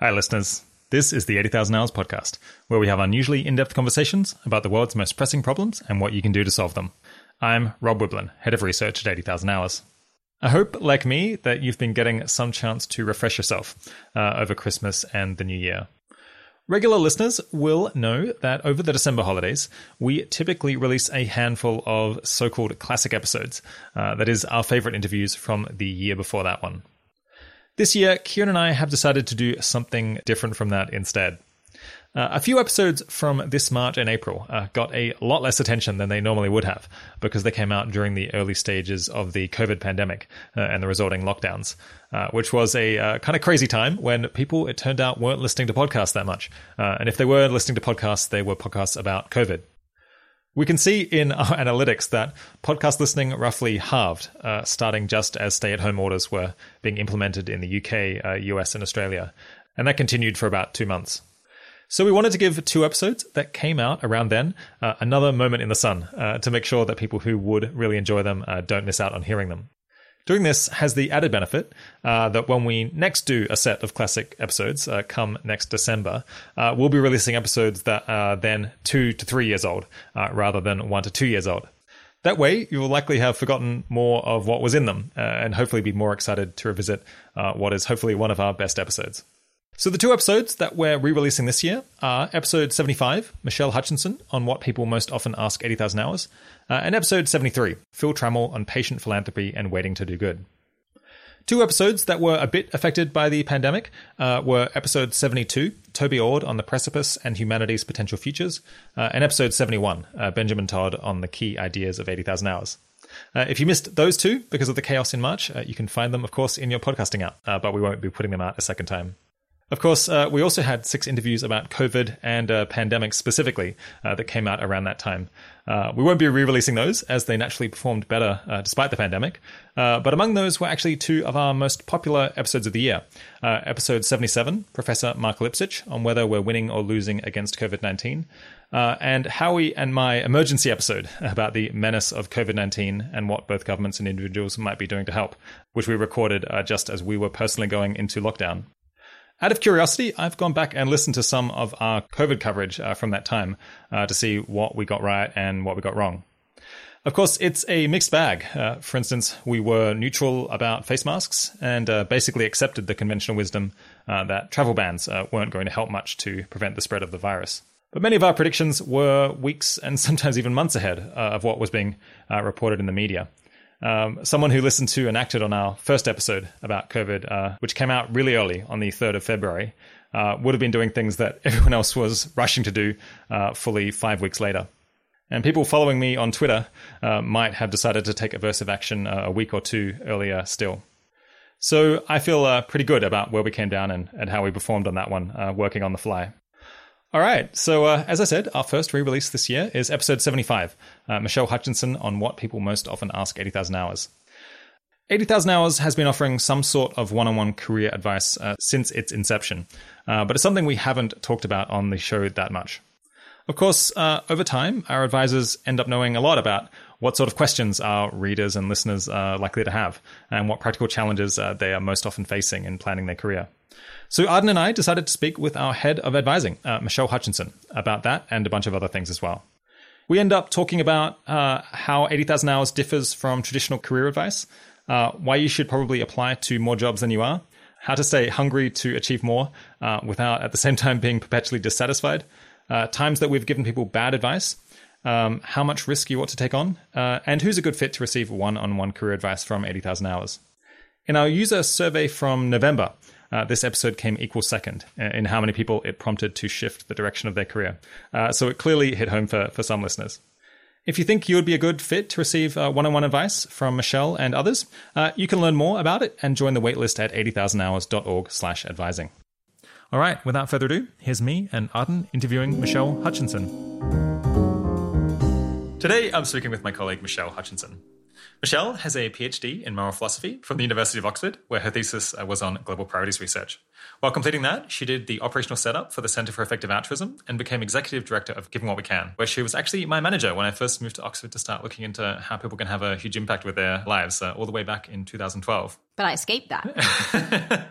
Hi, listeners. This is the 80,000 Hours podcast, where we have unusually in-depth conversations about the world's most pressing problems and what you can do to solve them. I'm Rob Wiblin, Head of Research at 80,000 Hours. I hope, like me, that you've been getting some chance to refresh yourself over Christmas and the New Year. Regular listeners will know that over the December holidays, we typically release a handful of so-called classic episodes. That is, our favorite interviews from the year before that one. This year, Kieran and I have decided to do something different from that instead. A few episodes from this March and April got a lot less attention than they normally would have because they came out during the early stages of the COVID pandemic and the resulting lockdowns, which was a kind of crazy time when people, it turned out, weren't listening to podcasts that much. And if they were listening to podcasts, they were podcasts about COVID. We can see in our analytics that podcast listening roughly halved, starting just as stay-at-home orders were being implemented in the UK, US, and Australia. And that continued for about 2 months. So we wanted to give 2 episodes that came out around then another moment in the sun to make sure that people who would really enjoy them don't miss out on hearing them. Doing this has the added benefit that when we next do a set of classic episodes come next December, we'll be releasing episodes that are then 2 to 3 years old rather than 1 to 2 years old. That way, you will likely have forgotten more of what was in them and hopefully be more excited to revisit what is hopefully one of our best episodes. So the 2 episodes that we're re-releasing this year are episode 75, Michelle Hutchinson on what people most often ask 80,000 hours, and episode 73, Phil Trammell on patient philanthropy and waiting to do good. 2 episodes that were a bit affected by the pandemic were episode 72, Toby Ord on the precipice and humanity's potential futures, and episode 71, Benjamin Todd on the key ideas of 80,000 hours. If you missed those 2 because of the chaos in March, you can find them, of course, in your podcasting app, but we won't be putting them out a second time. Of course, we also had 6 interviews about COVID and pandemics specifically that came out around that time. We won't be re-releasing those as they naturally performed better despite the pandemic. But among those were actually 2 of our most popular episodes of the year. Episode 77, Professor Mark Lipsitch on whether we're winning or losing against COVID-19. And Howie and my emergency episode about the menace of COVID-19 and what both governments and individuals might be doing to help, which we recorded just as we were personally going into lockdown. Out of curiosity, I've gone back and listened to some of our COVID coverage from that time to see what we got right and what we got wrong. Of course, it's a mixed bag. For instance, we were neutral about face masks and basically accepted the conventional wisdom that travel bans weren't going to help much to prevent the spread of the virus. But many of our predictions were weeks and sometimes even months ahead of what was being reported in the media. Someone who listened to and acted on our first episode about COVID, which came out really early on the 3rd of February, would have been doing things that everyone else was rushing to do fully 5 weeks later. And people following me on Twitter might have decided to take aversive action a week or 2 earlier still. So I feel pretty good about where we came down and how we performed on that one, working on the fly. All right, so as I said, our first re-release this year is episode 75, Michelle Hutchinson on what people most often ask 80,000 hours. 80,000 hours has been offering some sort of one-on-one career advice since its inception, but it's something we haven't talked about on the show that much. Of course, over time, our advisors end up knowing a lot about what sort of questions our readers and listeners are likely to have and what practical challenges they are most often facing in planning their career. So Arden and I decided to speak with our head of advising, Michelle Hutchinson, about that and a bunch of other things as well. We end up talking about how 80,000 hours differs from traditional career advice, why you should probably apply to more jobs than you are, how to stay hungry to achieve more without at the same time being perpetually dissatisfied, times that we've given people bad advice, how much risk you ought to take on, and who's a good fit to receive one-on-one career advice from 80,000 hours. In our user survey from November, this episode came equal second in how many people it prompted to shift the direction of their career. So it clearly hit home for some listeners. If you think you would be a good fit to receive one-on-one advice from Michelle and others, you can learn more about it and join the waitlist at 80,000hours.org/advising. All right, without further ado, here's me and Arden interviewing Michelle Hutchinson. Today, I'm speaking with my colleague, Michelle Hutchinson. Michelle has a PhD in moral philosophy from the University of Oxford, where her thesis was on global priorities research. While completing that, she did the operational setup for the Center for Effective Altruism and became executive director of Giving What We Can, where she was actually my manager when I first moved to Oxford to start looking into how people can have a huge impact with their lives all the way back in 2012. But I escaped that.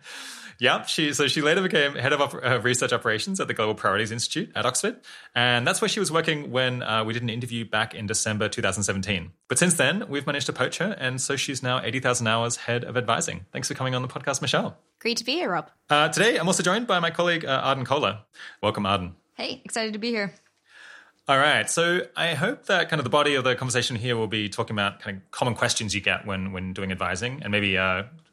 Yeah, so she later became head of research operations at the Global Priorities Institute at Oxford. And that's where she was working when we did an interview back in December 2017. But since then, we've managed to poach her. And so she's now 80,000 Hours head of advising. Thanks for coming on the podcast, Michelle. Great to be here, Rob. Today, I'm also joined by my colleague, Arden Kohler. Welcome, Arden. Hey, excited to be here. All right. So I hope that kind of the body of the conversation here will be talking about kind of common questions you get when doing advising and maybe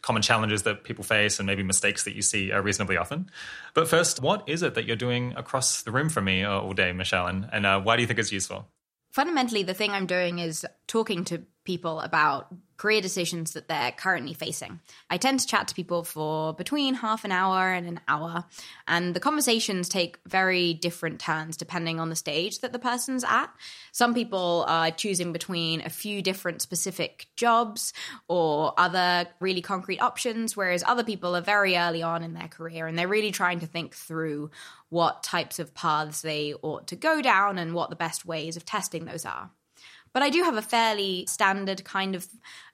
common challenges that people face and maybe mistakes that you see reasonably often. But first, what is it that you're doing across the room from me all day, Michelle? And why do you think it's useful? Fundamentally, the thing I'm doing is talking to people about career decisions that they're currently facing. I tend to chat to people for between half an hour and an hour, and the conversations take very different turns depending on the stage that the person's at. Some people are choosing between a few different specific jobs or other really concrete options, whereas other people are very early on in their career and they're really trying to think through what types of paths they ought to go down and what the best ways of testing those are. But I do have a fairly standard kind of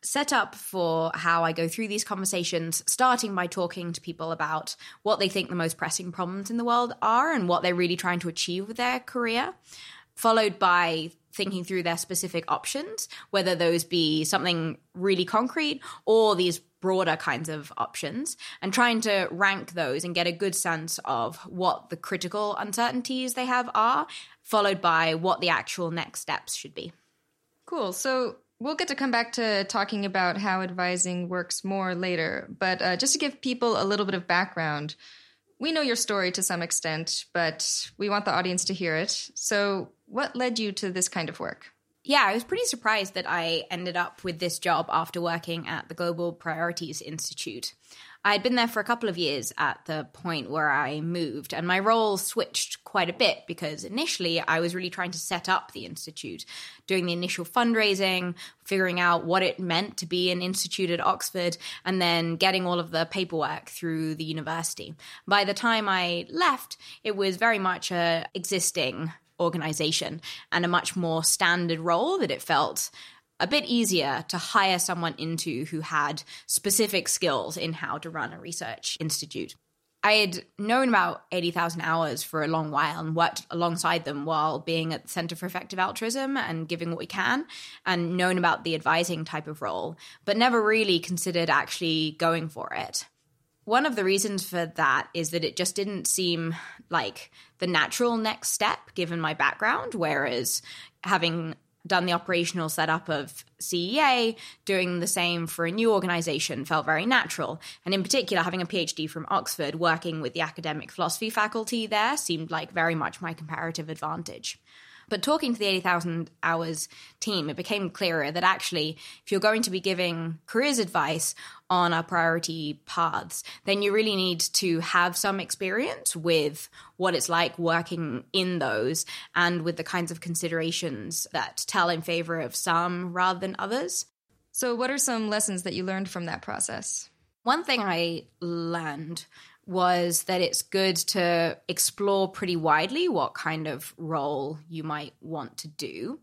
setup for how I go through these conversations, starting by talking to people about what they think the most pressing problems in the world are and what they're really trying to achieve with their career, followed by thinking through their specific options, whether those be something really concrete or these broader kinds of options, and trying to rank those and get a good sense of what the critical uncertainties they have are, followed by what the actual next steps should be. Cool. So we'll get to come back to talking about how advising works more later. But just to give people a little bit of background, we know your story to some extent, but we want the audience to hear it. So what led you to this kind of work? Yeah, I was pretty surprised that I ended up with this job after working at the Global Priorities Institute. I'd been there for a couple of years at the point where I moved, and my role switched quite a bit because initially I was really trying to set up the institute, doing the initial fundraising, figuring out what it meant to be an institute at Oxford, and then getting all of the paperwork through the university. By the time I left, it was very much an existing organization and a much more standard role that it felt a bit easier to hire someone into who had specific skills in how to run a research institute. I had known about 80,000 Hours for a long while and worked alongside them while being at the Center for Effective Altruism and Giving What We Can, and known about the advising type of role, but never really considered actually going for it. One of the reasons for that is that it just didn't seem like the natural next step given my background, whereas having done the operational setup of CEA, doing the same for a new organization felt very natural. And in particular, having a PhD from Oxford, working with the academic philosophy faculty there seemed like very much my comparative advantage. But talking to the 80,000 Hours team, it became clearer that actually, if you're going to be giving careers advice on our priority paths, then you really need to have some experience with what it's like working in those and with the kinds of considerations that tell in favor of some rather than others. So what are some lessons that you learned from that process? One thing I learned was that it's good to explore pretty widely what kind of role you might want to do.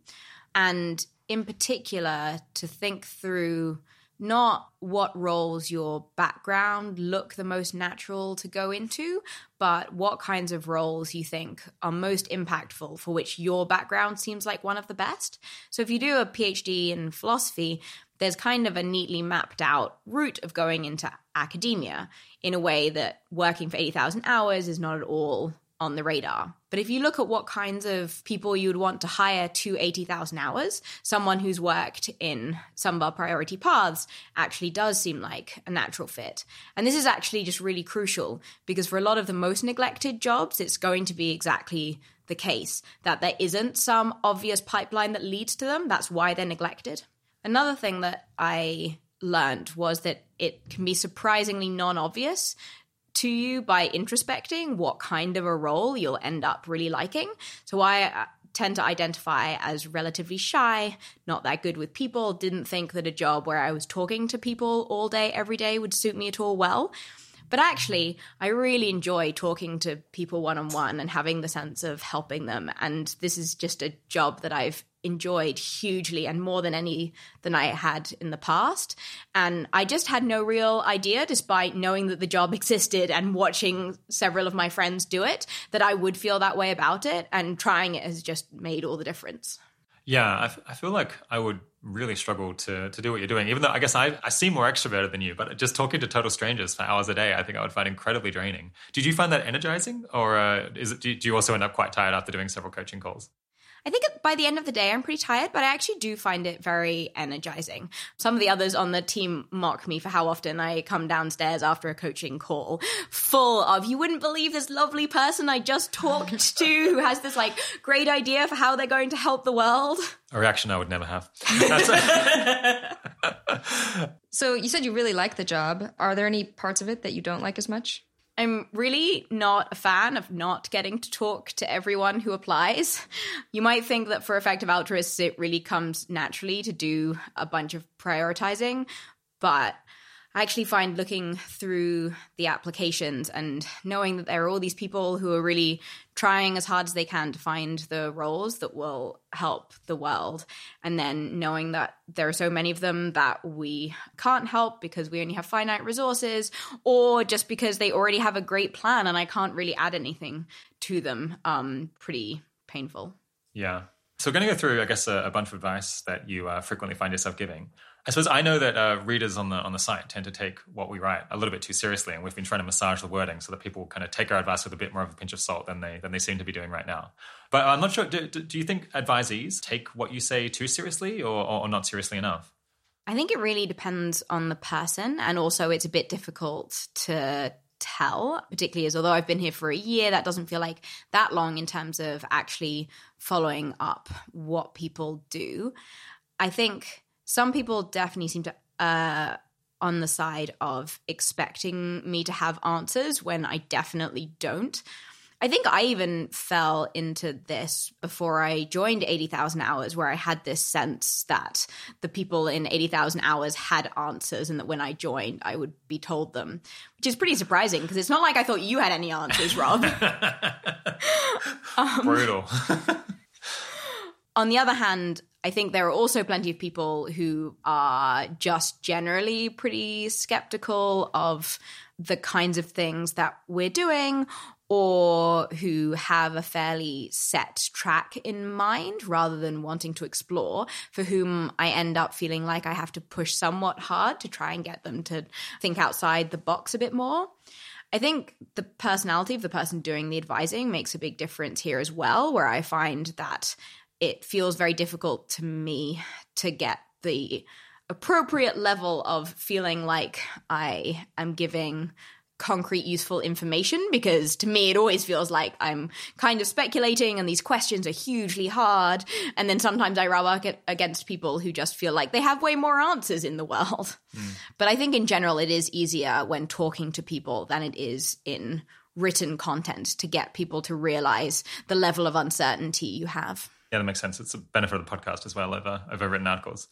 And in particular, to think through not what roles your background look the most natural to go into, but what kinds of roles you think are most impactful for which your background seems like one of the best. So if you do a PhD in philosophy, there's kind of a neatly mapped out route of going into academia in a way that working for 80,000 Hours is not at all on the radar. But if you look at what kinds of people you would want to hire to 80,000 Hours, someone who's worked in some of our priority paths actually does seem like a natural fit. And this is actually just really crucial because for a lot of the most neglected jobs, it's going to be exactly the case that there isn't some obvious pipeline that leads to them. That's why they're neglected. Another thing that I learned was that it can be surprisingly non-obvious to you by introspecting what kind of a role you'll end up really liking. So I tend to identify as relatively shy, not that good with people, didn't think that a job where I was talking to people all day, every day would suit me at all well. But actually, I really enjoy talking to people one-on-one and having the sense of helping them. And this is just a job that I've enjoyed hugely, and more than any than I had in the past. And I just had no real idea, despite knowing that the job existed and watching several of my friends do it, that I would feel that way about it. And trying it has just made all the difference. Yeah, I feel like I would really struggle to do what you're doing, even though I guess I seem more extroverted than you, but just talking to total strangers for hours a day, I think I would find incredibly draining. Did you find that energizing, or do you also end up quite tired after doing several coaching calls? I think by the end of the day, I'm pretty tired, but I actually do find it very energizing. Some of the others on the team mock me for how often I come downstairs after a coaching call full of, you wouldn't believe this lovely person I just talked to who has this like great idea for how they're going to help the world. A reaction I would never have. So you said you really like the job. Are there any parts of it that you don't like as much? I'm really not a fan of not getting to talk to everyone who applies. You might think that for effective altruists, it really comes naturally to do a bunch of prioritizing, but I actually find looking through the applications and knowing that there are all these people who are really trying as hard as they can to find the roles that will help the world. And then knowing that there are so many of them that we can't help because we only have finite resources, or just because they already have a great plan and I can't really add anything to them. Pretty painful. Yeah. So we're going to go through, I guess, a bunch of advice that you frequently find yourself giving. I suppose I know that readers on the site tend to take what we write a little bit too seriously, and we've been trying to massage the wording so that people kind of take our advice with a bit more of a pinch of salt than they seem to be doing right now. But I'm not sure, do you think advisees take what you say too seriously or not seriously enough? I think it really depends on the person, and also it's a bit difficult to tell, particularly as although I've been here for a year, that doesn't feel like that long in terms of actually following up what people do. I think some people definitely seem to on the side of expecting me to have answers when I definitely don't. I think I even fell into this before I joined 80,000 Hours, where I had this sense that the people in 80,000 Hours had answers and that when I joined, I would be told them, which is pretty surprising because it's not like I thought you had any answers, Rob. Brutal. On the other hand, I think there are also plenty of people who are just generally pretty skeptical of the kinds of things that we're doing, or who have a fairly set track in mind rather than wanting to explore, for whom I end up feeling like I have to push somewhat hard to try and get them to think outside the box a bit more. I think the personality of the person doing the advising makes a big difference here as well, where I find that it feels very difficult to me to get the appropriate level of feeling like I am giving concrete, useful information, because to me it always feels like I'm kind of speculating and these questions are hugely hard. And then sometimes I rub up against people who just feel like they have way more answers in the world. But I think in general it is easier when talking to people than it is in written content to get people to realize the level of uncertainty you have. Yeah, that makes sense. It's a benefit of the podcast as well over written articles.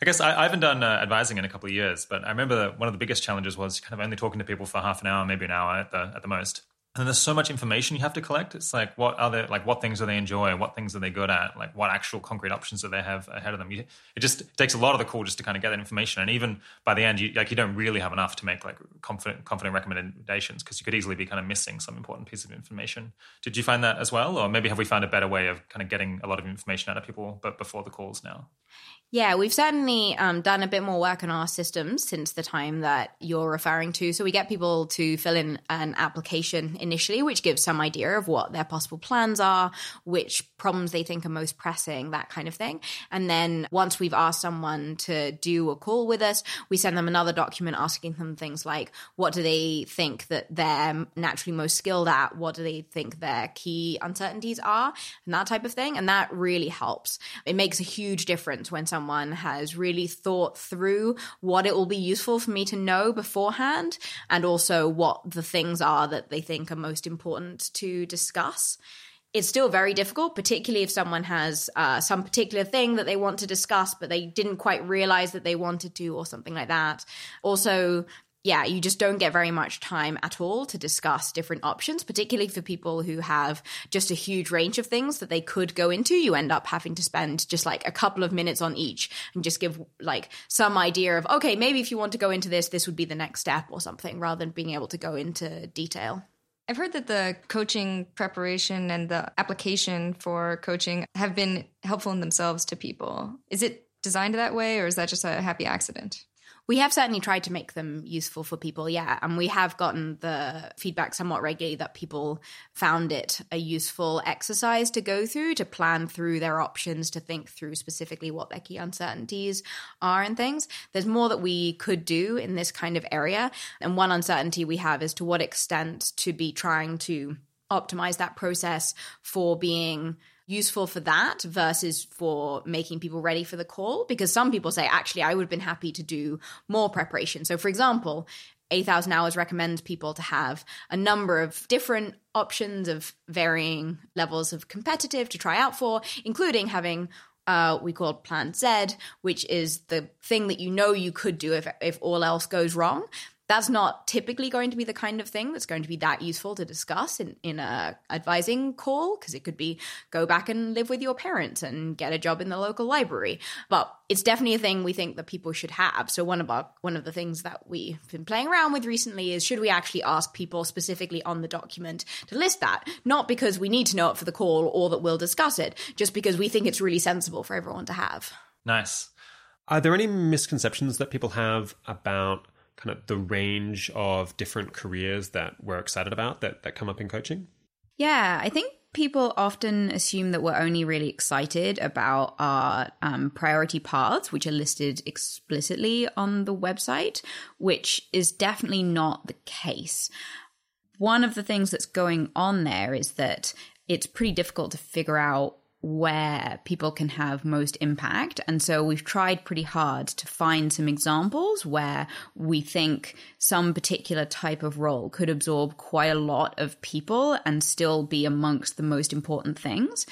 I guess I haven't done advising in a couple of years, but I remember that one of the biggest challenges was kind of only talking to people for half an hour, maybe an hour at the most. And there's so much information you have to collect. It's like, what things do they enjoy? What things are they good at? Like, what actual concrete options do they have ahead of them? It just takes a lot of the call just to kind of get that information. And even by the end, you don't really have enough to make like confident recommendations, because you could easily be kind of missing some important piece of information. Did you find that as well? Or maybe have we found a better way of kind of getting a lot of information out of people, but before the calls now? Yeah, we've certainly done a bit more work on our systems since the time that you're referring to. So we get people to fill in an application initially, which gives some idea of what their possible plans are, which problems they think are most pressing, that kind of thing. And then once we've asked someone to do a call with us, we send them another document asking them things like, what do they think that they're naturally most skilled at? What do they think their key uncertainties are? And that type of thing. And that really helps. It makes a huge difference when someone has really thought through what it will be useful for me to know beforehand, and also what the things are that they think are most important to discuss. It's still very difficult, particularly if someone has some particular thing that they want to discuss, but they didn't quite realize that they wanted to, or something like that. Also, yeah, you just don't get very much time at all to discuss different options, particularly for people who have just a huge range of things that they could go into. You end up having to spend just like a couple of minutes on each and just give like some idea of, okay, maybe if you want to go into this, this would be the next step or something, rather than being able to go into detail. I've heard that the coaching preparation and the application for coaching have been helpful in themselves to people. Is it designed that way, or is that just a happy accident? We have certainly tried to make them useful for people, yeah. And we have gotten the feedback somewhat regularly that people found it a useful exercise to go through, to plan through their options, to think through specifically what their key uncertainties are and things. There's more that we could do in this kind of area. And one uncertainty we have is to what extent to be trying to optimize that process for being useful for that versus for making people ready for the call, because some people say, actually, I would have been happy to do more preparation. So for example, 80,000 Hours recommends people to have a number of different options of varying levels of competitive to try out for, including having what we call Plan Z, which is the thing that you know you could do if all else goes wrong. That's not typically going to be the kind of thing that's going to be that useful to discuss in a advising call, because it could be go back and live with your parents and get a job in the local library. But it's definitely a thing we think that people should have. So one of the things that we've been playing around with recently is, should we actually ask people specifically on the document to list that? Not because we need to know it for the call or that we'll discuss it, just because we think it's really sensible for everyone to have. Nice. Are there any misconceptions that people have about kind of the range of different careers that we're excited about that come up in coaching? Yeah, I think people often assume that we're only really excited about our priority paths, which are listed explicitly on the website, which is definitely not the case. One of the things that's going on there is that it's pretty difficult to figure out where people can have most impact. And so we've tried pretty hard to find some examples where we think some particular type of role could absorb quite a lot of people and still be amongst the most important things.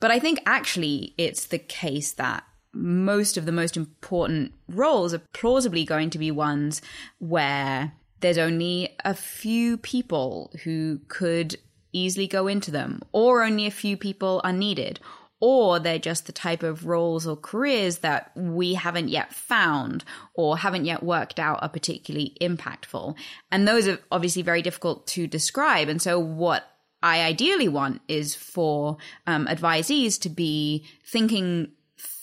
But I think actually it's the case that most of the most important roles are plausibly going to be ones where there's only a few people who could easily go into them, or only a few people are needed, or they're just the type of roles or careers that we haven't yet found or haven't yet worked out are particularly impactful. And those are obviously very difficult to describe. And so what I ideally want is for advisees to be thinking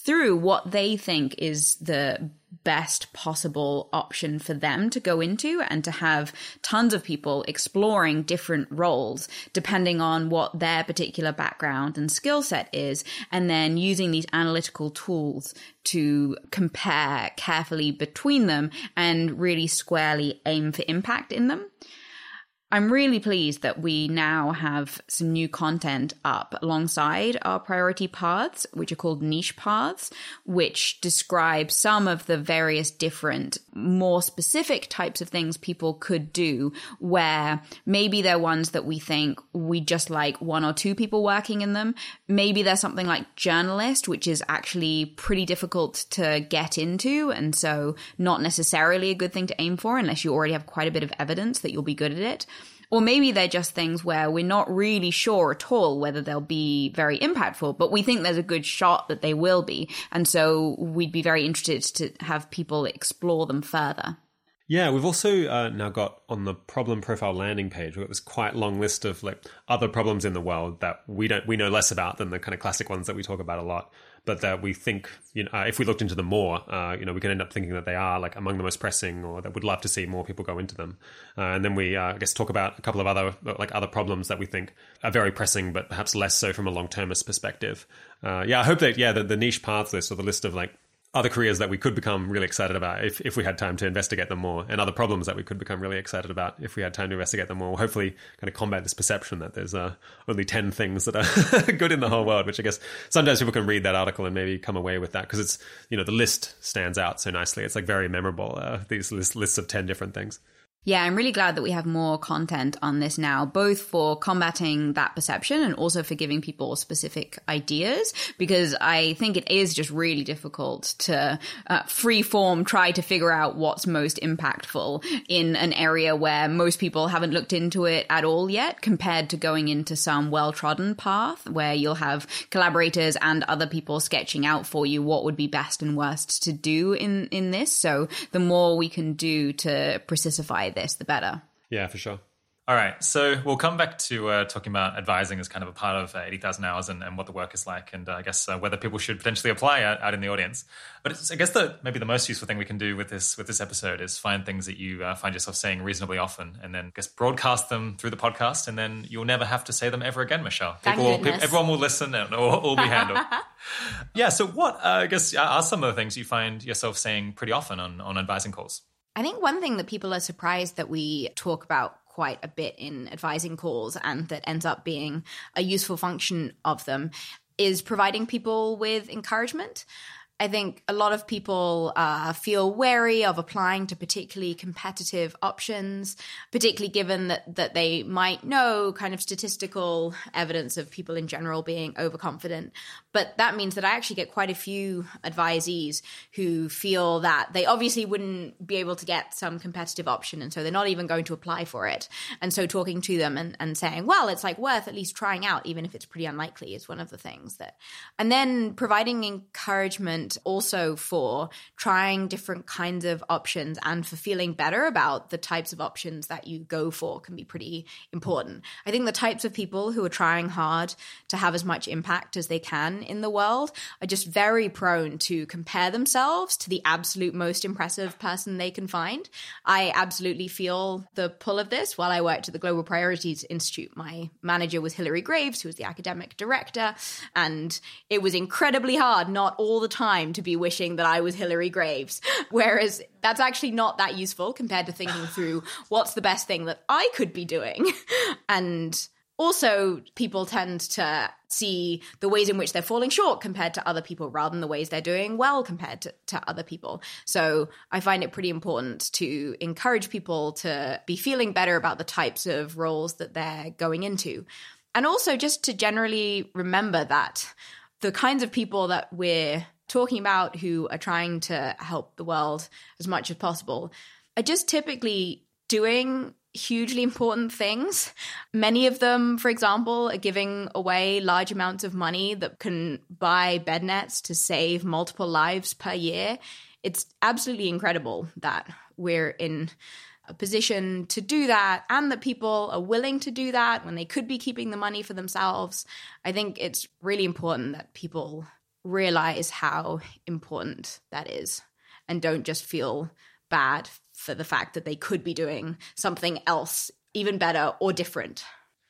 through what they think is the best possible option for them to go into, and to have tons of people exploring different roles depending on what their particular background and skill set is, and then using these analytical tools to compare carefully between them and really squarely aim for impact in them. I'm really pleased that we now have some new content up alongside our priority paths, which are called niche paths, which describe some of the various different, more specific types of things people could do, where maybe they're ones that we think we just like one or two people working in them. Maybe there's something like journalist, which is actually pretty difficult to get into, and so not necessarily a good thing to aim for unless you already have quite a bit of evidence that you'll be good at it. Or maybe they're just things where we're not really sure at all whether they'll be very impactful, but we think there's a good shot that they will be. And so we'd be very interested to have people explore them further. Yeah, we've also now got on the problem profile landing page, we've got this quite long list of like other problems in the world that we know less about than the kind of classic ones that we talk about a lot, but that we think, you know, if we looked into them more, we can end up thinking that they are like among the most pressing, or that we'd love to see more people go into them. And then we, talk about a couple of other problems that we think are very pressing, but perhaps less so from a long-termist perspective. I hope that, the niche paths list, or the list of like other careers that we could become really excited about if we had time to investigate them more, and other problems that we could become really excited about if we had time to investigate them more, will hopefully kind of combat this perception that there's only 10 things that are good in the whole world, which I guess sometimes people can read that article and maybe come away with that, because it's, the list stands out so nicely. It's like very memorable, these lists of 10 different things. Yeah, I'm really glad that we have more content on this now, both for combating that perception and also for giving people specific ideas, because I think it is just really difficult to free form try to figure out what's most impactful in an area where most people haven't looked into it at all yet, compared to going into some well-trodden path where you'll have collaborators and other people sketching out for you what would be best and worst to do in this. So the more we can do to precisify this, the better. Yeah, for sure. All right. So we'll come back to talking about advising as kind of a part of 80,000 Hours and what the work is like, and I guess whether people should potentially apply out in the audience. But it's, I guess maybe the most useful thing we can do with this episode is find things that you find yourself saying reasonably often, and then I guess broadcast them through the podcast, and then you'll never have to say them ever again, Michelle. Everyone will listen and all be handled. Yeah. So what, I guess, are some of the things you find yourself saying pretty often on advising calls? I think one thing that people are surprised that we talk about quite a bit in advising calls, and that ends up being a useful function of them, is providing people with encouragement. I think a lot of people feel wary of applying to particularly competitive options, particularly given that they might know kind of statistical evidence of people in general being overconfident. But that means that I actually get quite a few advisees who feel that they obviously wouldn't be able to get some competitive option, and so they're not even going to apply for it. And so talking to them and saying, well, it's like worth at least trying out, even if it's pretty unlikely, is one of the things that. And then providing encouragement also for trying different kinds of options and for feeling better about the types of options that you go for can be pretty important. I think the types of people who are trying hard to have as much impact as they can in the world are just very prone to compare themselves to the absolute most impressive person they can find. I absolutely feel the pull of this. While I worked at the Global Priorities Institute, my manager was Hilary Graves, who was the academic director, and it was incredibly hard not all the time to be wishing that I was Hilary Graves, whereas that's actually not that useful compared to thinking through what's the best thing that I could be doing. And also, people tend to see the ways in which they're falling short compared to other people rather than the ways they're doing well compared to other people. So I find it pretty important to encourage people to be feeling better about the types of roles that they're going into. And also just to generally remember that the kinds of people that we're talking about who are trying to help the world as much as possible are just typically doing hugely important things. Many of them, for example, are giving away large amounts of money that can buy bed nets to save multiple lives per year. It's absolutely incredible that we're in a position to do that, and that people are willing to do that when they could be keeping the money for themselves. I think it's really important that people realize how important that is and don't just feel bad for the fact that they could be doing something else even better or different.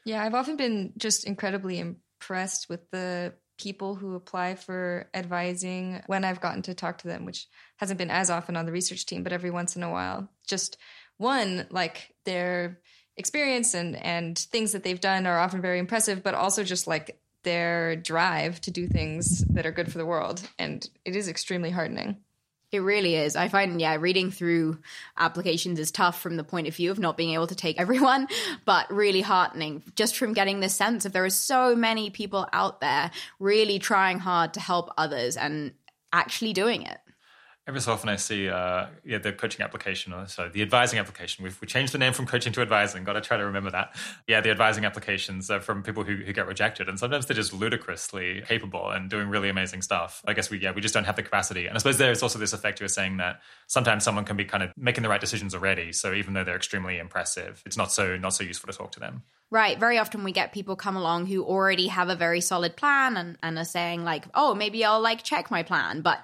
Yeah, I've often been just incredibly impressed with the people who apply for advising when I've gotten to talk to them, which hasn't been as often on the research team, but every once in a while. Just one, like their experience and things that they've done are often very impressive, but also just like their drive to do things that are good for the world. And it is extremely heartening. It really is. I find, reading through applications is tough from the point of view of not being able to take everyone, but really heartening just from getting this sense of there are so many people out there really trying hard to help others and actually doing it. Every so often I see the coaching application, or so the advising application. We changed the name from coaching to advising. Got to try to remember that. Yeah, the advising applications are from people who get rejected. And sometimes they're just ludicrously capable and doing really amazing stuff. I guess we just don't have the capacity. And I suppose there's also this effect you were saying that sometimes someone can be kind of making the right decisions already. So even though they're extremely impressive, it's not so useful to talk to them. Right. Very often we get people come along who already have a very solid plan and are saying like, oh, maybe I'll like check my plan. But,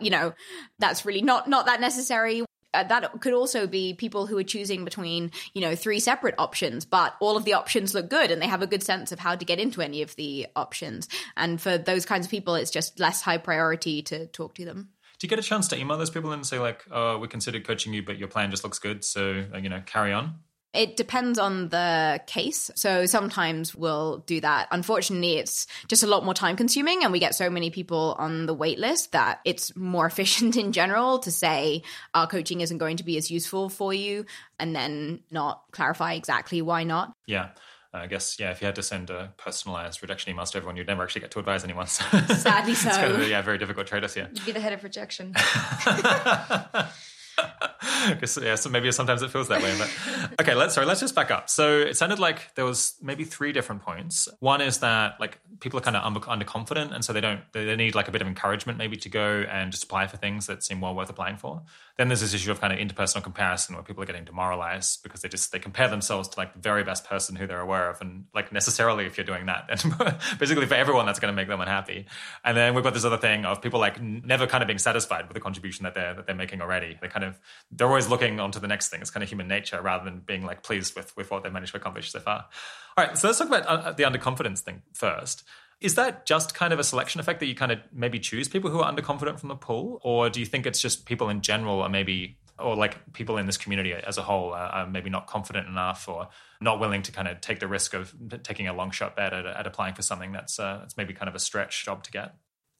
that's really not that necessary. That could also be people who are choosing between, 3 separate options, but all of the options look good and they have a good sense of how to get into any of the options. And for those kinds of people, it's just less high priority to talk to them. Do you get a chance to email those people and say like, we considered coaching you, but your plan just looks good. So, carry on? It depends on the case. So sometimes we'll do that. Unfortunately, it's just a lot more time consuming and we get so many people on the wait list that it's more efficient in general to say our coaching isn't going to be as useful for you and then not clarify exactly why not. Yeah. I guess, yeah, if you had to send a personalized rejection email to everyone, you'd never actually get to advise anyone. So sadly so. It's kind of a, very difficult trade-off, yeah. You'd be the head of rejection. Yeah, so maybe sometimes it feels that way. But okay, let's just back up. So it sounded like there was maybe three different points. One is that like people are kind of underconfident, and so they need like a bit of encouragement maybe to go and just apply for things that seem well worth applying for. Then there's this issue of kind of interpersonal comparison where people are getting demoralized because they compare themselves to like the very best person who they're aware of, and like necessarily if you're doing that, then basically for everyone that's going to make them unhappy. And then we've got this other thing of people like never kind of being satisfied with the contribution that they're making already. They're always looking onto the next thing. It's kind of human nature rather than being like pleased with what they've managed to accomplish so far. All right, so let's talk about the underconfidence thing first. Is that just kind of a selection effect that you kind of maybe choose people who are underconfident from the pool? Or do you think it's just people in general or like people in this community as a whole are maybe not confident enough or not willing to kind of take the risk of taking a long shot bet at applying for something that's maybe kind of a stretch job to get?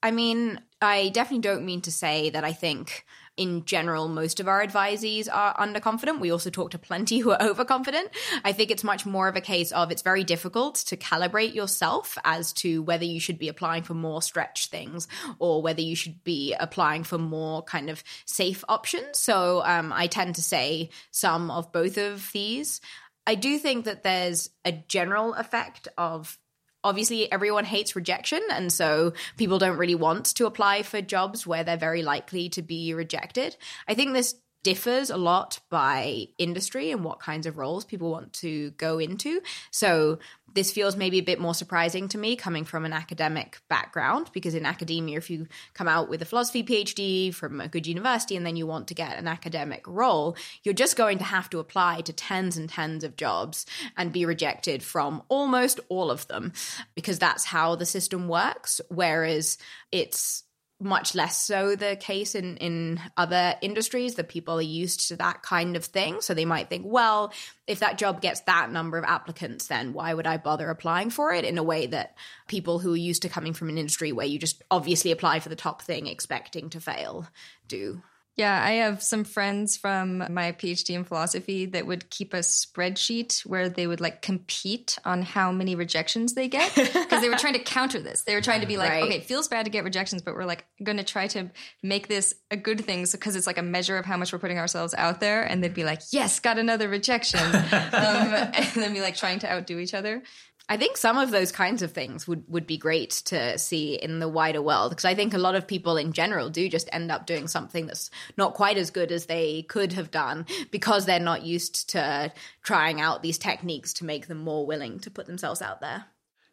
I mean, I definitely don't mean to say that I think in general most of our advisees are underconfident. We also talk to plenty who are overconfident. I think it's much more of a case of it's very difficult to calibrate yourself as to whether you should be applying for more stretch things or whether you should be applying for more kind of safe options. So I tend to say some of both of these. I do think that there's a general effect of obviously, everyone hates rejection, and so people don't really want to apply for jobs where they're very likely to be rejected. I think this differs a lot by industry and what kinds of roles people want to go into. So this feels maybe a bit more surprising to me coming from an academic background, because in academia, if you come out with a philosophy PhD from a good university and then you want to get an academic role, you're just going to have to apply to tens and tens of jobs and be rejected from almost all of them, because that's how the system works, whereas it's much less so the case in other industries. The people are used to that kind of thing. So they might think, well, if that job gets that number of applicants, then why would I bother applying for it, in a way that people who are used to coming from an industry where you just obviously apply for the top thing expecting to fail do. Yeah, I have some friends from my PhD in philosophy that would keep a spreadsheet where they would like compete on how many rejections they get, because they were trying to counter this. They were trying to be like, okay, it feels bad to get rejections, but we're like going to try to make this a good thing because it's like a measure of how much we're putting ourselves out there. And they'd be like, yes, got another rejection. And then be like trying to outdo each other. I think some of those kinds of things would be great to see in the wider world, because I think a lot of people in general do just end up doing something that's not quite as good as they could have done because they're not used to trying out these techniques to make them more willing to put themselves out there.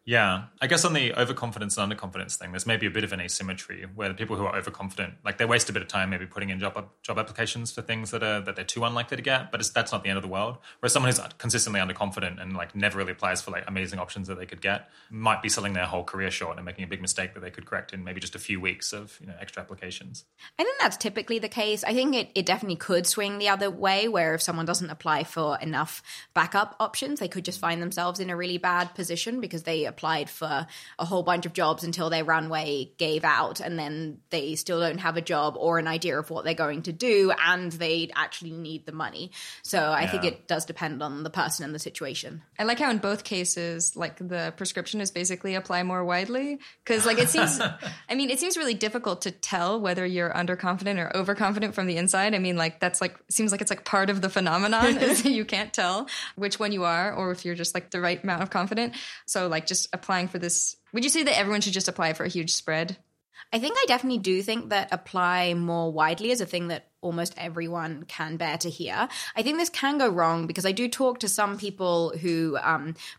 Yeah, I guess on the overconfidence and underconfidence thing, there's maybe a bit of an asymmetry where the people who are overconfident, like they waste a bit of time maybe putting in job applications for things that they're too unlikely to get, but that's not the end of the world. Whereas someone who's consistently underconfident and like never really applies for like amazing options that they could get might be selling their whole career short and making a big mistake that they could correct in maybe just a few weeks of extra applications. I think that's typically the case. I think it definitely could swing the other way, where if someone doesn't apply for enough backup options, they could just find themselves in a really bad position because they applied for a whole bunch of jobs until their runway gave out, and then they still don't have a job or an idea of what they're going to do, and they actually need the money. So I think it does depend on the person and the situation. I like how in both cases, like the prescription is basically apply more widely, because like it seems, it seems really difficult to tell whether you're underconfident or overconfident from the inside. That's like, seems like it's like part of the phenomenon is you can't tell which one you are or if you're just like the right amount of confident. So like just applying for this, would you say that everyone should just apply for a huge spread? I think I definitely do think that apply more widely is a thing that almost everyone can bear to hear. I think this can go wrong because I do talk to some people who,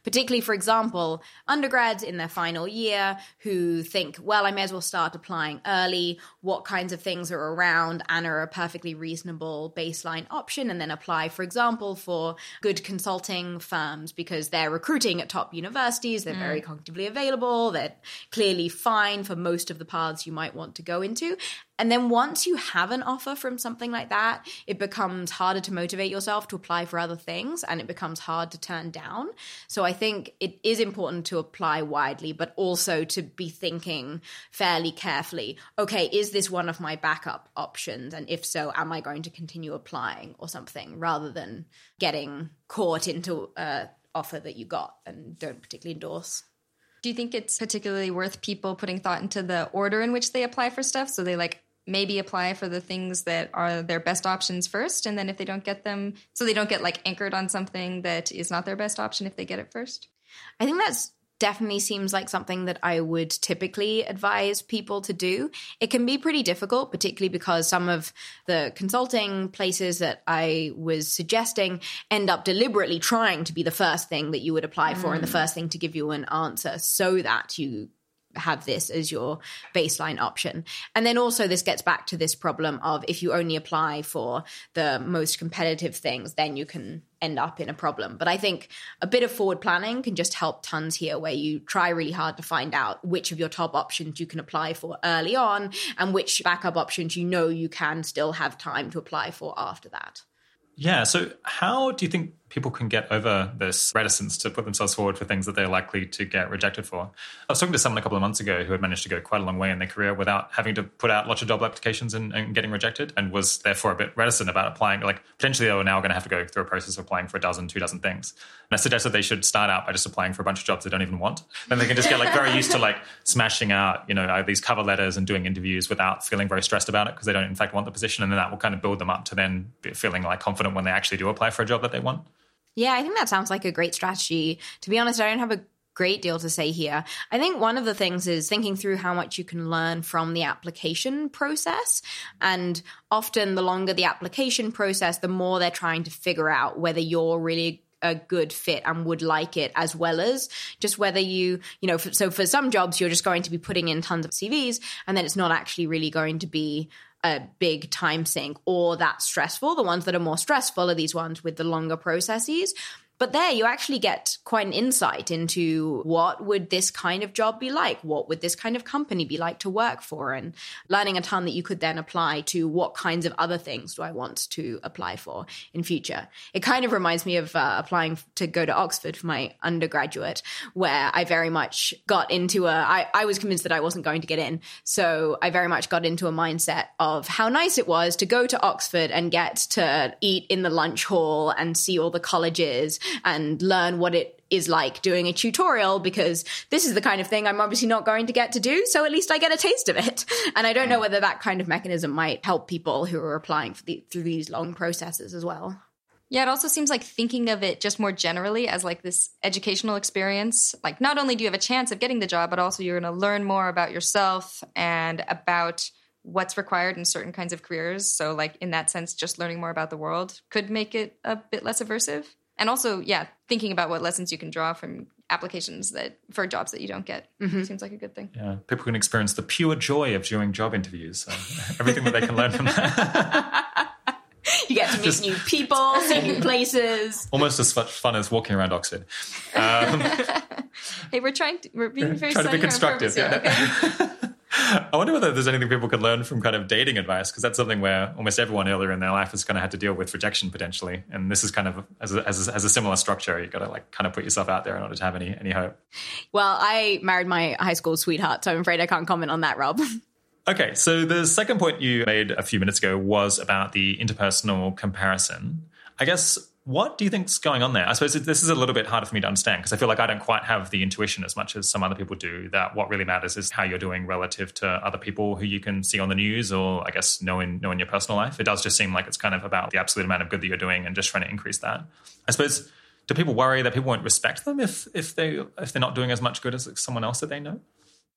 particularly, for example, undergrads in their final year who think, well, I may as well start applying early, what kinds of things are around and are a perfectly reasonable baseline option, and then apply, for example, for good consulting firms because they're recruiting at top universities, they're very cognitively available, they're clearly fine for most of the paths you might want to go into. And then once you have an offer from something like that, it becomes harder to motivate yourself to apply for other things, and it becomes hard to turn down. So I think it is important to apply widely, but also to be thinking fairly carefully, okay, is this one of my backup options? And if so, am I going to continue applying or something, rather than getting caught into an offer that you got and don't particularly endorse. Do you think it's particularly worth people putting thought into the order in which they apply for stuff? So they maybe apply for the things that are their best options first, and then if they don't get them, so they don't get anchored on something that is not their best option if they get it first? I think that's definitely seems like something that I would typically advise people to do. It can be pretty difficult, particularly because some of the consulting places that I was suggesting end up deliberately trying to be the first thing that you would apply for and the first thing to give you an answer, so that you have this as your baseline option. And then also this gets back to this problem of if you only apply for the most competitive things, then you can end up in a problem. But I think a bit of forward planning can just help tons here, where you try really hard to find out which of your top options you can apply for early on and which backup options you know you can still have time to apply for after that. Yeah. So how do you think people can get over this reticence to put themselves forward for things that they're likely to get rejected for? I was talking to someone a couple of months ago who had managed to go quite a long way in their career without having to put out lots of job applications and getting rejected, and was therefore a bit reticent about applying. Potentially they were now going to have to go through a process of applying for 2 dozen things. And I suggested they should start out by just applying for a bunch of jobs they don't even want. Then they can just get very used to smashing out, these cover letters and doing interviews without feeling very stressed about it, because they don't in fact want the position. And then that will kind of build them up to then feeling confident when they actually do apply for a job that they want. Yeah, I think that sounds like a great strategy. To be honest, I don't have a great deal to say here. I think one of the things is thinking through how much you can learn from the application process. And often the longer the application process, the more they're trying to figure out whether you're really a good fit and would like it, as well as just whether so for some jobs, you're just going to be putting in tons of CVs, and then it's not actually really going to be a big time sink or that stressful. The ones that are more stressful are these ones with the longer processes. But there you actually get quite an insight into what would this kind of job be like? What would this kind of company be like to work for? And learning a ton that you could then apply to what kinds of other things do I want to apply for in future. It kind of reminds me of applying to go to Oxford for my undergraduate, where I very much got into I was convinced that I wasn't going to get in. So I very much got into a mindset of how nice it was to go to Oxford and get to eat in the lunch hall and see all the colleges and learn what it is like doing a tutorial, because this is the kind of thing I'm obviously not going to get to do, so at least I get a taste of it. And I don't know whether that kind of mechanism might help people who are applying through these long processes as well. Yeah, it also seems like thinking of it just more generally as this educational experience. Not only do you have a chance of getting the job, but also you're going to learn more about yourself and about what's required in certain kinds of careers. So in that sense, just learning more about the world could make it a bit less aversive. And also, yeah, thinking about what lessons you can draw from applications for jobs that you don't get seems like a good thing. Yeah, people can experience the pure joy of doing job interviews. So everything that they can learn from that. You get to meet new people, see new places. Almost as much fun as walking around Oxford. Hey, we're trying to be constructive. I wonder whether there's anything people could learn from kind of dating advice, because that's something where almost everyone earlier in their life has kind of had to deal with rejection potentially. And this is kind of as a similar structure. You've got to kind of put yourself out there in order to have any hope. Well, I married my high school sweetheart, so I'm afraid I can't comment on that, Rob. Okay, so the second point you made a few minutes ago was about the interpersonal comparison. I guess, what do you think's going on there? I suppose this is a little bit harder for me to understand, because I feel I don't quite have the intuition as much as some other people do that what really matters is how you're doing relative to other people who you can see on the news, or I guess know in your personal life. It does just seem like it's kind of about the absolute amount of good that you're doing and just trying to increase that. I suppose, do people worry that people won't respect them if they're not doing as much good as someone else that they know?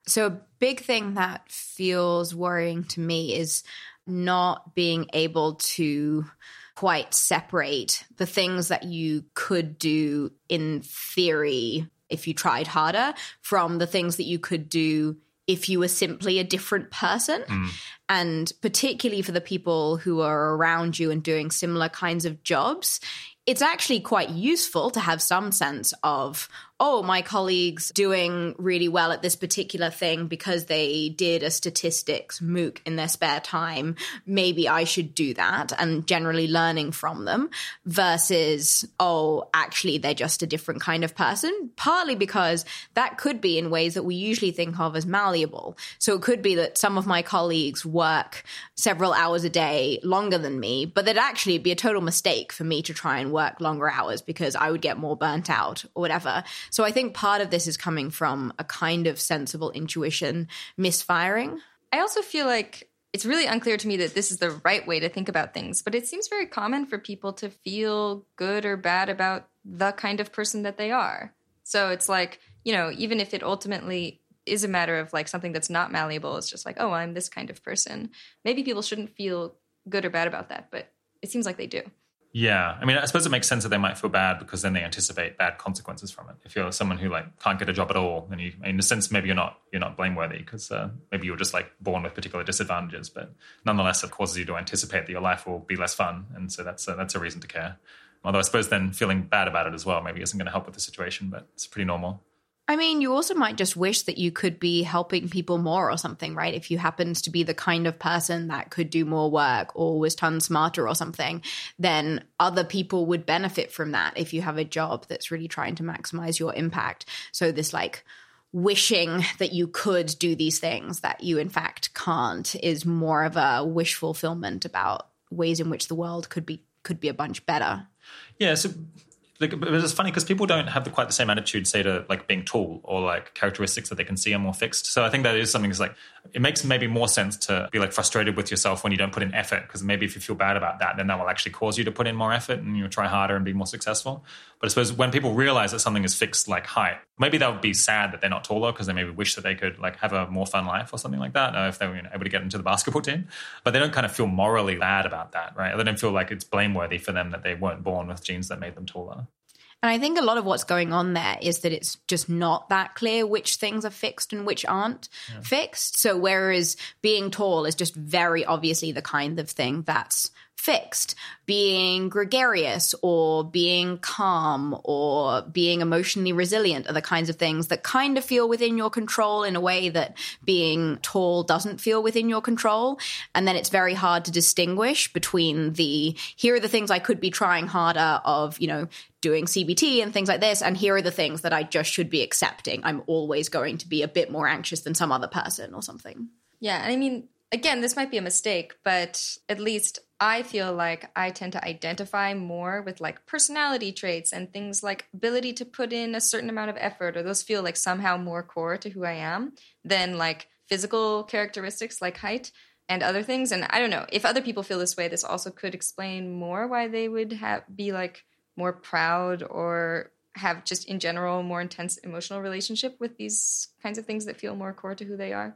So a big thing that feels worrying to me is not being able to quite separate the things that you could do in theory if you tried harder from the things that you could do if you were simply a different person. And particularly for the people who are around you and doing similar kinds of jobs, it's actually quite useful to have some sense of oh, my colleague's doing really well at this particular thing because they did a statistics MOOC in their spare time. Maybe I should do that, and generally learning from them versus, oh, actually, they're just a different kind of person, partly because that could be in ways that we usually think of as malleable. So it could be that some of my colleagues work several hours a day longer than me, but that'd actually be a total mistake for me to try and work longer hours because I would get more burnt out or whatever. So I think part of this is coming from a kind of sensible intuition misfiring. I also feel like it's really unclear to me that this is the right way to think about things, but it seems very common for people to feel good or bad about the kind of person that they are. So it's like, you know, even if it ultimately is a matter of like something that's not malleable, it's just like, oh, I'm this kind of person. Maybe people shouldn't feel good or bad about that, but it seems like they do. Yeah. I mean, I suppose it makes sense that they might feel bad because then they anticipate bad consequences from it. If you're someone who like can't get a job at all, then you, in a sense, maybe you're not blameworthy because maybe you're just like born with particular disadvantages, but nonetheless, it causes you to anticipate that your life will be less fun. And so that's a reason to care. Although I suppose then feeling bad about it as well maybe isn't going to help with the situation, but it's pretty normal. I mean, you also might just wish that you could be helping people more or something, right? If you happens to be the kind of person that could do more work or was tons smarter or something, then other people would benefit from that if you have a job that's really trying to maximize your impact. So this like wishing that you could do these things that you in fact can't is more of a wish fulfillment about ways in which the world could be a bunch better. Yeah, so like, it's funny because people don't have quite the same attitude, say, to like being tall or like characteristics that they can see are more fixed. So I think that is something that's like, it makes maybe more sense to be like frustrated with yourself when you don't put in effort, because maybe if you feel bad about that, then that will actually cause you to put in more effort and you'll try harder and be more successful. But I suppose when people realize that something is fixed, like height, maybe they'll be sad that they're not taller because they maybe wish that they could like have a more fun life or something like that, if they were able to get into the basketball team. But they don't kind of feel morally bad about that, right? They don't feel like it's blameworthy for them that they weren't born with genes that made them taller. And I think a lot of what's going on there is that it's just not that clear which things are fixed and which aren't fixed. So whereas being tall is just very obviously the kind of thing that's fixed, being gregarious or being calm or being emotionally resilient are the kinds of things that kind of feel within your control in a way that being tall doesn't feel within your control. And then it's very hard to distinguish between the, here are the things I could be trying harder of, you know, doing CBT and things like this, and here are the things that I just should be accepting. I'm always going to be a bit more anxious than some other person or something. Yeah, I mean, again, this might be a mistake, but at least I feel like I tend to identify more with like personality traits and things like ability to put in a certain amount of effort, or those feel like somehow more core to who I am than like physical characteristics like height and other things. And I don't know, if other people feel this way, this also could explain more why they would be like more proud or have just in general more intense emotional relationship with these kinds of things that feel more core to who they are.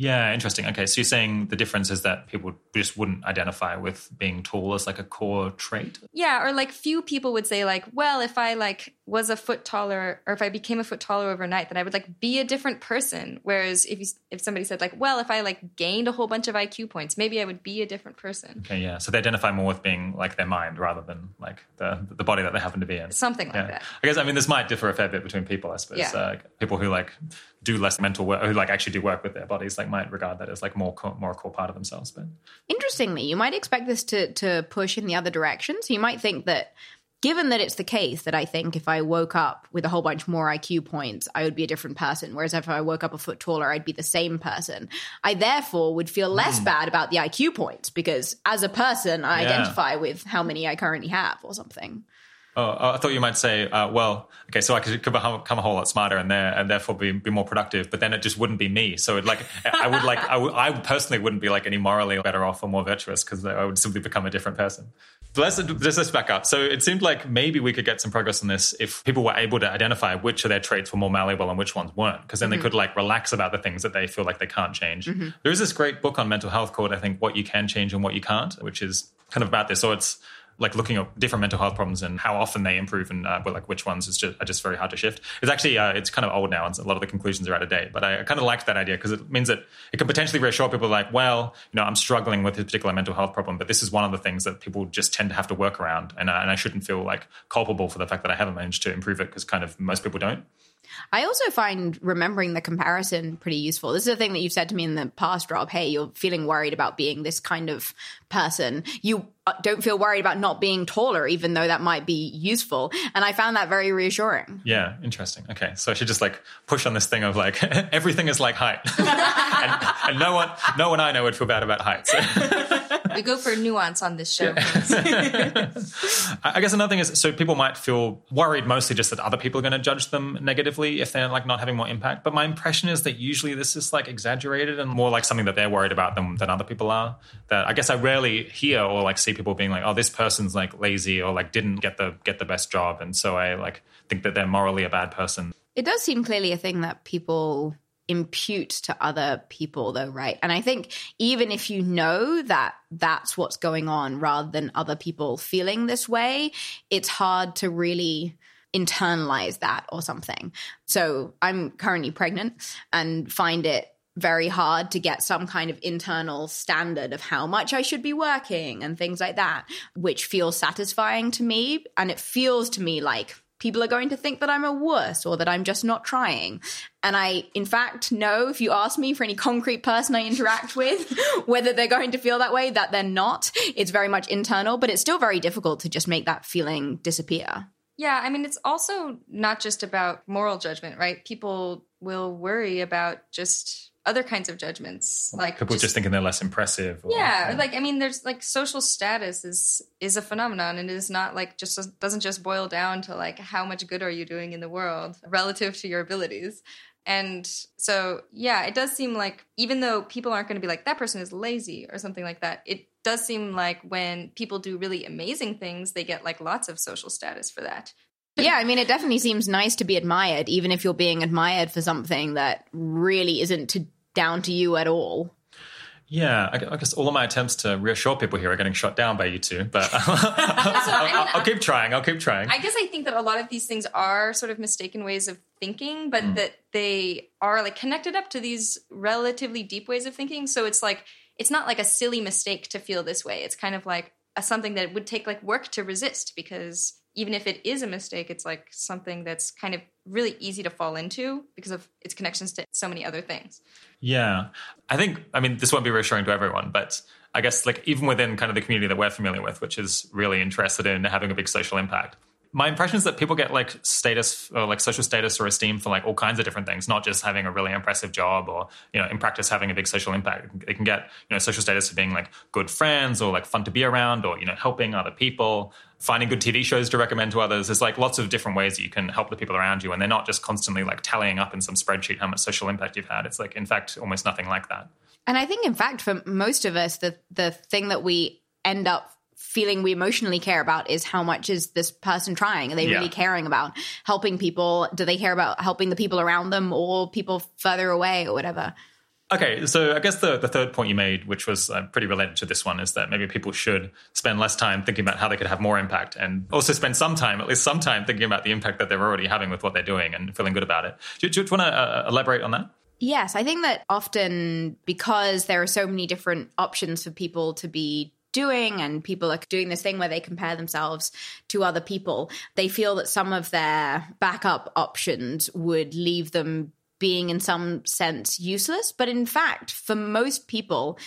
Yeah, interesting. Okay, so you're saying the difference is that people just wouldn't identify with being tall as like a core trait? Yeah, or like few people would say like, well, if I like was a foot taller or if I became a foot taller overnight, then I would like be a different person. Whereas if somebody said like, well, if I like gained a whole bunch of IQ points, maybe I would be a different person. Okay, yeah. So they identify more with being like their mind rather than like the body that they happen to be in. Something like that. I guess, I mean, this might differ a fair bit between people, I suppose. Yeah. People who like do less mental work, who like actually do work with their bodies, like might regard that as like more core part of themselves. But interestingly, you might expect this to push in the other direction. So you might think that, given that it's the case that I think if I woke up with a whole bunch more IQ points, I would be a different person, whereas if I woke up a foot taller, I'd be the same person. I therefore would feel less bad about the IQ points because as a person, I identify with how many I currently have or something. Oh, I thought you might say, well, okay, so I could become a whole lot smarter and there, and therefore be more productive, but then it just wouldn't be me. So it like, I personally wouldn't be like any morally better off or more virtuous because I would simply become a different person. But let's back up. So it seemed like maybe we could get some progress on this if people were able to identify which of their traits were more malleable and which ones weren't, because then they could like relax about the things that they feel like they can't change. Mm-hmm. There is this great book on mental health called, I think, What You Can Change and What You Can't, which is kind of about this. So it's like looking at different mental health problems and how often they improve and like which ones are just very hard to shift. It's actually, it's kind of old now and a lot of the conclusions are out of date, but I kind of liked that idea because it means that it can potentially reassure people like, well, you know, I'm struggling with this particular mental health problem, but this is one of the things that people just tend to have to work around and I shouldn't feel like culpable for the fact that I haven't managed to improve it because kind of most people don't. I also find remembering the comparison pretty useful. This is a thing that you've said to me in the past, Rob. Hey, you're feeling worried about being this kind of person. You don't feel worried about not being taller, even though that might be useful. And I found that very reassuring. Yeah, interesting. Okay, so I should just like push on this thing of like everything is like height, and no one I know would feel bad about height. So. We go for nuance on this show. Yeah. I guess another thing is, so people might feel worried mostly just that other people are going to judge them negatively if they're like not having more impact. But my impression is that usually this is like exaggerated and more like something that they're worried about than other people are. That I guess I rarely hear or like see people being like, oh, this person's like lazy or like didn't get the best job. And so I like think that they're morally a bad person. It does seem clearly a thing that people impute to other people though, right? And I think even if you know that that's what's going on rather than other people feeling this way, it's hard to really internalize that or something. So I'm currently pregnant and find it very hard to get some kind of internal standard of how much I should be working and things like that, which feels satisfying to me. And it feels to me like people are going to think that I'm a wuss or that I'm just not trying. And I, in fact, know if you ask me for any concrete person I interact with, whether they're going to feel that way, that they're not. It's very much internal, but it's still very difficult to just make that feeling disappear. Yeah, I mean, it's also not just about moral judgment, right? People will worry about just other kinds of judgments. Like people just thinking they're less impressive. Or, yeah, like, I mean, there's like social status is a phenomenon, and it is not like just doesn't just boil down to like how much good are you doing in the world relative to your abilities. And so, yeah, it does seem like even though people aren't going to be like, that person is lazy or something like that, it does seem like when people do really amazing things, they get like lots of social status for that. Yeah, I mean, it definitely seems nice to be admired, even if you're being admired for something that really isn't down to you at all. Yeah, I guess all of my attempts to reassure people here are getting shot down by you two, but I'll keep trying. I guess I think that a lot of these things are sort of mistaken ways of thinking, but that they are like connected up to these relatively deep ways of thinking. So it's like, it's not like a silly mistake to feel this way. It's kind of like something that would take like work to resist, because even if it is a mistake, it's like something that's kind of really easy to fall into because of its connections to so many other things. Yeah. I think, I mean, this won't be reassuring to everyone, but I guess like even within kind of the community that we're familiar with, which is really interested in having a big social impact, my impression is that people get like status or like social status or esteem for like all kinds of different things, not just having a really impressive job or, you know, in practice having a big social impact. They can get, you know, social status for being like good friends or like fun to be around or, you know, helping other people, finding good TV shows to recommend to others. There's like lots of different ways that you can help the people around you. And they're not just constantly like tallying up in some spreadsheet how much social impact you've had. It's like, in fact, almost nothing like that. And I think, in fact, for most of us, the thing that we end up feeling we emotionally care about is how much is this person trying? Are they really caring about helping people? Do they care about helping the people around them or people further away or whatever? Okay, so I guess the third point you made, which was pretty related to this one, is that maybe people should spend less time thinking about how they could have more impact and also spend some time, at least some time, thinking about the impact that they're already having with what they're doing and feeling good about it. Do you want to elaborate on that? Yes, I think that often because there are so many different options for people to be doing, and people are doing this thing where they compare themselves to other people, they feel that some of their backup options would leave them being in some sense useless. But in fact, for most people,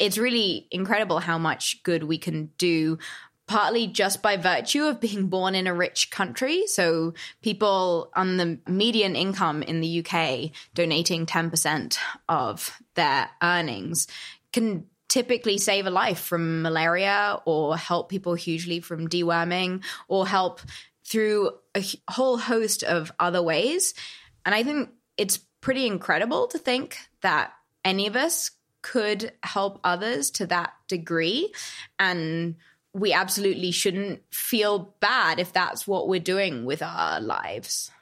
it's really incredible how much good we can do, partly just by virtue of being born in a rich country. So people on the median income in the UK donating 10% of their earnings can typically save a life from malaria or help people hugely from deworming or help through a whole host of other ways. And I think it's pretty incredible to think that any of us could help others to that degree. And we absolutely shouldn't feel bad if that's what we're doing with our lives.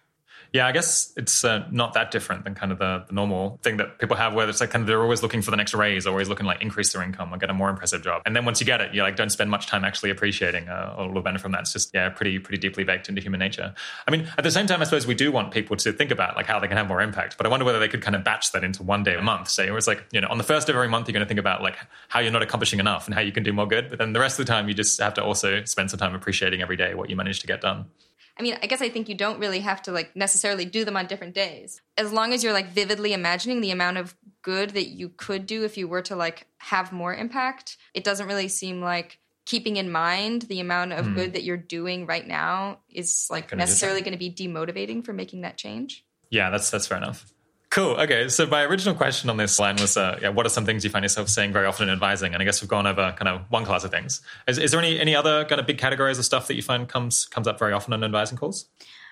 Yeah, I guess it's not that different than kind of the normal thing that people have, where it's like kind of they're always looking for the next raise, always looking like increase their income or get a more impressive job. And then once you get it, you like don't spend much time actually appreciating all the benefit from that. It's just, yeah, pretty deeply baked into human nature. I mean, at the same time, I suppose we do want people to think about like how they can have more impact. But I wonder whether they could kind of batch that into one day a month. So it's like, you know, on the first of every month, you're going to think about like how you're not accomplishing enough and how you can do more good. But then the rest of the time, you just have to also spend some time appreciating every day what you managed to get done. I mean, I guess I think you don't really have to like necessarily do them on different days. As long as you're like vividly imagining the amount of good that you could do if you were to like have more impact, it doesn't really seem like keeping in mind the amount of good that you're doing right now is like necessarily going to be demotivating for making that change. Yeah, that's fair enough. Cool. Okay. So my original question on this line was, what are some things you find yourself saying very often in advising? And I guess we've gone over kind of one class of things. Is there any other kind of big categories of stuff that you find comes up very often in advising calls?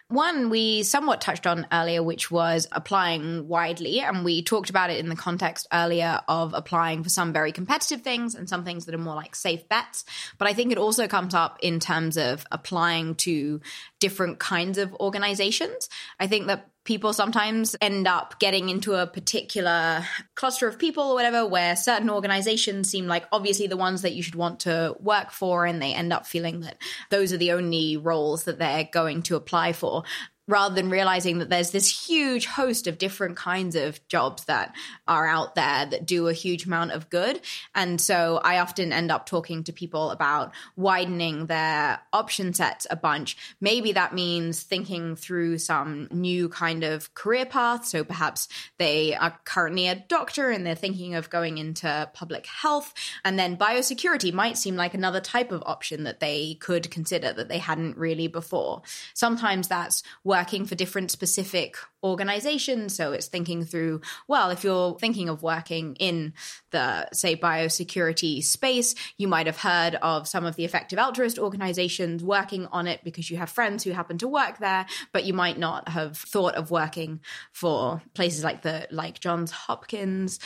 One we somewhat touched on earlier, which was applying widely. And we talked about it in the context earlier of applying for some very competitive things and some things that are more like safe bets. But I think it also comes up in terms of applying to different kinds of organizations. I think that people sometimes end up getting into a particular cluster of people or whatever, where certain organizations seem like obviously the ones that you should want to work for, and they end up feeling that those are the only roles that they're going to apply for, rather than realizing that there's this huge host of different kinds of jobs that are out there that do a huge amount of good. And so I often end up talking to people about widening their option sets a bunch. Maybe that means thinking through some new kind of career path. So perhaps they are currently a doctor and they're thinking of going into public health. And then biosecurity might seem like another type of option that they could consider that they hadn't really before. Sometimes that's working for different specific organizations. So it's thinking through, well, if you're thinking of working in the, say, biosecurity space, you might have heard of some of the effective altruist organizations working on it because you have friends who happen to work there, but you might not have thought of working for places like Johns Hopkins.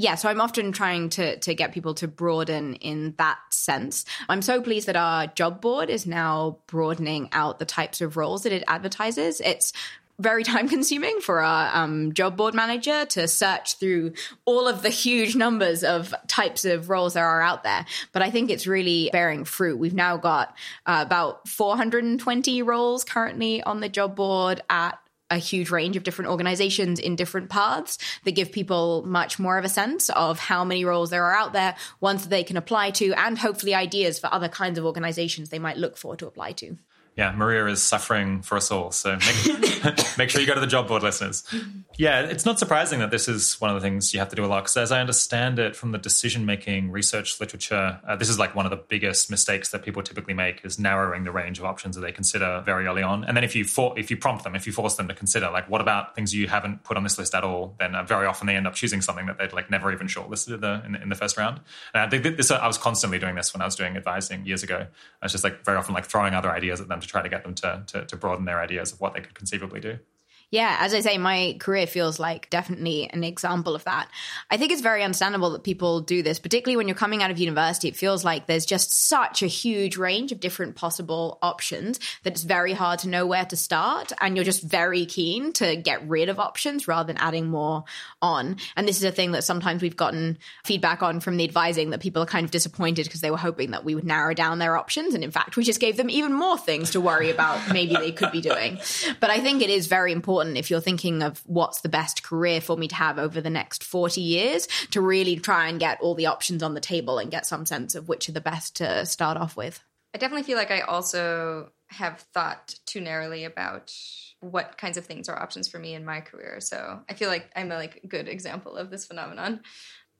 Yeah, so I'm often trying to get people to broaden in that sense. I'm so pleased that our job board is now broadening out the types of roles that it advertises. It's very time consuming for our job board manager to search through all of the huge numbers of types of roles there are out there. But I think it's really bearing fruit. We've now got about 420 roles currently on the job board at a huge range of different organizations in different paths that give people much more of a sense of how many roles there are out there, ones that they can apply to, and hopefully ideas for other kinds of organizations they might look for to apply to. Yeah, Maria is suffering for us all. So make sure you go to the job board, listeners. Yeah, it's not surprising that this is one of the things you have to do a lot, because as I understand it from the decision-making research literature, this is like one of the biggest mistakes that people typically make, is narrowing the range of options that they consider very early on. And then if you force them to consider, like, what about things you haven't put on this list at all, then very often they end up choosing something that they'd like never even shortlisted in the first round. And I think I was constantly doing this when I was doing advising years ago. I was just like very often like throwing other ideas at them to try to get them to broaden their ideas of what they could conceivably do. Yeah, as I say, my career feels like definitely an example of that. I think it's very understandable that people do this, particularly when you're coming out of university. It feels like there's just such a huge range of different possible options that it's very hard to know where to start. And you're just very keen to get rid of options rather than adding more on. And this is a thing that sometimes we've gotten feedback on from the advising, that people are kind of disappointed because they were hoping that we would narrow down their options. And in fact, we just gave them even more things to worry about maybe they could be doing. But I think it is very important, if you're thinking of what's the best career for me to have over the next 40 years, to really try and get all the options on the table and get some sense of which are the best to start off with. I definitely feel like I also have thought too narrowly about what kinds of things are options for me in my career. So I feel like I'm a good example of this phenomenon.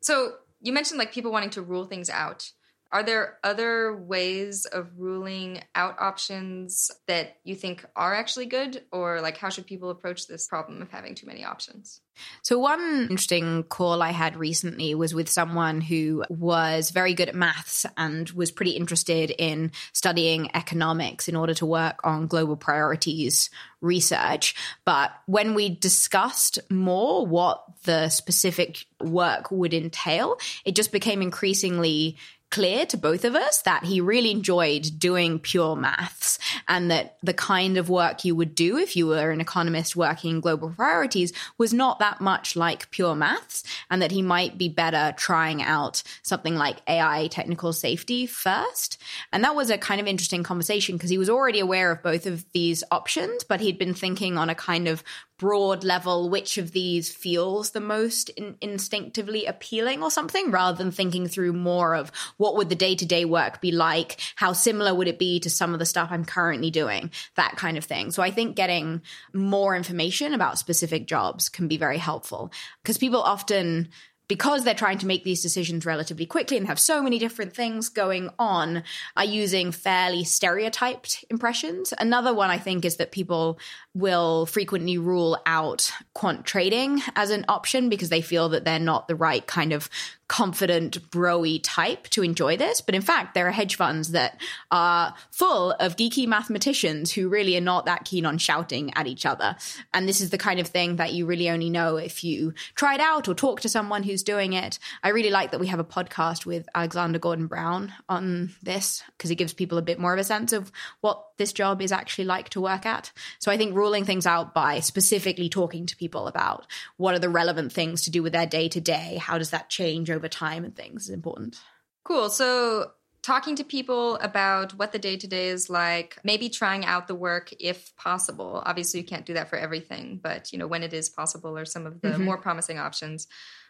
So you mentioned people wanting to rule things out. Are there other ways of ruling out options that you think are actually good? Or how should people approach this problem of having too many options? So one interesting call I had recently was with someone who was very good at maths and was pretty interested in studying economics in order to work on global priorities research. But when we discussed more what the specific work would entail, it just became increasingly clear to both of us that he really enjoyed doing pure maths, and that the kind of work you would do if you were an economist working in Global Priorities was not that much like pure maths, and that he might be better trying out something like AI technical safety first. And that was a kind of interesting conversation because he was already aware of both of these options, but he'd been thinking on a kind of broad level, which of these feels the most instinctively appealing or something, rather than thinking through more of what would the day-to-day work be like, how similar would it be to some of the stuff I'm currently doing, that kind of thing. So I think getting more information about specific jobs can be very helpful, because people often, because they're trying to make these decisions relatively quickly and have so many different things going on, are using fairly stereotyped impressions. Another one I think is that people will frequently rule out quant trading as an option because they feel that they're not the right kind of confident, bro-y type to enjoy this. But in fact, there are hedge funds that are full of geeky mathematicians who really are not that keen on shouting at each other. And this is the kind of thing that you really only know if you try it out or talk to someone who's doing it. I really like that we have a podcast with Alexander Gordon Brown on this, because it gives people a bit more of a sense of what this job is actually like to work at. So I think ruling things out by specifically talking to people about what are the relevant things to do with their day-to-day, how does that change over time and things, is important. Cool. So talking to people about what the day-to-day is like, maybe trying out the work if possible. Obviously, you can't do that for everything, but you know, when it is possible are some of the more promising options.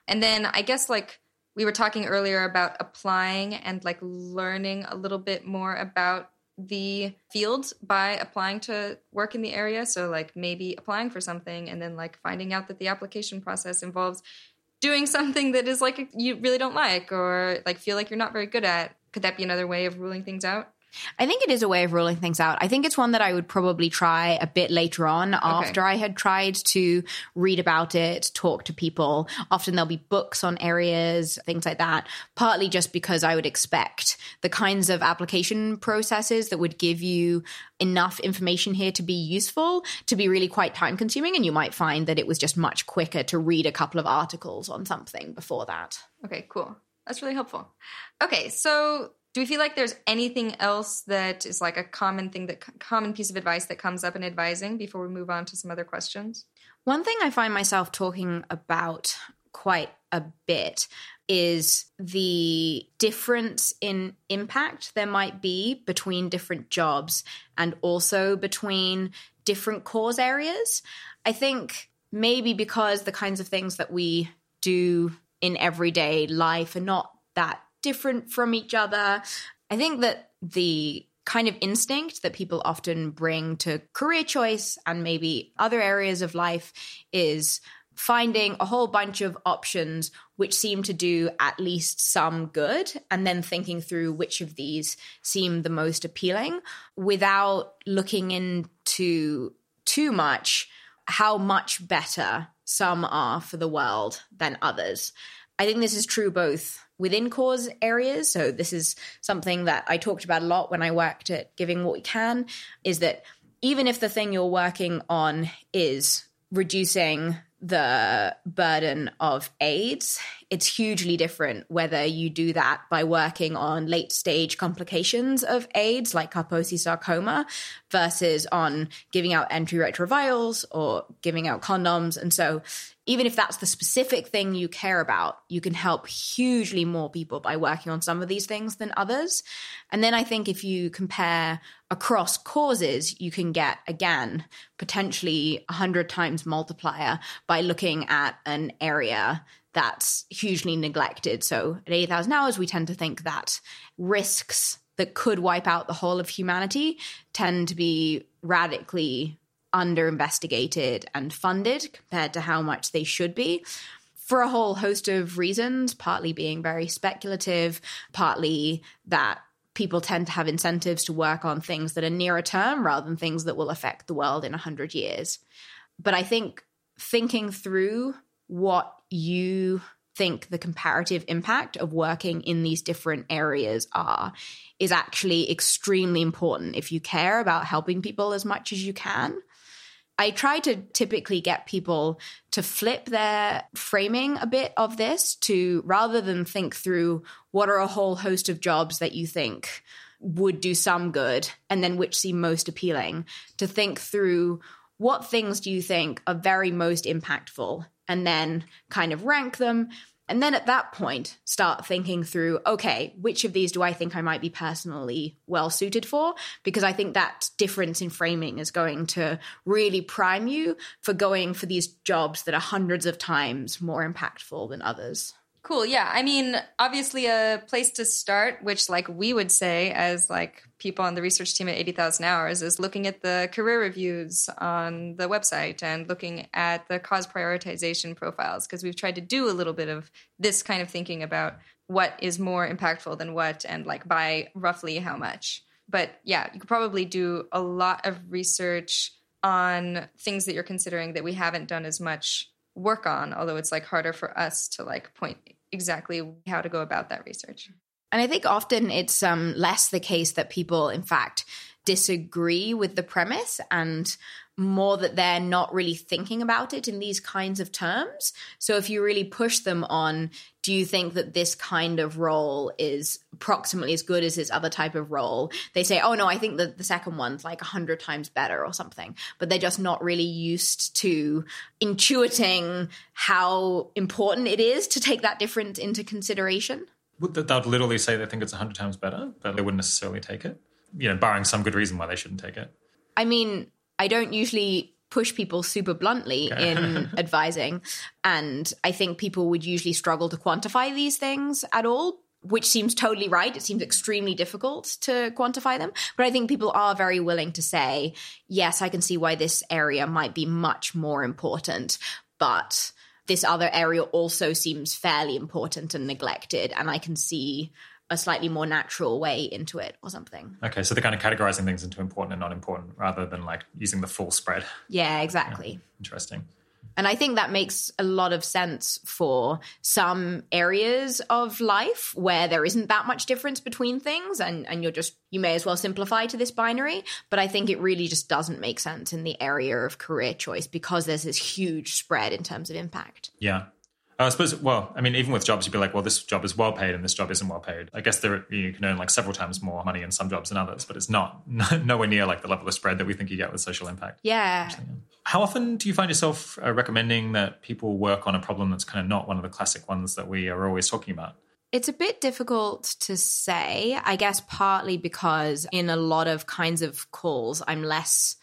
And then I guess like we were talking earlier about applying and like learning a little bit more about the field by applying to work in the area. So like maybe applying for something and then like finding out that the application process involves doing something that is like you really don't like or like feel like you're not very good at. Could that be another way of ruling things out? I think it is a way of ruling things out. I think it's one that I would probably try a bit later on after I had tried to read about it, talk to people. Often there'll be books on areas, things like that, partly just because I would expect the kinds of application processes that would give you enough information here to be useful to be really quite time consuming. And you might find that it was just much quicker to read a couple of articles on something before that. Okay, cool. That's really helpful. Okay, so do we feel like there's anything else that is like a common thing, that common piece of advice that comes up in advising before we move on to some other questions? One thing I find myself talking about quite a bit is the difference in impact there might be between different jobs and also between different cause areas. I think maybe because the kinds of things that we do in everyday life are not that different from each other. I think that the kind of instinct that people often bring to career choice and maybe other areas of life is finding a whole bunch of options which seem to do at least some good, and then thinking through which of these seem the most appealing without looking into too much how much better some are for the world than others. I think this is true both within cause areas. So this is something that I talked about a lot when I worked at Giving What We Can, is that even if the thing you're working on is reducing the burden of AIDS, it's hugely different whether you do that by working on late stage complications of AIDS like Kaposi sarcoma versus on giving out antiretrovirals or giving out condoms. And so even if that's the specific thing you care about, you can help hugely more people by working on some of these things than others. And then I think if you compare across causes, you can get, again, potentially 100 times multiplier by looking at an area that's hugely neglected. So at 80,000 Hours, we tend to think that risks that could wipe out the whole of humanity tend to be radically under-investigated and funded compared to how much they should be, for a whole host of reasons, partly being very speculative, partly that people tend to have incentives to work on things that are nearer term rather than things that will affect the world in 100 years. But I think thinking through what you think the comparative impact of working in these different areas are is actually extremely important if you care about helping people as much as you can. I try to typically get people to flip their framing a bit of this to, rather than think through what are a whole host of jobs that you think would do some good and then which seem most appealing, to think through what things do you think are very most impactful and then kind of rank them. And then at that point, start thinking through, okay, which of these do I think I might be personally well suited for? Because I think that difference in framing is going to really prime you for going for these jobs that are hundreds of times more impactful than others. Cool. Yeah. I mean, obviously a place to start, which like we would say as like people on the research team at 80,000 Hours, is looking at the career reviews on the website and looking at the cause prioritization profiles, because we've tried to do a little bit of this kind of thinking about what is more impactful than what and like by roughly how much. But yeah, you could probably do a lot of research on things that you're considering that we haven't done as much work on, although it's like harder for us to like point exactly how to go about that research. And I think often it's less the case that people, in fact, disagree with the premise, and more that they're not really thinking about it in these kinds of terms. So if you really push them on, do you think that this kind of role is approximately as good as this other type of role? They say, oh, no, I think that the second one's like 100 times better or something. But they're just not really used to intuiting how important it is to take that difference into consideration. They'd literally say they think it's 100 times better, but they wouldn't necessarily take it, you know, barring some good reason why they shouldn't take it. I mean, I don't usually push people super bluntly in advising, and I think people would usually struggle to quantify these things at all, which seems totally right. It seems extremely difficult to quantify them. But I think people are very willing to say, yes, I can see why this area might be much more important, but this other area also seems fairly important and neglected, and I can see a slightly more natural way into it or something. Okay, so they're kind of categorizing things into important and not important rather than like using the full spread. Yeah, exactly. Yeah, interesting. And I think that makes a lot of sense for some areas of life where there isn't that much difference between things, and you may as well simplify to this binary. But I think it really just doesn't make sense in the area of career choice because there's this huge spread in terms of impact. Yeah. I suppose, well, I mean, even with jobs, you'd be like, well, this job is well paid and this job isn't well paid. I guess you can earn like several times more money in some jobs than others, but it's not nowhere near like the level of spread that we think you get with social impact. Yeah. How often do you find yourself recommending that people work on a problem that's kind of not one of the classic ones that we are always talking about? It's a bit difficult to say, I guess partly because in a lot of kinds of calls, I'm less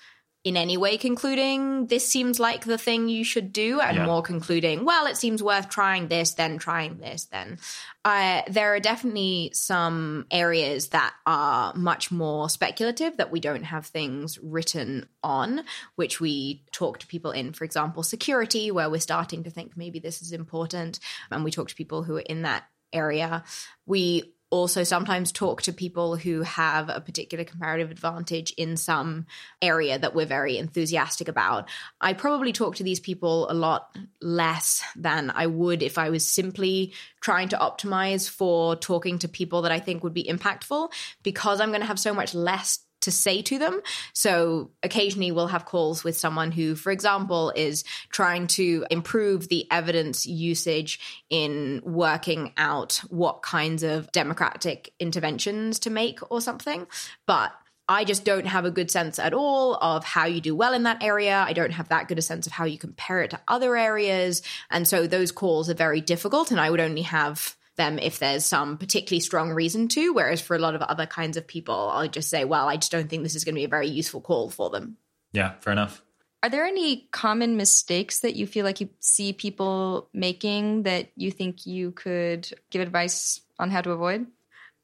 in any way concluding this seems like the thing you should do, and more concluding, well, it seems worth trying this, then trying this, then. There are definitely some areas that are much more speculative that we don't have things written on, which we talk to people in, for example, security, where we're starting to think maybe this is important. And we talk to people who are in that area. We also sometimes talk to people who have a particular comparative advantage in some area that we're very enthusiastic about. I probably talk to these people a lot less than I would if I was simply trying to optimize for talking to people that I think would be impactful, because I'm going to have so much less to say to them. So occasionally we'll have calls with someone who, for example, is trying to improve the evidence usage in working out what kinds of democratic interventions to make or something. But I just don't have a good sense at all of how you do well in that area. I don't have that good a sense of how you compare it to other areas. And so those calls are very difficult, and I would only have them if there's some particularly strong reason to, whereas for a lot of other kinds of people, I'll just say, well, I just don't think this is going to be a very useful call for them. Yeah, fair enough. Are there any common mistakes that you feel like you see people making that you think you could give advice on how to avoid?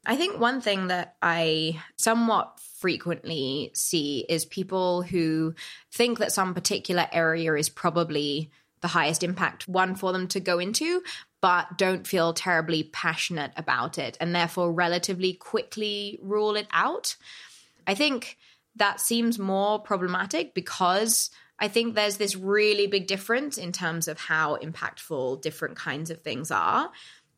I think one thing that I somewhat frequently see is people who think that some particular area is probably the highest impact one for them to go into, but don't feel terribly passionate about it and therefore relatively quickly rule it out. I think that seems more problematic because I think there's this really big difference in terms of how impactful different kinds of things are.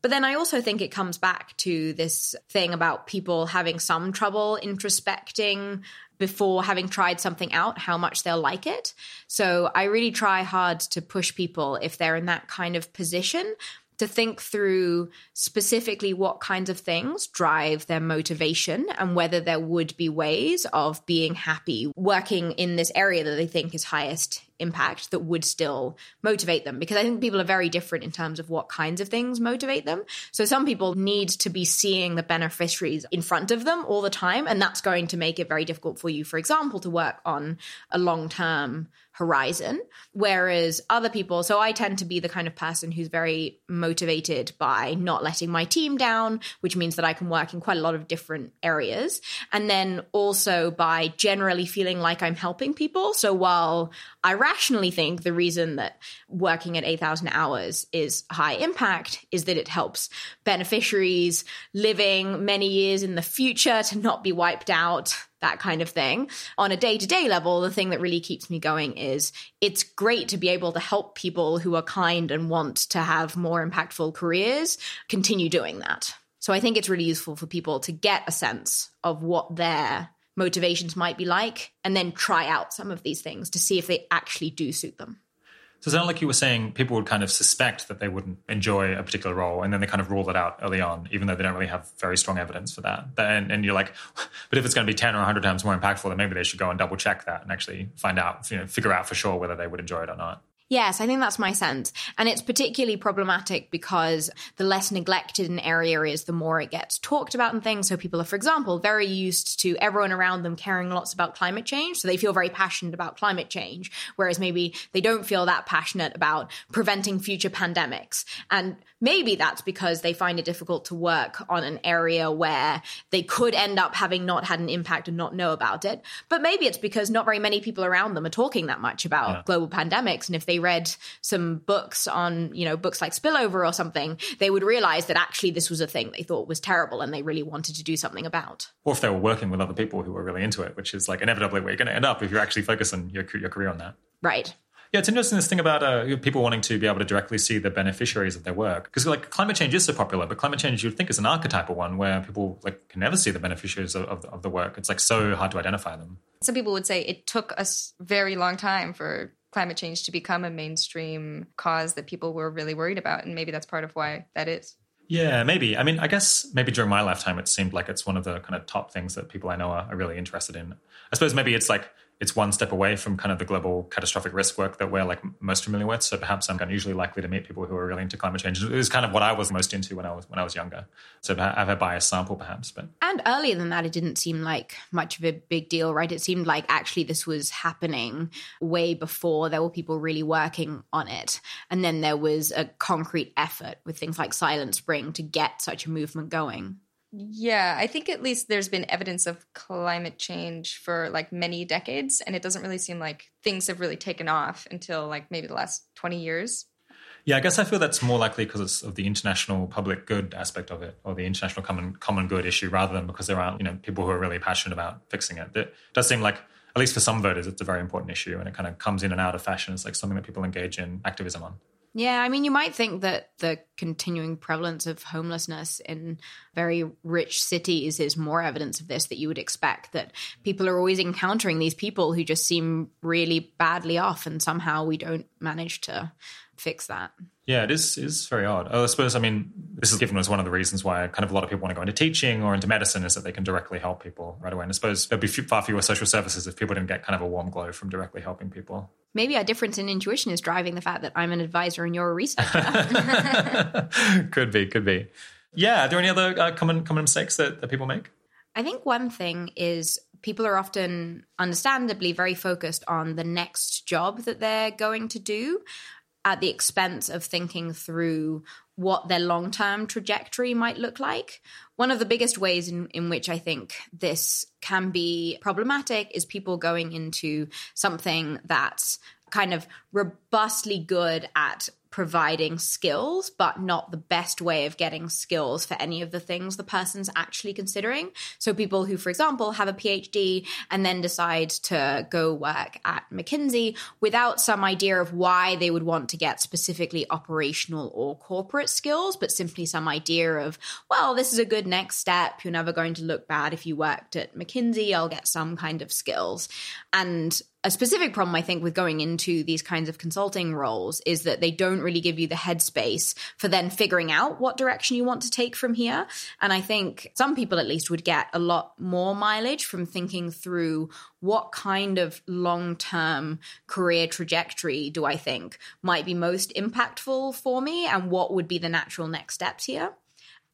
But then I also think it comes back to this thing about people having some trouble introspecting before having tried something out, how much they'll like it. So I really try hard to push people if they're in that kind of position to think through specifically what kinds of things drive their motivation and whether there would be ways of being happy working in this area that they think is highest impact that would still motivate them. Because I think people are very different in terms of what kinds of things motivate them. So some people need to be seeing the beneficiaries in front of them all the time. And that's going to make it very difficult for you, for example, to work on a long-term horizon. Whereas other people, so I tend to be the kind of person who's very motivated by not letting my team down, which means that I can work in quite a lot of different areas. And then also by generally feeling like I'm helping people. So while I rationally think the reason that working at 8,000 hours is high impact is that it helps beneficiaries living many years in the future to not be wiped out, that kind of thing. On a day-to-day level, the thing that really keeps me going is it's great to be able to help people who are kind and want to have more impactful careers continue doing that. So I think it's really useful for people to get a sense of what their motivations might be like, and then try out some of these things to see if they actually do suit them. So it sounded like you were saying people would kind of suspect that they wouldn't enjoy a particular role, and then they kind of rule it out early on, even though they don't really have very strong evidence for that. And you're like, but if it's going to be 10 or 100 times more impactful, then maybe they should go and double check that and actually find out, you know, figure out for sure whether they would enjoy it or not. Yes, I think that's my sense. And it's particularly problematic because the less neglected an area is, the more it gets talked about and things. So people are, for example, very used to everyone around them caring lots about climate change. So they feel very passionate about climate change, whereas maybe they don't feel that passionate about preventing future pandemics. And maybe that's because they find it difficult to work on an area where they could end up having not had an impact and not know about it. But maybe it's because not very many people around them are talking that much about global pandemics. And if they read some books on, you know, books like Spillover or something, they would realize that actually this was a thing they thought was terrible and they really wanted to do something about. Or if they were working with other people who were really into it, which is like inevitably where you're going to end up if you're actually focusing your career on that. Right. Yeah, it's interesting this thing about people wanting to be able to directly see the beneficiaries of their work. Because like climate change is so popular, but climate change you'd think is an archetypal one where people like can never see the beneficiaries of the work. It's like so hard to identify them. Some people would say it took us very long time for climate change to become a mainstream cause that people were really worried about. And maybe that's part of why that is. Yeah, maybe. I mean, I guess maybe during my lifetime, it seemed like it's one of the kind of top things that people I know are really interested in. I suppose maybe it's like it's one step away from kind of the global catastrophic risk work that we're like most familiar with. So perhaps I'm unusually likely to meet people who are really into climate change. It was kind of what I was most into when I was younger. So I have a biased sample perhaps. But and earlier than that, it didn't seem like much of a big deal, right? It seemed like actually this was happening way before there were people really working on it. And then there was a concrete effort with things like Silent Spring to get such a movement going. Yeah, I think at least there's been evidence of climate change for like many decades, and it doesn't really seem like things have really taken off until like maybe the last 20 years. Yeah, I guess I feel that's more likely because it's of the international public good aspect of it, or the international common good issue, rather than because there aren't, you know, people who are really passionate about fixing it. It does seem like, at least for some voters, it's a very important issue, and it kind of comes in and out of fashion. It's like something that people engage in activism on. Yeah, I mean, you might think that the continuing prevalence of homelessness in very rich cities is more evidence of this, that you would expect that people are always encountering these people who just seem really badly off, and somehow we don't manage to fix that. Yeah, it is very odd. I suppose, I mean, this is given as one of the reasons why kind of a lot of people want to go into teaching or into medicine, is that they can directly help people right away. And I suppose there'd be far fewer social services if people didn't get kind of a warm glow from directly helping people. Maybe our difference in intuition is driving the fact that I'm an advisor and you're a researcher. Could be. Yeah, are there any other common mistakes that people make? I think one thing is people are often understandably very focused on the next job that they're going to do, at the expense of thinking through what their long-term trajectory might look like. One of the biggest ways in which I think this can be problematic is people going into something that's kind of robustly good at providing skills, but not the best way of getting skills for any of the things the person's actually considering. So people who, for example, have a PhD and then decide to go work at McKinsey without some idea of why they would want to get specifically operational or corporate skills, but simply some idea of, well, this is a good next step. You're never going to look bad if you worked at McKinsey. I'll get some kind of skills. And a specific problem, I think, with going into these kinds of consulting roles is that they don't really give you the headspace for then figuring out what direction you want to take from here. And I think some people at least would get a lot more mileage from thinking through what kind of long-term career trajectory do I think might be most impactful for me and what would be the natural next steps here.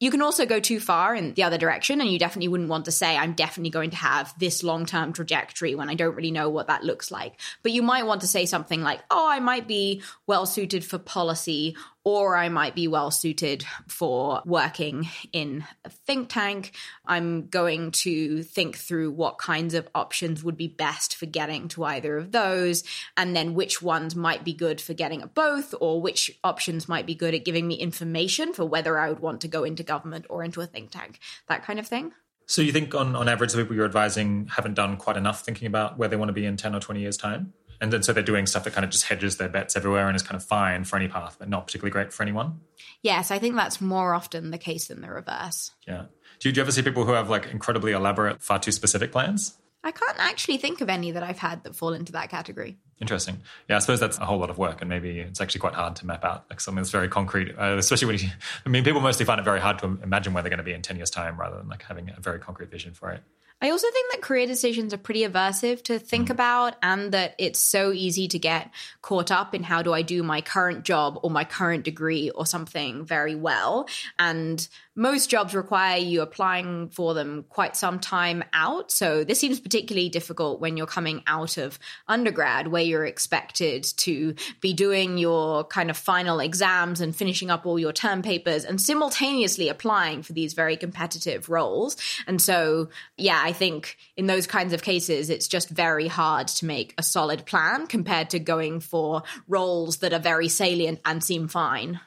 You can also go too far in the other direction, and you definitely wouldn't want to say, I'm definitely going to have this long-term trajectory when I don't really know what that looks like. But you might want to say something like, oh, I might be well-suited for policy, or I might be well-suited for working in a think tank. I'm going to think through what kinds of options would be best for getting to either of those, and then which ones might be good for getting at both, or which options might be good at giving me information for whether I would want to go into government or into a think tank, that kind of thing. So you think on average, the people you're advising haven't done quite enough thinking about where they want to be in 10 or 20 years' time? And then so they're doing stuff that kind of just hedges their bets everywhere and is kind of fine for any path, but not particularly great for anyone? Yes, I think that's more often the case than the reverse. Yeah. Do you ever see people who have like incredibly elaborate, far too specific plans? I can't actually think of any that I've had that fall into that category. Interesting. Yeah, I suppose that's a whole lot of work, and maybe it's actually quite hard to map out like something that's very concrete, especially when people mostly find it very hard to imagine where they're going to be in 10 years' time rather than like having a very concrete vision for it. I also think that career decisions are pretty aversive to think about, and that it's so easy to get caught up in how do I do my current job or my current degree or something very well. And most jobs require you applying for them quite some time out. So this seems particularly difficult when you're coming out of undergrad, where you're expected to be doing your kind of final exams and finishing up all your term papers and simultaneously applying for these very competitive roles. And so, yeah, I think in those kinds of cases, it's just very hard to make a solid plan compared to going for roles that are very salient and seem fine.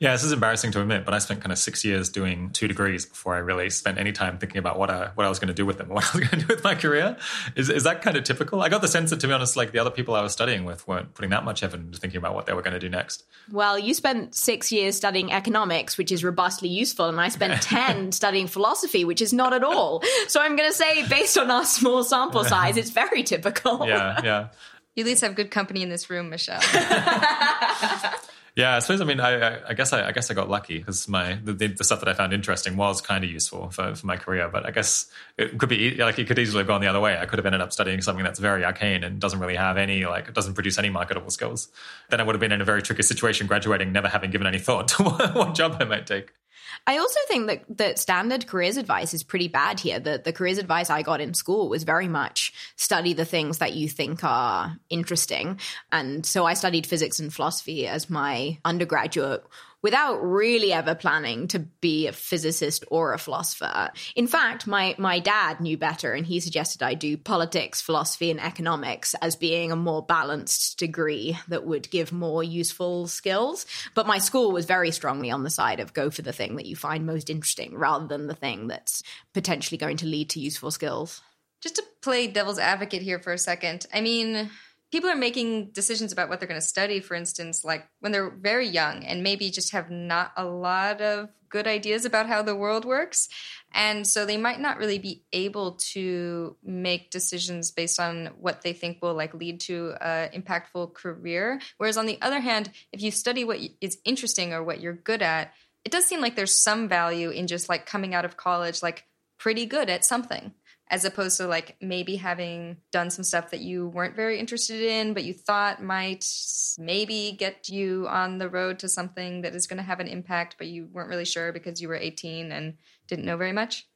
Yeah, this is embarrassing to admit, but I spent kind of 6 years doing 2 degrees before I really spent any time thinking about what I was going to do with them, what I was going to do with my career. Is that kind of typical? I got the sense that, to be honest, like the other people I was studying with weren't putting that much effort into thinking about what they were going to do next. Well, you spent 6 years studying economics, which is robustly useful, and I spent 10 studying philosophy, which is not at all. So I'm going to say, based on our small sample size, it's very typical. Yeah. You at least have good company in this room, Michelle. Yeah, I suppose, I mean, I guess I got lucky because the stuff that I found interesting was kind of useful for my career. But I guess it could be like it could easily have gone the other way. I could have ended up studying something that's very arcane and doesn't really have any, like, doesn't produce any marketable skills. Then I would have been in a very tricky situation graduating, never having given any thought to what job I might take. I also think that standard careers advice is pretty bad here. The careers advice I got in school was very much study the things that you think are interesting. And so I studied physics and philosophy as my undergraduate without really ever planning to be a physicist or a philosopher. In fact, my dad knew better, and he suggested I do politics, philosophy, and economics as being a more balanced degree that would give more useful skills. But my school was very strongly on the side of go for the thing that you find most interesting rather than the thing that's potentially going to lead to useful skills. Just to play devil's advocate here for a second, I mean, people are making decisions about what they're going to study, for instance, like when they're very young and maybe just have not a lot of good ideas about how the world works. And so they might not really be able to make decisions based on what they think will like lead to an impactful career. Whereas on the other hand, if you study what is interesting or what you're good at, it does seem like there's some value in just like coming out of college, like pretty good at something, as opposed to like maybe having done some stuff that you weren't very interested in, but you thought might maybe get you on the road to something that is going to have an impact, but you weren't really sure because you were 18 and didn't know very much.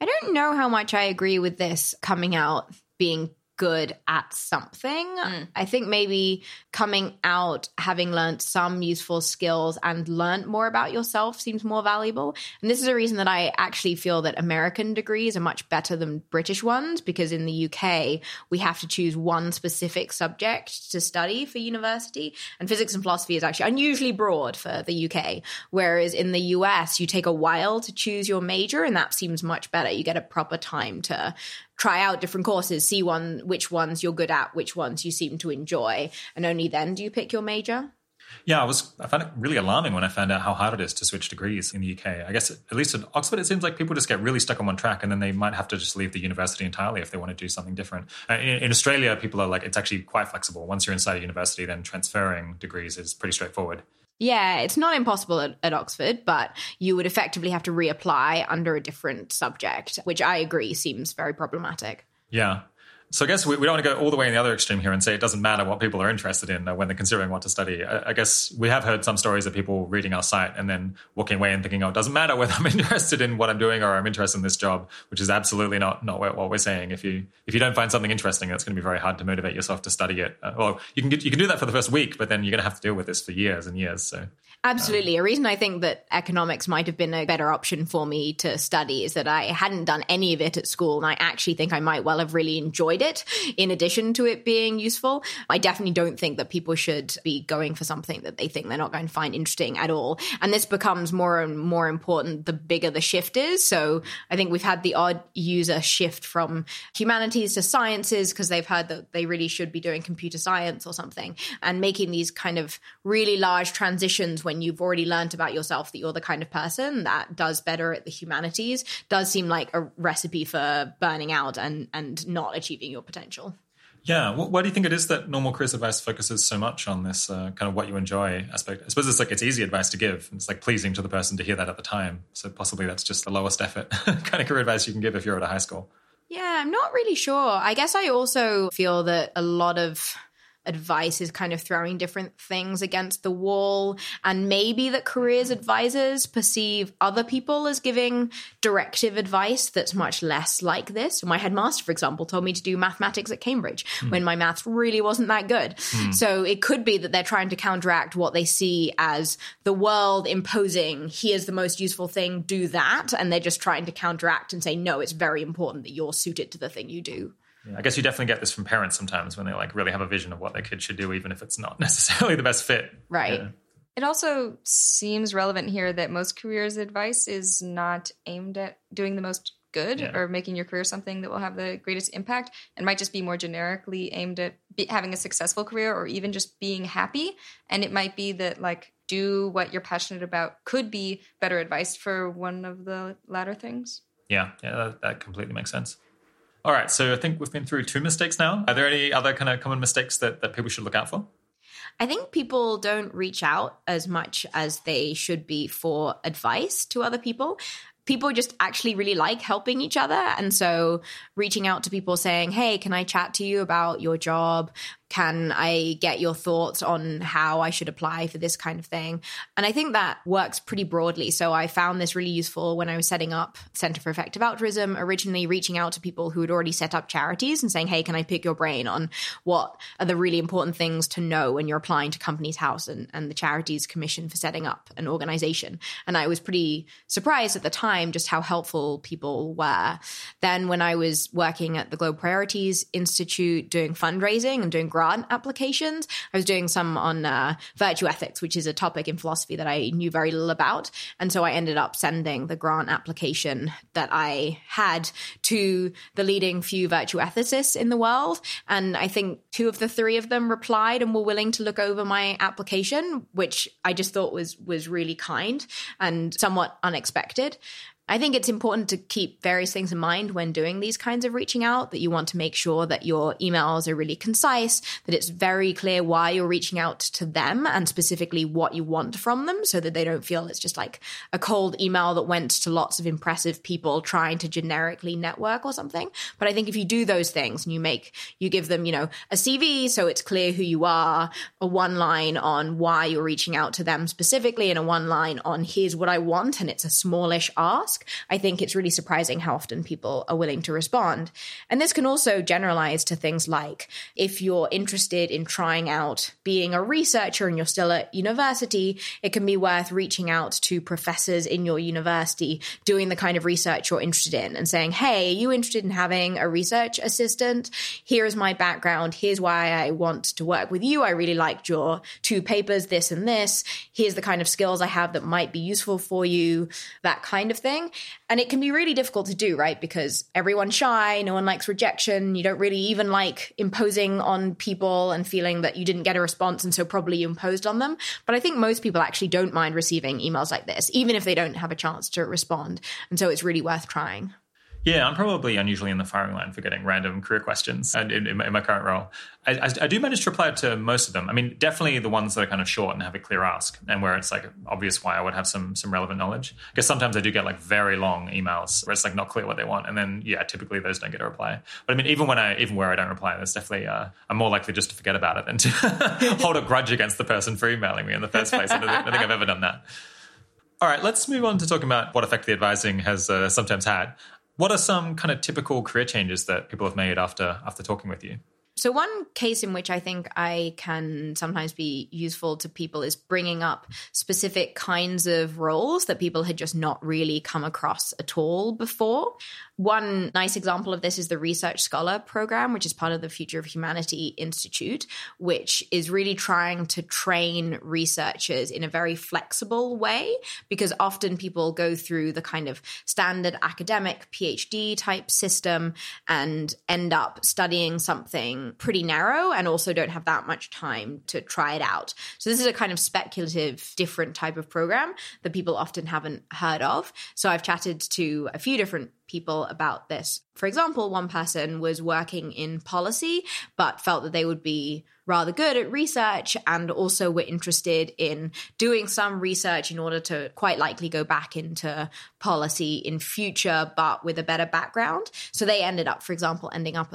I don't know how much I agree with this coming out being good at something. I think maybe coming out, having learned some useful skills and learned more about yourself seems more valuable. And this is a reason that I actually feel that American degrees are much better than British ones, because in the UK, we have to choose one specific subject to study for university. And physics and philosophy is actually unusually broad for the UK. Whereas in the US, you take a while to choose your major, and that seems much better. You get a proper time to try out different courses, see which ones you're good at, which ones you seem to enjoy, and only then do you pick your major. Yeah, I found it really alarming when I found out how hard it is to switch degrees in the UK. I guess at least at Oxford, it seems like people just get really stuck on one track, and then they might have to just leave the university entirely if they want to do something different. In Australia, people are like, it's actually quite flexible. Once you're inside a university, then transferring degrees is pretty straightforward. Yeah, it's not impossible at Oxford, but you would effectively have to reapply under a different subject, which I agree seems very problematic. Yeah. So I guess we don't want to go all the way in the other extreme here and say it doesn't matter what people are interested in when they're considering what to study. I guess we have heard some stories of people reading our site and then walking away and thinking, oh, it doesn't matter whether I'm interested in what I'm doing or I'm interested in this job, which is absolutely not what we're saying. If you don't find something interesting, it's going to be very hard to motivate yourself to study it. Well, you can do that for the first week, but then you're going to have to deal with this for years and years. So absolutely. A reason I think that economics might have been a better option for me to study is that I hadn't done any of it at school, and I actually think I might well have really enjoyed it in addition to it being useful. I definitely don't think that people should be going for something that they think they're not going to find interesting at all. And this becomes more and more important the bigger the shift is. So I think we've had the odd user shift from humanities to sciences because they've heard that they really should be doing computer science or something, and making these kind of really large transitions when you've already learned about yourself that you're the kind of person that does better at the humanities does seem like a recipe for burning out and not achieving your potential. Yeah. Why do you think it is that normal careers advice focuses so much on this kind of what you enjoy aspect? I suppose it's like it's easy advice to give. It's like pleasing to the person to hear that at the time. So possibly that's just the lowest effort kind of career advice you can give if you're at a high school. Yeah, I'm not really sure. I guess I also feel that a lot of advice is kind of throwing different things against the wall, and maybe that careers advisors perceive other people as giving directive advice that's much less like this. My headmaster, for example, told me to do mathematics at Cambridge when my maths really wasn't that good. So it could be that they're trying to counteract what they see as the world imposing, here's the most useful thing, do that. And they're just trying to counteract and say, no, it's very important that you're suited to the thing you do. Yeah. I guess you definitely get this from parents sometimes when they like really have a vision of what their kid should do, even if it's not necessarily the best fit. Right. Yeah. It also seems relevant here that most careers advice is not aimed at doing the most good or making your career something that will have the greatest impact, and might just be more generically aimed at having a successful career or even just being happy. And it might be that like do what you're passionate about could be better advice for one of the latter things. Yeah, that completely makes sense. All right, so I think we've been through two mistakes now. Are there any other kind of common mistakes that people should look out for? I think people don't reach out as much as they should be for advice to other people. People just actually really like helping each other. And so reaching out to people saying, hey, can I chat to you about your job? Can I get your thoughts on how I should apply for this kind of thing? And I think that works pretty broadly. So I found this really useful when I was setting up Center for Effective Altruism, originally reaching out to people who had already set up charities and saying, hey, can I pick your brain on what are the really important things to know when you're applying to Companies House and the Charities Commission for setting up an organization? And I was pretty surprised at the time just how helpful people were. Then when I was working at the Global Priorities Institute doing fundraising and doing grant applications. I was doing some on virtue ethics, which is a topic in philosophy that I knew very little about. And so I ended up sending the grant application that I had to the leading few virtue ethicists in the world. And I think two of the three of them replied and were willing to look over my application, which I just thought was really kind and somewhat unexpected. I think it's important to keep various things in mind when doing these kinds of reaching out, that you want to make sure that your emails are really concise, that it's very clear why you're reaching out to them and specifically what you want from them, so that they don't feel it's just like a cold email that went to lots of impressive people trying to generically network or something. But I think if you do those things and you give them, a CV so it's clear who you are, a one line on why you're reaching out to them specifically, and a one line on here's what I want, and it's a smallish ask, ask, I think it's really surprising how often people are willing to respond. And this can also generalize to things like if you're interested in trying out being a researcher and you're still at university, it can be worth reaching out to professors in your university doing the kind of research you're interested in and saying, hey, are you interested in having a research assistant? Here is my background. Here's why I want to work with you. I really liked your 2 papers, this and this. Here's the kind of skills I have that might be useful for you, that kind of thing. And it can be really difficult to do, right? Because everyone's shy, no one likes rejection. You don't really even like imposing on people and feeling that you didn't get a response and so probably you imposed on them. But I think most people actually don't mind receiving emails like this, even if they don't have a chance to respond. And so it's really worth trying. Yeah, I'm probably unusually in the firing line for getting random career questions in my current role. I do manage to reply to most of them. I mean, definitely the ones that are kind of short and have a clear ask and where it's like obvious why I would have some relevant knowledge. Because sometimes I do get like very long emails where it's like not clear what they want. And then, yeah, typically those don't get a reply. But I mean, even where I don't reply, there's definitely, I'm more likely just to forget about it than to hold a grudge against the person for emailing me in the first place. I don't think I've ever done that. All right, let's move on to talking about what effectively advising has sometimes had. What are some kind of typical career changes that people have made after talking with you? So one case in which I think I can sometimes be useful to people is bringing up specific kinds of roles that people had just not really come across at all before. One nice example of this is the Research Scholar Program, which is part of the Future of Humanity Institute, which is really trying to train researchers in a very flexible way, because often people go through the kind of standard academic PhD type system and end up studying something pretty narrow and also don't have that much time to try it out. So this is a kind of speculative, different type of program that people often haven't heard of. So I've chatted to a few different people about this. For example, one person was working in policy, but felt that they would be rather good at research and also were interested in doing some research in order to quite likely go back into policy in future, but with a better background. So they ended up at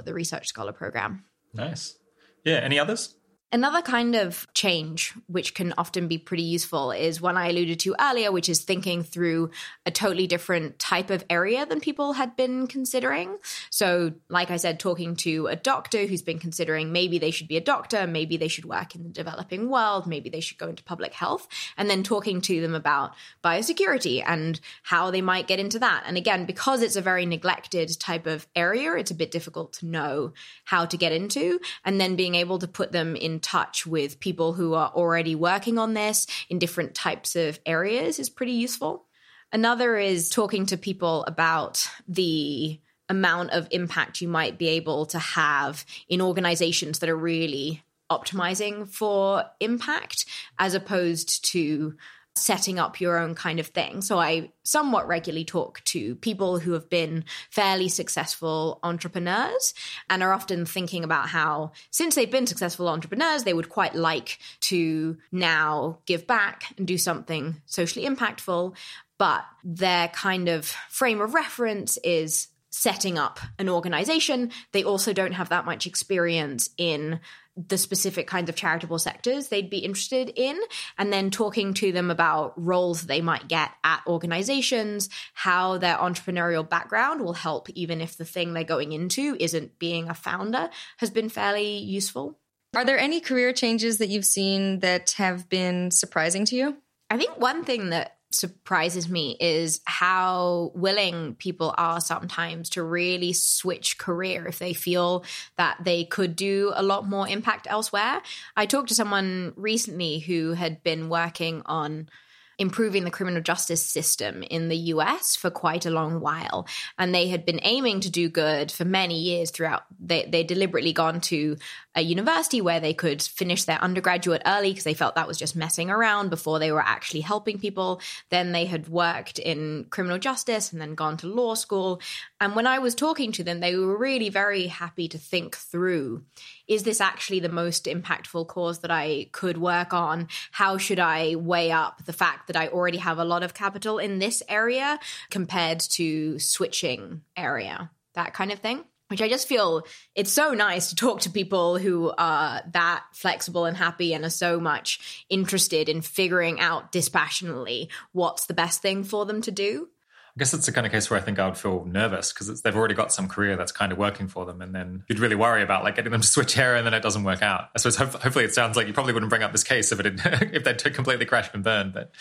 the Research Scholar Program. Nice. Yeah. Any others? Another kind of change, which can often be pretty useful, is one I alluded to earlier, which is thinking through a totally different type of area than people had been considering. So, like I said, talking to a doctor who's been considering maybe they should be a doctor, maybe they should work in the developing world, maybe they should go into public health, and then talking to them about biosecurity and how they might get into that. And again, because it's a very neglected type of area, it's a bit difficult to know how to get into, and then being able to put them in touch with people who are already working on this in different types of areas is pretty useful. Another is talking to people about the amount of impact you might be able to have in organizations that are really optimizing for impact, as opposed to setting up your own kind of thing. So I somewhat regularly talk to people who have been fairly successful entrepreneurs and are often thinking about how, since they've been successful entrepreneurs, they would quite like to now give back and do something socially impactful. But their kind of frame of reference is setting up an organization. They also don't have that much experience in the specific kinds of charitable sectors they'd be interested in, and then talking to them about roles they might get at organizations, how their entrepreneurial background will help, even if the thing they're going into isn't being a founder, has been fairly useful. Are there any career changes that you've seen that have been surprising to you? I think one thing that surprises me is how willing people are sometimes to really switch career if they feel that they could do a lot more impact elsewhere. I talked to someone recently who had been working on improving the criminal justice system in the US for quite a long while. And they had been aiming to do good for many years throughout. They deliberately gone to a university where they could finish their undergraduate early because they felt that was just messing around before they were actually helping people. Then they had worked in criminal justice and then gone to law school. And when I was talking to them, they were really very happy to think through, is this actually the most impactful cause that I could work on? How should I weigh up the fact that I already have a lot of capital in this area compared to switching area, that kind of thing? Which I just feel it's so nice to talk to people who are that flexible and happy and are so much interested in figuring out dispassionately what's the best thing for them to do. I guess it's the kind of case where I think I would feel nervous because they've already got some career that's kind of working for them. And then you'd really worry about like getting them to switch area and then it doesn't work out. I suppose hopefully it sounds like you probably wouldn't bring up this case if it had, if they'd completely crashed and burned. But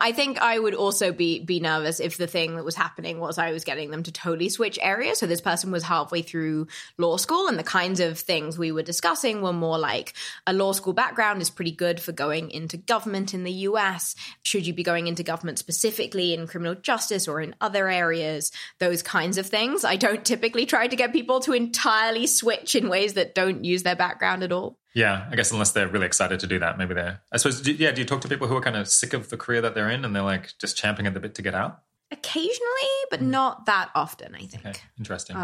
I think I would also be nervous if the thing that was happening was I was getting them to totally switch areas. So this person was halfway through law school, and the kinds of things we were discussing were more like a law school background is pretty good for going into government in the US. Should you be going into government specifically in criminal justice or in other areas? Those kinds of things. I don't typically try to get people to entirely switch in ways that don't use their background at all. Yeah, I guess unless they're really excited to do that, maybe they're... I suppose, do you talk to people who are kind of sick of the career that they're in and they're like just champing at the bit to get out? Occasionally, but not that often, I think. Okay, interesting.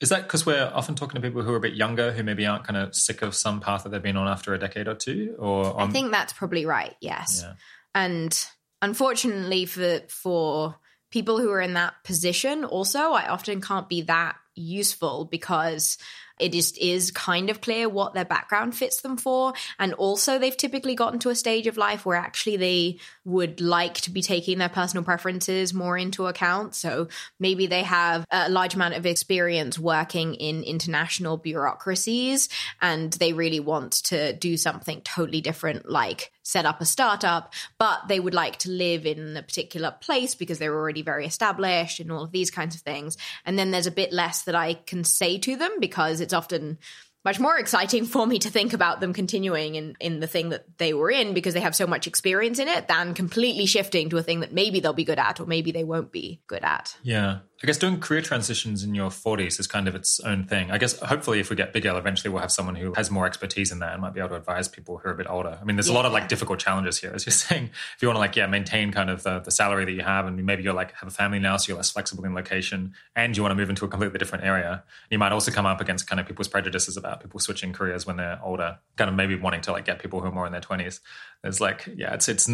Is that because we're often talking to people who are a bit younger who maybe aren't kind of sick of some path that they've been on after a decade or two? Or I think that's probably right, yes. Yeah. And unfortunately for people who are in that position also, I often can't be that useful because... it just is kind of clear what their background fits them for. And also they've typically gotten to a stage of life where actually they would like to be taking their personal preferences more into account. So maybe they have a large amount of experience working in international bureaucracies and they really want to do something totally different, like set up a startup, but they would like to live in a particular place because they're already very established and all of these kinds of things. And then there's a bit less that I can say to them because it's often much more exciting for me to think about them continuing in the thing that they were in because they have so much experience in it than completely shifting to a thing that maybe they'll be good at or maybe they won't be good at. Yeah. I guess doing career transitions in your 40s is kind of its own thing. I guess hopefully if we get bigger, eventually we'll have someone who has more expertise in that and might be able to advise people who are a bit older. I mean, there's a lot of like difficult challenges here, as you're saying. If you want to like, maintain kind of the salary that you have and maybe you're like have a family now, so you're less flexible in location and you want to move into a completely different area. You might also come up against kind of people's prejudices about people switching careers when they're older, kind of maybe wanting to like get people who are more in their 20s. It's like, it's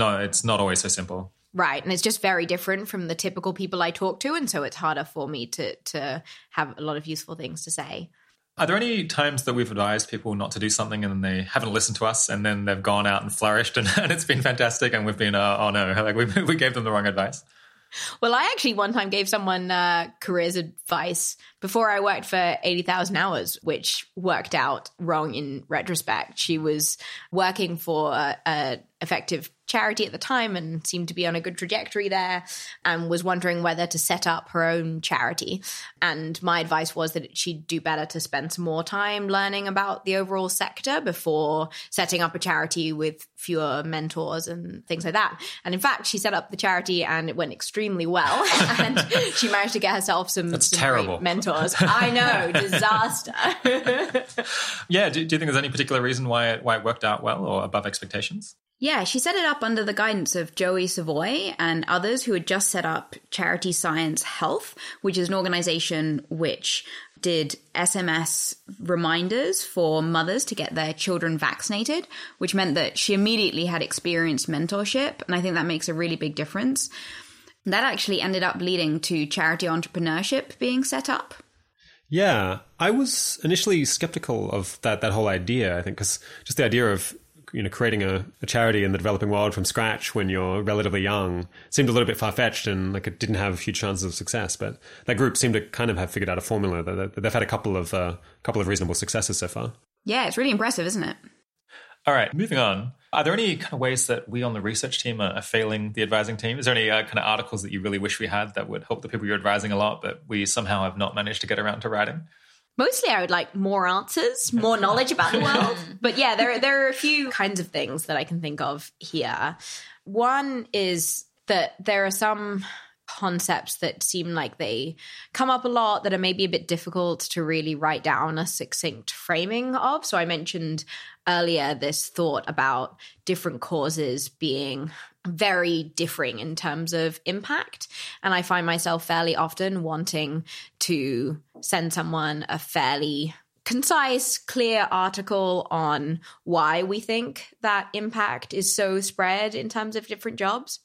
not always so simple. Right. And it's just very different from the typical people I talk to. And so it's harder for me to have a lot of useful things to say. Are there any times that we've advised people not to do something and then they haven't listened to us and then they've gone out and flourished and it's been fantastic and we've been, oh no, like we gave them the wrong advice? Well, I actually one time gave someone careers advice before I worked for 80,000 Hours, which worked out wrong in retrospect. She was working for an effective charity at the time and seemed to be on a good trajectory there and was wondering whether to set up her own charity. And my advice was that she'd do better to spend some more time learning about the overall sector before setting up a charity with fewer mentors and things like that. And in fact, she set up the charity and it went extremely well. And she managed to get herself some great mentors. I know, disaster. Yeah. Do you think there's any particular reason why it worked out well or above expectations? Yeah, she set it up under the guidance of Joey Savoy and others who had just set up Charity Science Health, which is an organization which did SMS reminders for mothers to get their children vaccinated, which meant that she immediately had experienced mentorship. And I think that makes a really big difference. That actually ended up leading to Charity Entrepreneurship being set up. Yeah, I was initially skeptical of that whole idea, I think, because just the idea of creating a charity in the developing world from scratch when you're relatively young seemed a little bit far-fetched and like it didn't have huge chances of success. But that group seemed to kind of have figured out a formula. They've had a couple of reasonable successes so far. Yeah, it's really impressive, isn't it? All right, moving on. Are there any kind of ways that we on the research team are failing the advising team? Is there any kind of articles that you really wish we had that would help the people you're advising a lot, but we somehow have not managed to get around to writing? Mostly I would like more answers, more knowledge about the world. But yeah, there are a few kinds of things that I can think of here. One is that there are some concepts that seem like they come up a lot that are maybe a bit difficult to really write down a succinct framing of. So I mentioned earlier this thought about different causes being very differing in terms of impact. And I find myself fairly often wanting to send someone a fairly concise, clear article on why we think that impact is so spread in terms of different jobs.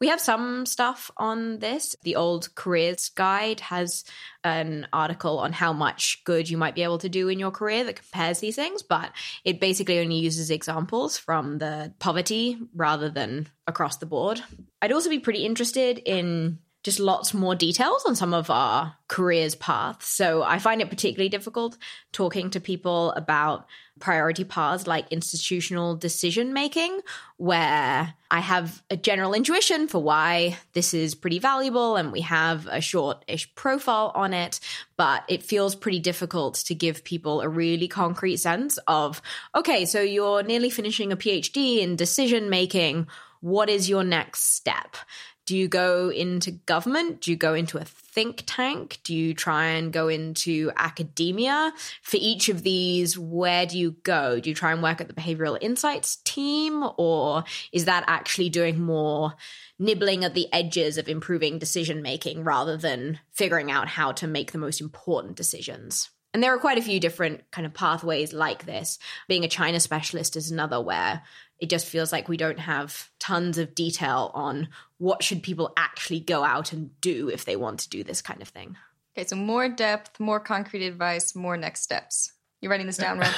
We have some stuff on this. The old careers guide has an article on how much good you might be able to do in your career that compares these things, but it basically only uses examples from the poverty rather than across the board. I'd also be pretty interested in just lots more details on some of our careers paths. So I find it particularly difficult talking to people about priority paths like institutional decision making, where I have a general intuition for why this is pretty valuable and we have a short-ish profile on it, but it feels pretty difficult to give people a really concrete sense of, okay, so you're nearly finishing a PhD in decision making. What is your next step? Do you go into government? Do you go into a think tank? Do you try and go into academia? For each of these, where do you go? Do you try and work at the Behavioral Insights Team? Or is that actually doing more nibbling at the edges of improving decision-making rather than figuring out how to make the most important decisions? And there are quite a few different kind of pathways like this. Being a China specialist is another where it just feels like we don't have tons of detail on what should people actually go out and do if they want to do this kind of thing. Okay, so more depth, more concrete advice, more next steps. You're writing this down, right?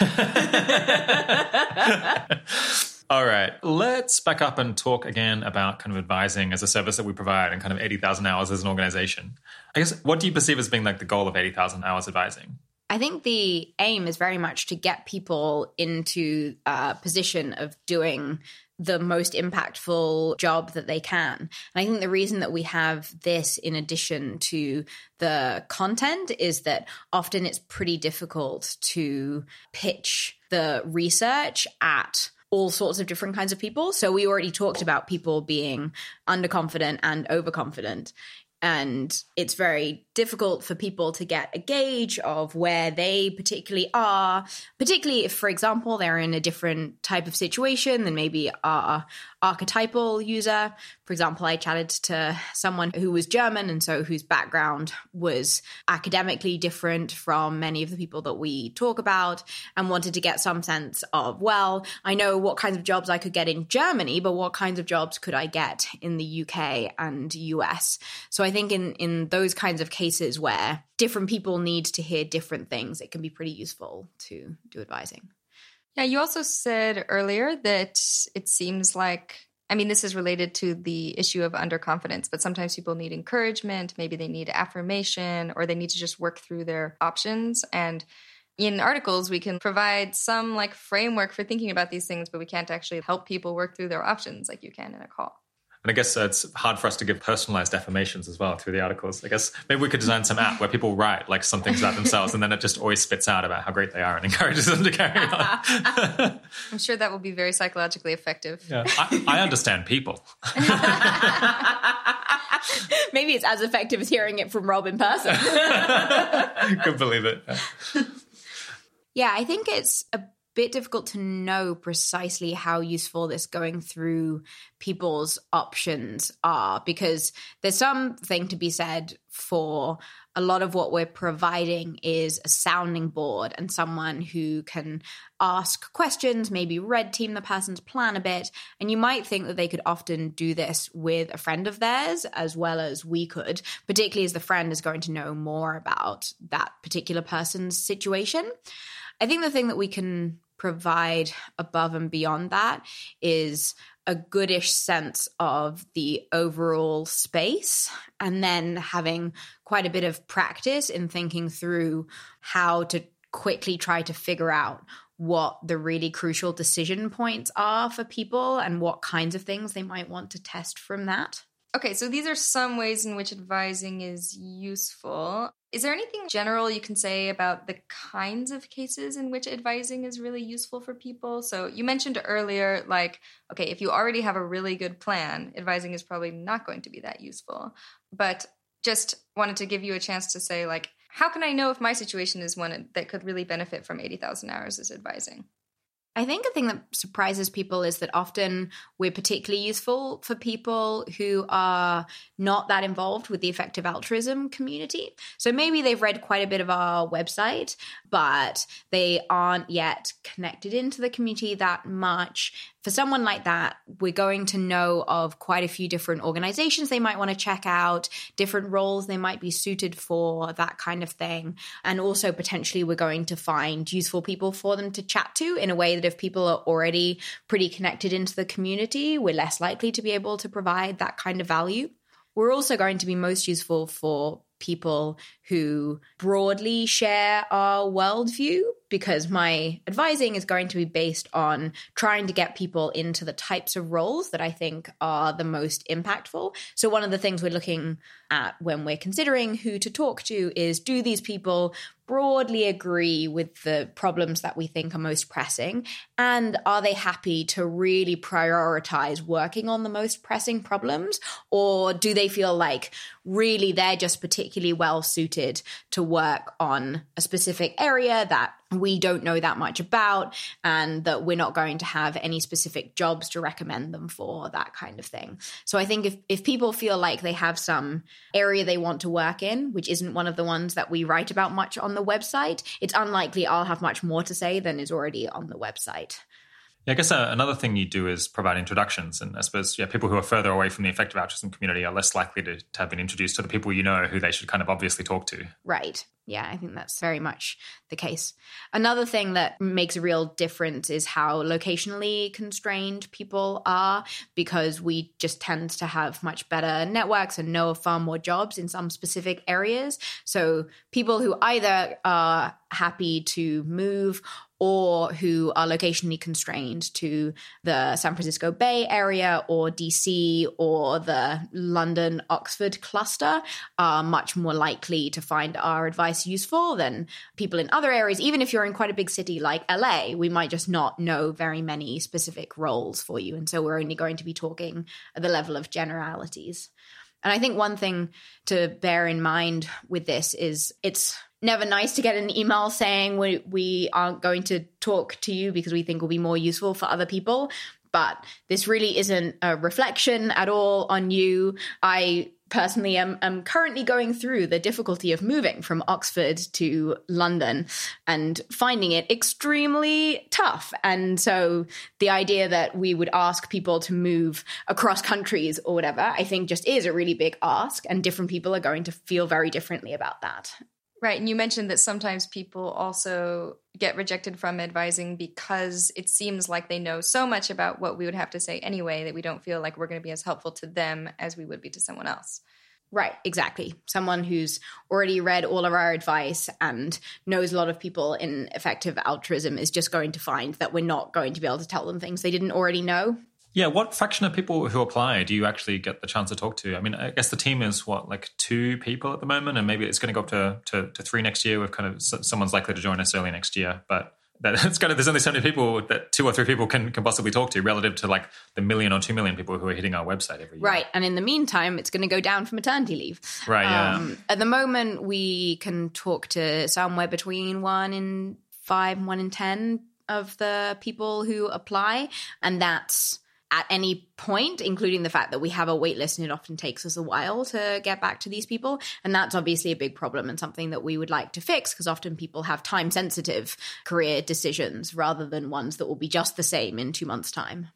All right, let's back up and talk again about kind of advising as a service that we provide and kind of 80,000 Hours as an organization. I guess, what do you perceive as being like the goal of 80,000 Hours advising? I think the aim is very much to get people into a position of doing the most impactful job that they can. And I think the reason that we have this in addition to the content is that often it's pretty difficult to pitch the research at all sorts of different kinds of people. So we already talked about people being underconfident and overconfident. And it's very difficult for people to get a gauge of where they particularly are, particularly if, for example, they're in a different type of situation than maybe our archetypal user. For example, I chatted to someone who was German and so whose background was academically different from many of the people that we talk about and wanted to get some sense of, well, I know what kinds of jobs I could get in Germany, but what kinds of jobs could I get in the UK and US? So I think in those kinds of cases where different people need to hear different things, it can be pretty useful to do advising. Yeah, you also said earlier that it seems like, I mean, this is related to the issue of underconfidence, but sometimes people need encouragement, maybe they need affirmation, or they need to just work through their options. And in articles, we can provide some like framework for thinking about these things, but we can't actually help people work through their options like you can in a call. And I guess it's hard for us to give personalized affirmations as well through the articles. I guess maybe we could design some app where people write like some things about themselves and then it just always spits out about how great they are and encourages them to carry on. I'm sure that will be very psychologically effective. Yeah. I understand people. Maybe it's as effective as hearing it from Rob in person. Couldn't believe it. Yeah, I think it's a bit difficult to know precisely how useful this going through people's options are, because there's something to be said for a lot of what we're providing is a sounding board and someone who can ask questions, maybe red team the person's plan a bit. And you might think that they could often do this with a friend of theirs as well as we could, particularly as the friend is going to know more about that particular person's situation. I think the thing that we can provide above and beyond that is a goodish sense of the overall space and then having quite a bit of practice in thinking through how to quickly try to figure out what the really crucial decision points are for people and what kinds of things they might want to test from that. Okay, so these are some ways in which advising is useful. Is there anything general you can say about the kinds of cases in which advising is really useful for people? So you mentioned earlier, like, okay, if you already have a really good plan, advising is probably not going to be that useful. But just wanted to give you a chance to say, like, how can I know if my situation is one that could really benefit from 80,000 Hours as advising? I think a thing that surprises people is that often we're particularly useful for people who are not that involved with the effective altruism community. So maybe they've read quite a bit of our website, but they aren't yet connected into the community that much. For someone like that, we're going to know of quite a few different organizations they might want to check out, different roles they might be suited for, that kind of thing. And also potentially we're going to find useful people for them to chat to in a way that if people are already pretty connected into the community, we're less likely to be able to provide that kind of value. We're also going to be most useful for people who broadly share our worldview, because my advising is going to be based on trying to get people into the types of roles that I think are the most impactful. So one of the things we're looking at when we're considering who to talk to is, do these people broadly agree with the problems that we think are most pressing? And are they happy to really prioritize working on the most pressing problems? Or do they feel like really they're just particularly well suited to work on a specific area that we don't know that much about and that we're not going to have any specific jobs to recommend them for, that kind of thing. So I think if people feel like they have some area they want to work in, which isn't one of the ones that we write about much on the website, it's unlikely I'll have much more to say than is already on the website. Yeah, I guess another thing you do is provide introductions. And I suppose people who are further away from the effective altruism community are less likely to have been introduced to the people who they should kind of obviously talk to. Right. Yeah, I think that's very much the case. Another thing that makes a real difference is how locationally constrained people are, because we just tend to have much better networks and know of far more jobs in some specific areas. So people who either are happy to move or who are locationally constrained to the San Francisco Bay Area or DC or the London-Oxford cluster are much more likely to find our advice useful than people in other areas. Even if you're in quite a big city like LA, we might just not know very many specific roles for you. And so we're only going to be talking at the level of generalities. And I think one thing to bear in mind with this is it's never nice to get an email saying we aren't going to talk to you because we think will be more useful for other people. But this really isn't a reflection at all on you. I personally am currently going through the difficulty of moving from Oxford to London and finding it extremely tough. And so the idea that we would ask people to move across countries or whatever, I think just is a really big ask, and different people are going to feel very differently about that. Right. And you mentioned that sometimes people also get rejected from advising because it seems like they know so much about what we would have to say anyway that we don't feel like we're going to be as helpful to them as we would be to someone else. Right. Exactly. Someone who's already read all of our advice and knows a lot of people in effective altruism is just going to find that we're not going to be able to tell them things they didn't already know. Yeah, what fraction of people who apply do you actually get the chance to talk to? I mean, I guess the team is like 2 people at the moment, and maybe it's going to go up to 3 next year. We've kind of someone's likely to join us early next year, but it's kind of there's only so many people that 2 or 3 people can possibly talk to relative to like the 1 million or 2 million people who are hitting our website every year. Right, and in the meantime, it's going to go down for maternity leave. Right. Yeah. At the moment, we can talk to somewhere between 1 in 5 and 1 in 10 of the people who apply, and that's at any point, including the fact that we have a wait list and it often takes us a while to get back to these people. And that's obviously a big problem and something that we would like to fix, because often people have time-sensitive career decisions rather than ones that will be just the same in 2 months' time.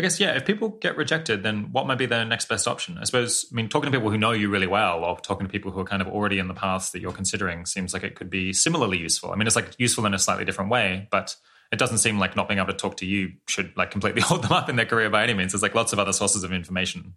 I guess, yeah, if people get rejected, then what might be their next best option? I suppose, I mean, talking to people who know you really well or talking to people who are kind of already in the paths that you're considering seems like it could be similarly useful. I mean, it's like useful in a slightly different way, but it doesn't seem like not being able to talk to you should like completely hold them up in their career by any means. There's like lots of other sources of information.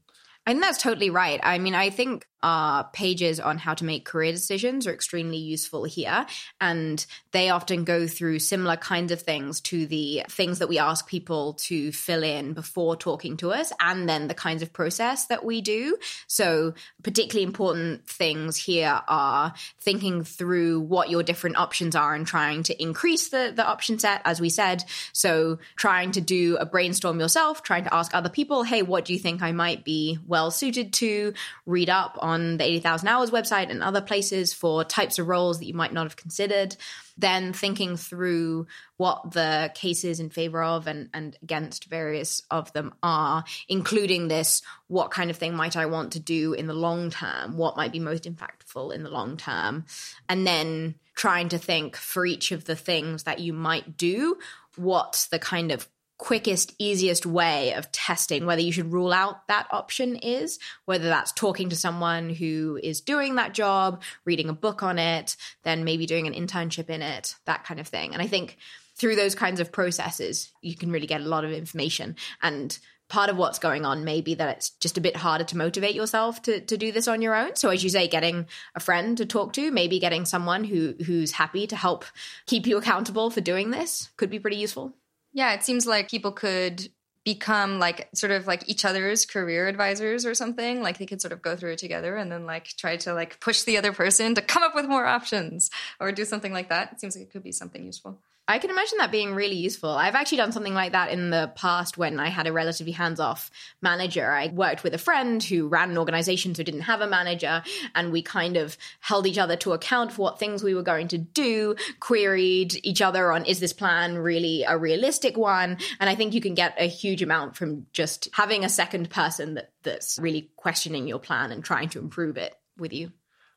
I think that's totally right. I mean, I think our pages on how to make career decisions are extremely useful here. And they often go through similar kinds of things to the things that we ask people to fill in before talking to us, and then the kinds of process that we do. So particularly important things here are thinking through what your different options are and trying to increase the option set, as we said. So trying to do a brainstorm yourself, trying to ask other people, hey, what do you think I might be well suited to? Read up on the 80,000 Hours website and other places for types of roles that you might not have considered. Then thinking through what the cases in favor of and against various of them are, including this, what kind of thing might I want to do in the long term? What might be most impactful in the long term? And then trying to think for each of the things that you might do, what's the kind of quickest, easiest way of testing whether you should rule out that option is, whether that's talking to someone who is doing that job, reading a book on it, then maybe doing an internship in it, that kind of thing. And I think through those kinds of processes, you can really get a lot of information. And part of what's going on may be that it's just a bit harder to motivate yourself to do this on your own. So as you say, getting a friend to talk to, maybe getting someone who's happy to help keep you accountable for doing this could be pretty useful. Yeah, it seems like people could become like sort of like each other's career advisors or something. Like they could sort of go through it together and then like try to like push the other person to come up with more options or do something like that. It seems like it could be something useful. I can imagine that being really useful. I've actually done something like that in the past when I had a relatively hands-off manager. I worked with a friend who ran an organization who didn't have a manager, and we kind of held each other to account for what things we were going to do, queried each other on, is this plan really a realistic one? And I think you can get a huge amount from just having a second person that's really questioning your plan and trying to improve it with you.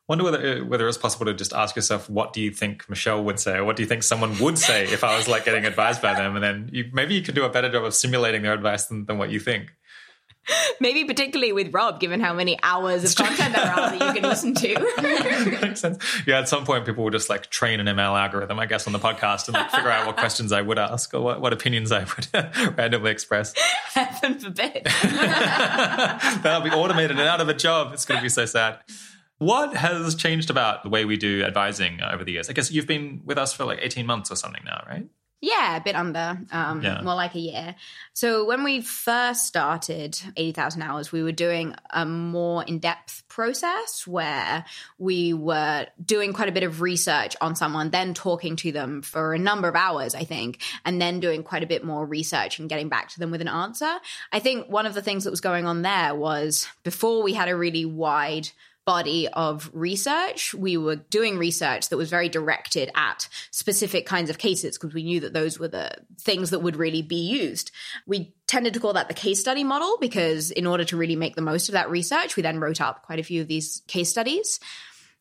Wonder whether it's possible to just ask yourself, what do you think Michelle would say, or what do you think someone would say if I was like getting advice by them, and then maybe you could do a better job of simulating their advice than what you think. Maybe particularly with Rob, given how many hours of content there are that you can listen to. Makes sense. Yeah, at some point people will just like train an ML algorithm, I guess, on the podcast and like figure out what questions I would ask or what opinions I would randomly express. Heaven forbid. That'll be automated and out of a job. It's going to be so sad. What has changed about the way we do advising over the years? I guess you've been with us for like 18 months or something now, right? Yeah, a bit under, more like a year. So when we first started 80,000 Hours, we were doing a more in-depth process where we were doing quite a bit of research on someone, then talking to them for a number of hours, I think, and then doing quite a bit more research and getting back to them with an answer. I think one of the things that was going on there was before we had a really wide body of research. We were doing research that was very directed at specific kinds of cases because we knew that those were the things that would really be used. We tended to call that the case study model because in order to really make the most of that research, we then wrote up quite a few of these case studies.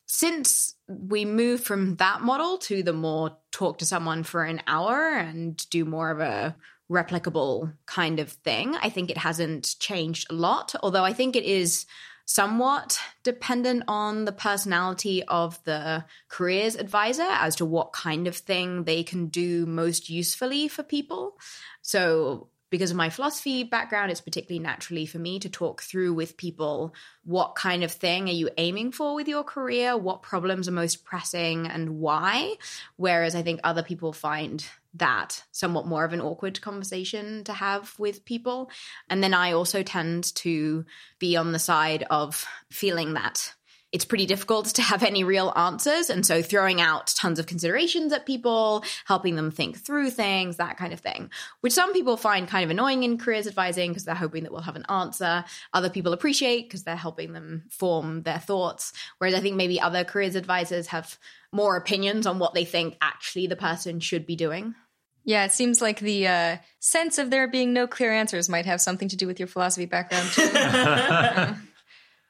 Since we moved from that model to the more talk to someone for an hour and do more of a replicable kind of thing, I think it hasn't changed a lot, although I think it is somewhat dependent on the personality of the careers advisor as to what kind of thing they can do most usefully for people. So because of my philosophy background, it's particularly naturally for me to talk through with people what kind of thing are you aiming for with your career, what problems are most pressing and why, whereas I think other people find that somewhat more of an awkward conversation to have with people. And then I also tend to be on the side of feeling that it's pretty difficult to have any real answers. And so throwing out tons of considerations at people, helping them think through things, that kind of thing, which some people find kind of annoying in careers advising because they're hoping that we'll have an answer. Other people appreciate because they're helping them form their thoughts. Whereas I think maybe other careers advisors have more opinions on what they think actually the person should be doing. Yeah, it seems like the sense of there being no clear answers might have something to do with your philosophy background too.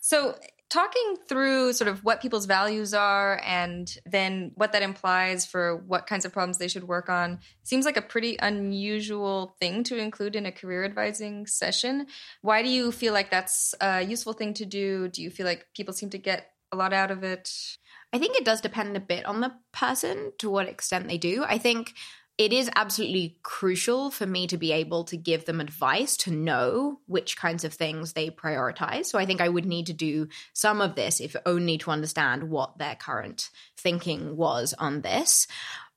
So talking through sort of what people's values are and then what that implies for what kinds of problems they should work on seems like a pretty unusual thing to include in a career advising session. Why do you feel like that's a useful thing to do? Do you feel like people seem to get a lot out of it? I think it does depend a bit on the person to what extent they do. I think it is absolutely crucial for me to be able to give them advice to know which kinds of things they prioritize. So I think I would need to do some of this, if only to understand what their current thinking was on this.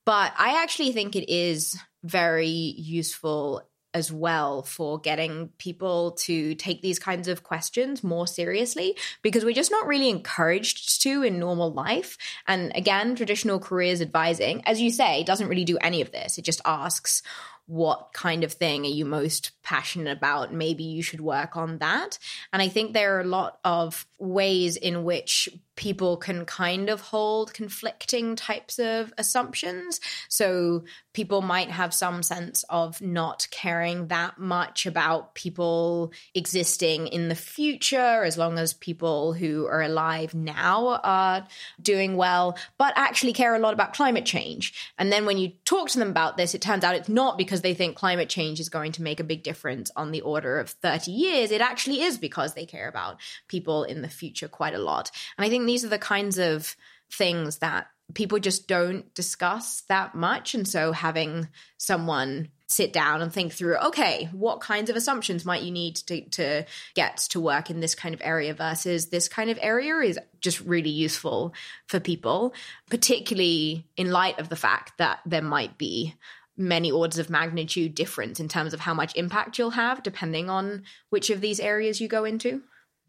But I actually think it is very useful as well for getting people to take these kinds of questions more seriously, because we're just not really encouraged to in normal life. And again, traditional careers advising, as you say, doesn't really do any of this. It just asks, what kind of thing are you most passionate about? Maybe you should work on that. And I think there are a lot of ways in which people can kind of hold conflicting types of assumptions. So people might have some sense of not caring that much about people existing in the future, as long as people who are alive now are doing well, but actually care a lot about climate change. And then when you talk to them about this, it turns out it's not because they think climate change is going to make a big difference on the order of 30 years. It actually is because they care about people in the future quite a lot. And I think these are the kinds of things that people just don't discuss that much. And so having someone sit down and think through, okay, what kinds of assumptions might you need to get to work in this kind of area versus this kind of area is just really useful for people, particularly in light of the fact that there might be many orders of magnitude difference in terms of how much impact you'll have, depending on which of these areas you go into.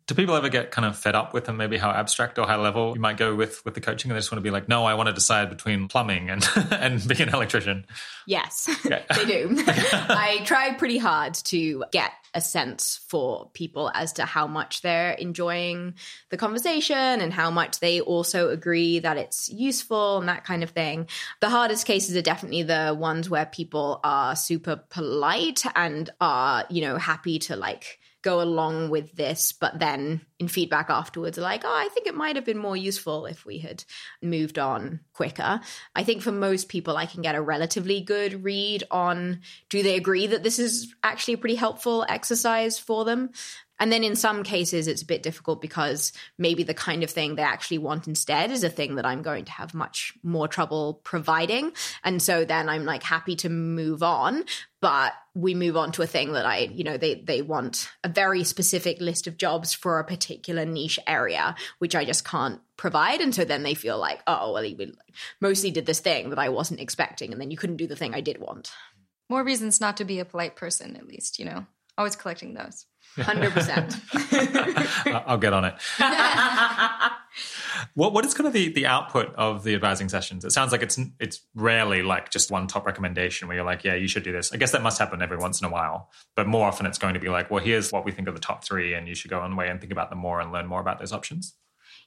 Do people ever get kind of fed up with them, maybe how abstract or high level you might go with the coaching, and they just want to be like, no, I want to decide between plumbing and and being an electrician? Yes, okay. They do. I try pretty hard to get a sense for people as to how much they're enjoying the conversation and how much they also agree that it's useful and that kind of thing. The hardest cases are definitely the ones where people are super polite and are, you know, happy to like go along with this, but then in feedback afterwards, like, oh, I think it might have been more useful if we had moved on quicker. I think for most people, I can get a relatively good read on, do they agree that this is actually a pretty helpful exercise for them? And then in some cases, it's a bit difficult because maybe the kind of thing they actually want instead is a thing that I'm going to have much more trouble providing. And so then I'm like happy to move on, but we move on to a thing that I, you know, they want a very specific list of jobs for a particular niche area, which I just can't provide. And so then they feel like, oh, well, you mostly did this thing that I wasn't expecting, and then you couldn't do the thing I did want. More reasons not to be a polite person, at least, you know, always collecting those. 100%. I'll get on it. What is kind of the output of the advising sessions? It sounds like it's rarely like just one top recommendation where you're like, yeah, you should do this. I guess that must happen every once in a while, but more often it's going to be like, well, here's what we think are the top three, and you should go on the way and think about them more and learn more about those options.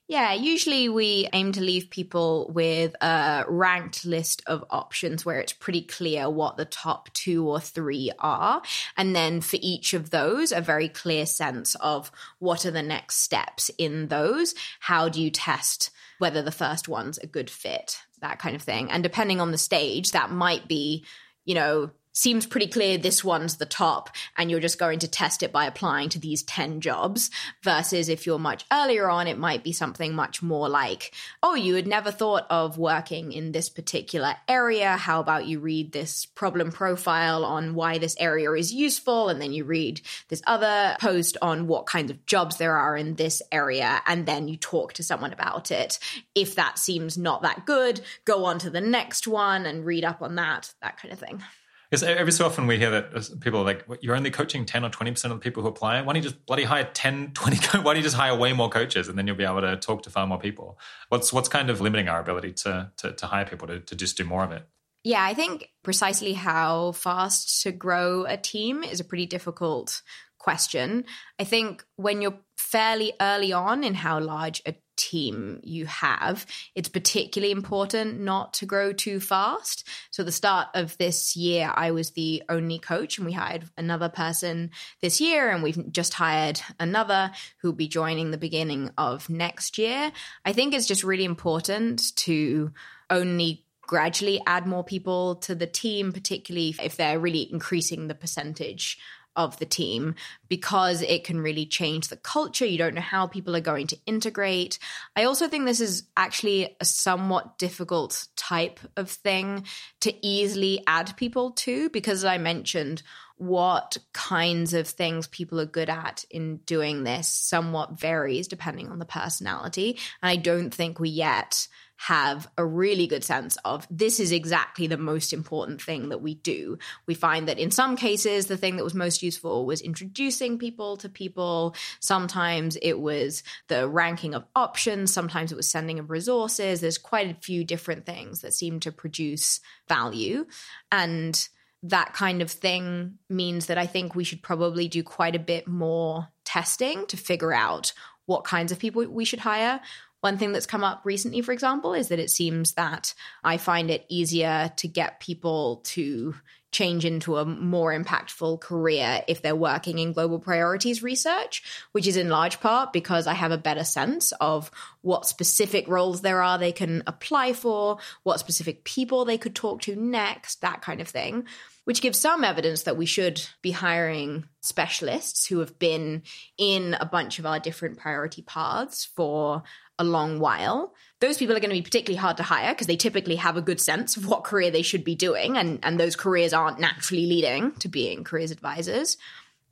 Yeah, usually we aim to leave people with a ranked list of options where it's pretty clear what the top two or three are. And then for each of those, a very clear sense of what are the next steps in those? How do you test whether the first one's a good fit? That kind of thing. And depending on the stage, that might be, you know, seems pretty clear this one's the top and you're just going to test it by applying to these 10 jobs, versus if you're much earlier on, it might be something much more like, oh, you had never thought of working in this particular area. How about you read this problem profile on why this area is useful? And then you read this other post on what kinds of jobs there are in this area. And then you talk to someone about it. If that seems not that good, go on to the next one and read up on that kind of thing. Because every so often we hear that people are like, you're only coaching 10 or 20% of the people who apply. Why don't you just bloody hire 10, 20? Why don't you just hire way more coaches, and then you'll be able to talk to far more people? What's kind of limiting our ability to hire people to just do more of it? Yeah, I think precisely how fast to grow a team is a pretty difficult question. I think when you're fairly early on in how large a team you have, it's particularly important not to grow too fast. So at the start of this year, I was the only coach, and we hired another person this year, and we've just hired another who'll be joining the beginning of next year. I think it's just really important to only gradually add more people to the team, particularly if they're really increasing the percentage of the team, because it can really change the culture. You don't know how people are going to integrate. I also think this is actually a somewhat difficult type of thing to easily add people to, because as I mentioned, what kinds of things people are good at in doing this somewhat varies depending on the personality. And I don't think we yet have a really good sense of this is exactly the most important thing that we do. We find that in some cases, the thing that was most useful was introducing people to people. Sometimes it was the ranking of options. Sometimes it was sending of resources. There's quite a few different things that seem to produce value. And that kind of thing means that I think we should probably do quite a bit more testing to figure out what kinds of people we should hire. One thing that's come up recently, for example, is that it seems that I find it easier to get people to change into a more impactful career if they're working in global priorities research, which is in large part because I have a better sense of what specific roles there are they can apply for, what specific people they could talk to next, that kind of thing, which gives some evidence that we should be hiring specialists who have been in a bunch of our different priority paths for a long while, those people are going to be particularly hard to hire because they typically have a good sense of what career they should be doing. And those careers aren't naturally leading to being careers advisors.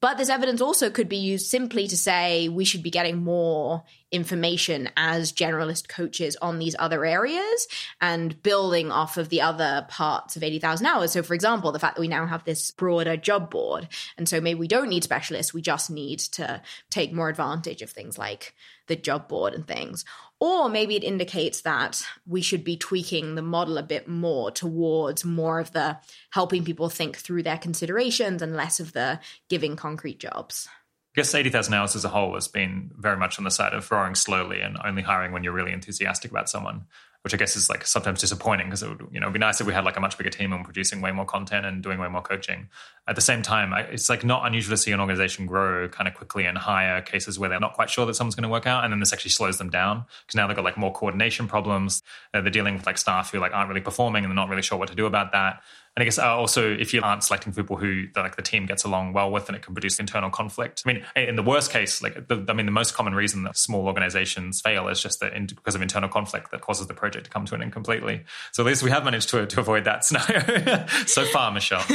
But this evidence also could be used simply to say we should be getting more information as generalist coaches on these other areas and building off of the other parts of 80,000 hours. So, for example, the fact that we now have this broader job board. And so maybe we don't need specialists. We just need to take more advantage of things like the job board and things. Or maybe it indicates that we should be tweaking the model a bit more towards more of the helping people think through their considerations and less of the giving concrete jobs. I guess 80,000 hours as a whole has been very much on the side of growing slowly and only hiring when you're really enthusiastic about someone, which I guess is like sometimes disappointing because it would, you know, it'd be nice if we had like a much bigger team and producing way more content and doing way more coaching. At the same time, it's like not unusual to see an organization grow kind of quickly and hire cases where they're not quite sure that someone's going to work out. And then this actually slows them down because now they've got like more coordination problems. They're dealing with like staff who like aren't really performing and they're not really sure what to do about that. And I guess also if you aren't selecting people who like the team gets along well with, then it can produce internal conflict. I mean, in the worst case, like the most common reason that small organizations fail is just that because of internal conflict that causes the project to come to an end completely. So at least we have managed to avoid that scenario so far, Michelle.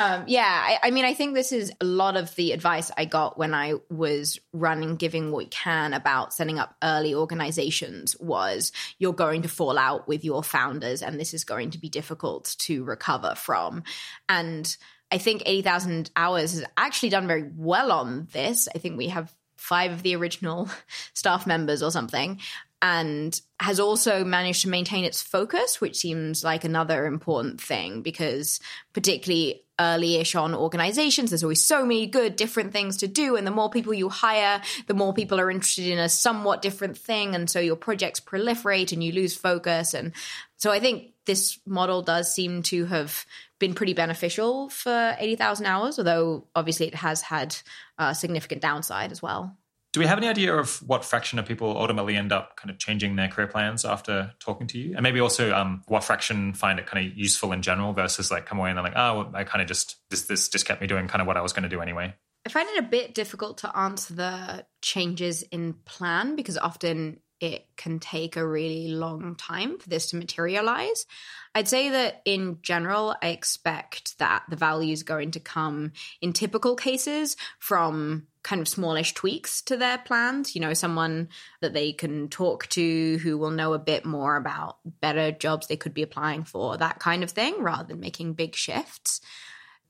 I mean, I think this is a lot of the advice I got when I was running Giving What We Can about setting up early organizations was you're going to fall out with your founders and this is going to be difficult to recover from. And I think 80,000 hours has actually done very well on this. I think we have 5 of the original staff members or something, and has also managed to maintain its focus, which seems like another important thing because particularly early-ish on organizations, there's always so many good different things to do. And the more people you hire, the more people are interested in a somewhat different thing. And so your projects proliferate and you lose focus. And so I think this model does seem to have been pretty beneficial for 80,000 hours, although obviously it has had a significant downside as well. Do we have any idea of what fraction of people ultimately end up kind of changing their career plans after talking to you? And maybe also what fraction find it kind of useful in general versus like come away and they're like, oh, well, I kind of just, this just kept me doing kind of what I was going to do anyway. I find it a bit difficult to answer the changes in plan because often it can take a really long time for this to materialize. I'd say that in general, I expect that the value is going to come in typical cases from kind of smallish tweaks to their plans, you know, someone that they can talk to who will know a bit more about better jobs they could be applying for, that kind of thing, rather than making big shifts.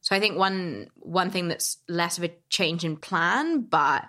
So I think one thing that's less of a change in plan, but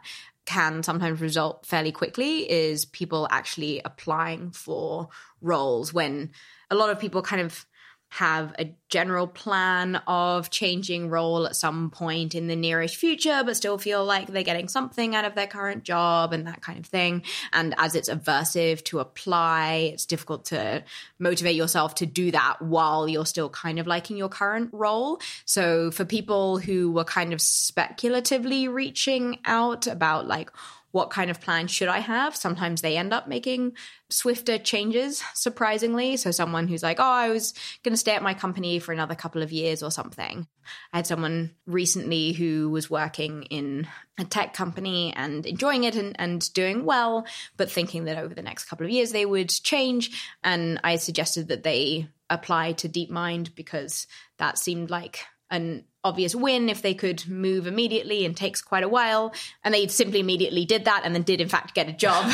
can sometimes result fairly quickly is people actually applying for roles when a lot of people kind of have a general plan of changing role at some point in the nearest future, but still feel like they're getting something out of their current job and that kind of thing. And as it's aversive to apply, it's difficult to motivate yourself to do that while you're still kind of liking your current role. So for people who were kind of speculatively reaching out about like, what kind of plan should I have? Sometimes they end up making swifter changes, surprisingly. So someone who's like, oh, I was going to stay at my company for another couple of years or something. I had someone recently who was working in a tech company and enjoying it and doing well, but thinking that over the next couple of years they would change. And I suggested that they apply to DeepMind because that seemed like an obvious win if they could move immediately and takes quite a while. And they simply immediately did that and then did in fact get a job.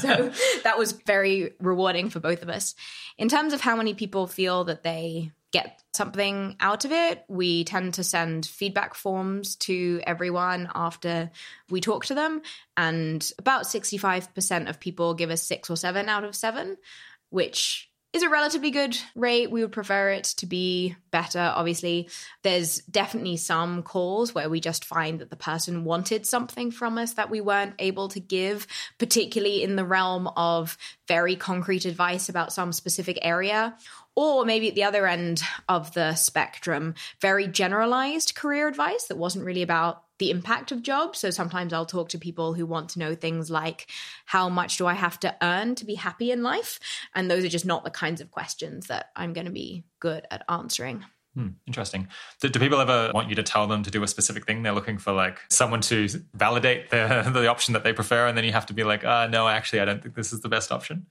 So that was very rewarding for both of us. In terms of how many people feel that they get something out of it, we tend to send feedback forms to everyone after we talk to them. And about 65% of people give us 6 or 7 out of 7, which is a relatively good rate. We would prefer it to be better, obviously. There's definitely some calls where we just find that the person wanted something from us that we weren't able to give, particularly in the realm of very concrete advice about some specific area. Or maybe at the other end of the spectrum, very generalized career advice that wasn't really about the impact of jobs. So sometimes I'll talk to people who want to know things like, how much do I have to earn to be happy in life? And those are just not the kinds of questions that I'm going to be good at answering. Interesting. Do people ever want you to tell them to do a specific thing? They're looking for like someone to validate the option that they prefer, and then you have to be like, no, actually, I don't think this is the best option.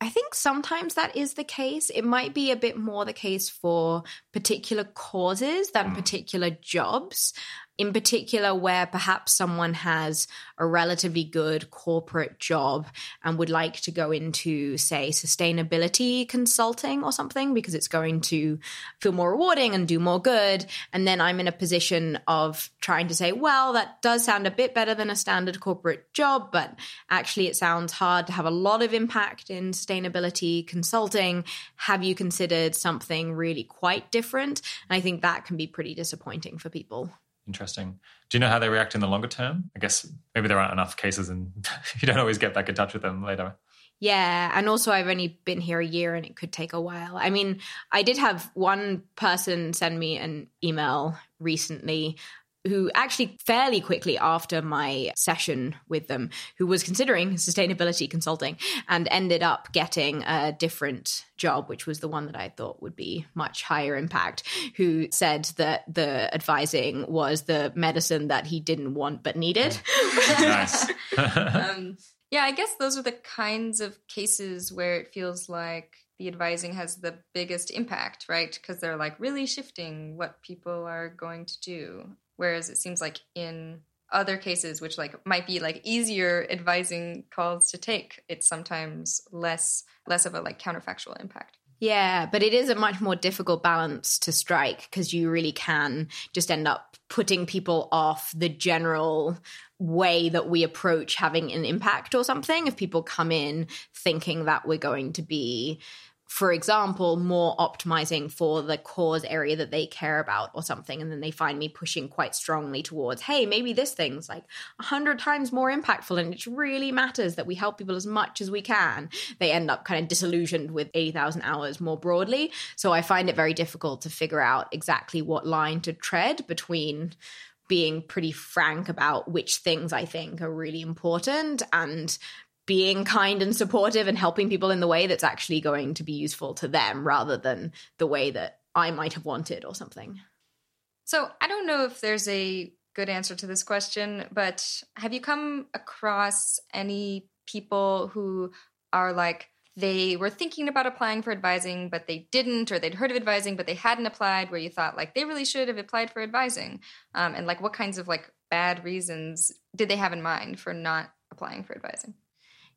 I think sometimes that is the case. It might be a bit more the case for particular causes than particular jobs, in particular where perhaps someone has a relatively good corporate job and would like to go into, say, sustainability consulting or something because it's going to feel more rewarding and do more good. And then I'm in a position of trying to say, well, that does sound a bit better than a standard corporate job, but actually it sounds hard to have a lot of impact in sustainability consulting. Have you considered something really quite different? And I think that can be pretty disappointing for people. Interesting. Do you know how they react in the longer term? I guess maybe there aren't enough cases and you don't always get back in touch with them later. Yeah. And also I've only been here a year and it could take a while. I mean, I did have one person send me an email recently who actually fairly quickly after my session with them, who was considering sustainability consulting and ended up getting a different job, which was the one that I thought would be much higher impact, who said that the advising was the medicine that he didn't want but needed. Nice. Yeah, I guess those are the kinds of cases where it feels like the advising has the biggest impact, right? Because they're like really shifting what people are going to do. Whereas it seems like in other cases, which like might be like easier advising calls to take, it's sometimes less of a like counterfactual impact. Yeah, but it is a much more difficult balance to strike because you really can just end up putting people off the general way that we approach having an impact or something. If people come in thinking that we're going to be, for example, more optimizing for the cause area that they care about or something. And then they find me pushing quite strongly towards, hey, maybe this thing's like 100 times more impactful and it really matters that we help people as much as we can. They end up kind of disillusioned with 80,000 hours more broadly. So I find it very difficult to figure out exactly what line to tread between being pretty frank about which things I think are really important and being kind and supportive and helping people in the way that's actually going to be useful to them rather than the way that I might have wanted or something. So I don't know if there's a good answer to this question, but have you come across any people who are like, they were thinking about applying for advising, but they didn't, or they'd heard of advising, but they hadn't applied, where you thought like they really should have applied for advising? And like what kinds of like bad reasons did they have in mind for not applying for advising?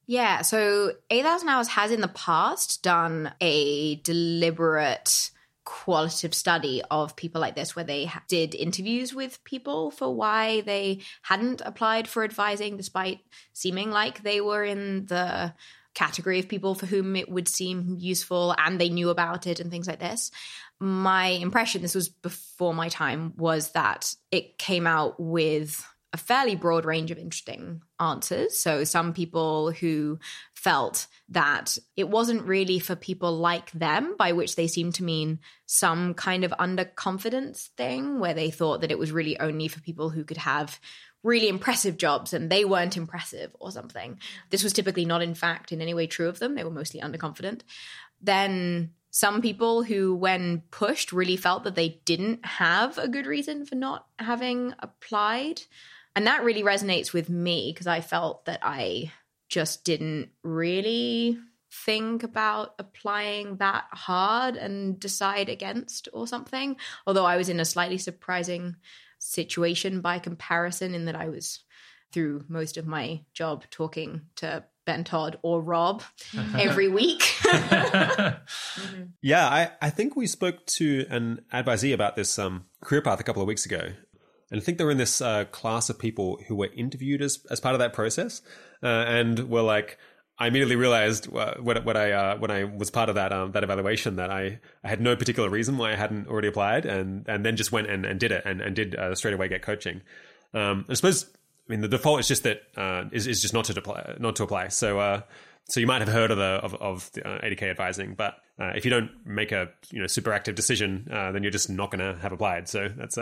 Yeah, so 80,000 Hours has in the past done a deliberate qualitative study of people like this where they did interviews with people for why they hadn't applied for advising despite seeming like they were in the category of people for whom it would seem useful and they knew about it and things like this. My impression, this was before my time, was that it came out with a fairly broad range of interesting answers. So some people who felt that it wasn't really for people like them, by which they seemed to mean some kind of underconfidence thing where they thought that it was really only for people who could have really impressive jobs and they weren't impressive or something. This was typically not in fact in any way true of them. They were mostly underconfident. Then some people who, when pushed, really felt that they didn't have a good reason for not having applied. And that really resonates with me because I felt that I just didn't really think about applying that hard and decide against or something. Although I was in a slightly surprising situation by comparison in that I was, through most of my job, talking to Ben Todd or Rob every week. Yeah, I think we spoke to an advisee about this career path a couple of weeks ago. And I think they were in this class of people who were interviewed as part of that process, and were like, I immediately realized when I was part of that evaluation that I had no particular reason why I hadn't already applied, and then just went and did it and did straight away get coaching. I suppose, I mean, the default is just that is just not to apply. So you might have heard of the 80K advising, but if you don't make a super active decision, then you're just not going to have applied. So that's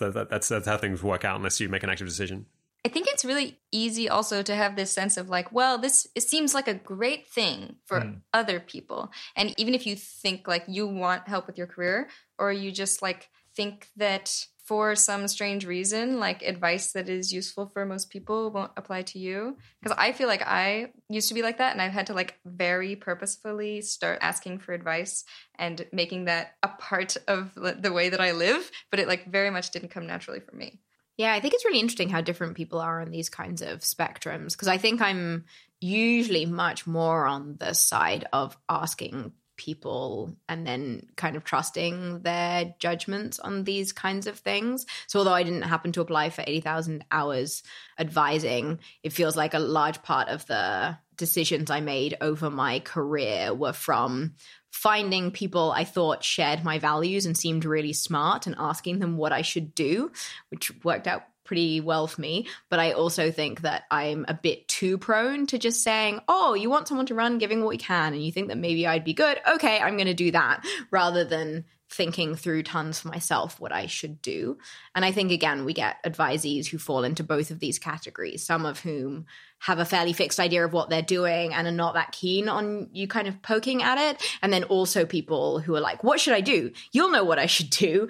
how things work out unless you make an active decision. I think it's really easy also to have this sense of like, well, it seems like a great thing for other people. And even if you think like you want help with your career, or you just like think that for some strange reason, like advice that is useful for most people won't apply to you. Because I feel like I used to be like that, and I've had to like very purposefully start asking for advice and making that a part of the way that I live. But it like very much didn't come naturally for me. Yeah, I think it's really interesting how different people are on these kinds of spectrums, because I think I'm usually much more on the side of asking people and then kind of trusting their judgments on these kinds of things. So although I didn't happen to apply for 80,000 hours advising, it feels like a large part of the decisions I made over my career were from finding people I thought shared my values and seemed really smart and asking them what I should do, which worked out pretty well for me. But I also think that I'm a bit too prone to just saying, oh, you want someone to run Giving What We Can and you think that maybe I'd be good. Okay, I'm going to do that, rather than thinking through tons for myself what I should do. And I think, again, we get advisees who fall into both of these categories, some of whom have a fairly fixed idea of what they're doing and are not that keen on you kind of poking at it. And then also people who are like, what should I do? You'll know what I should do.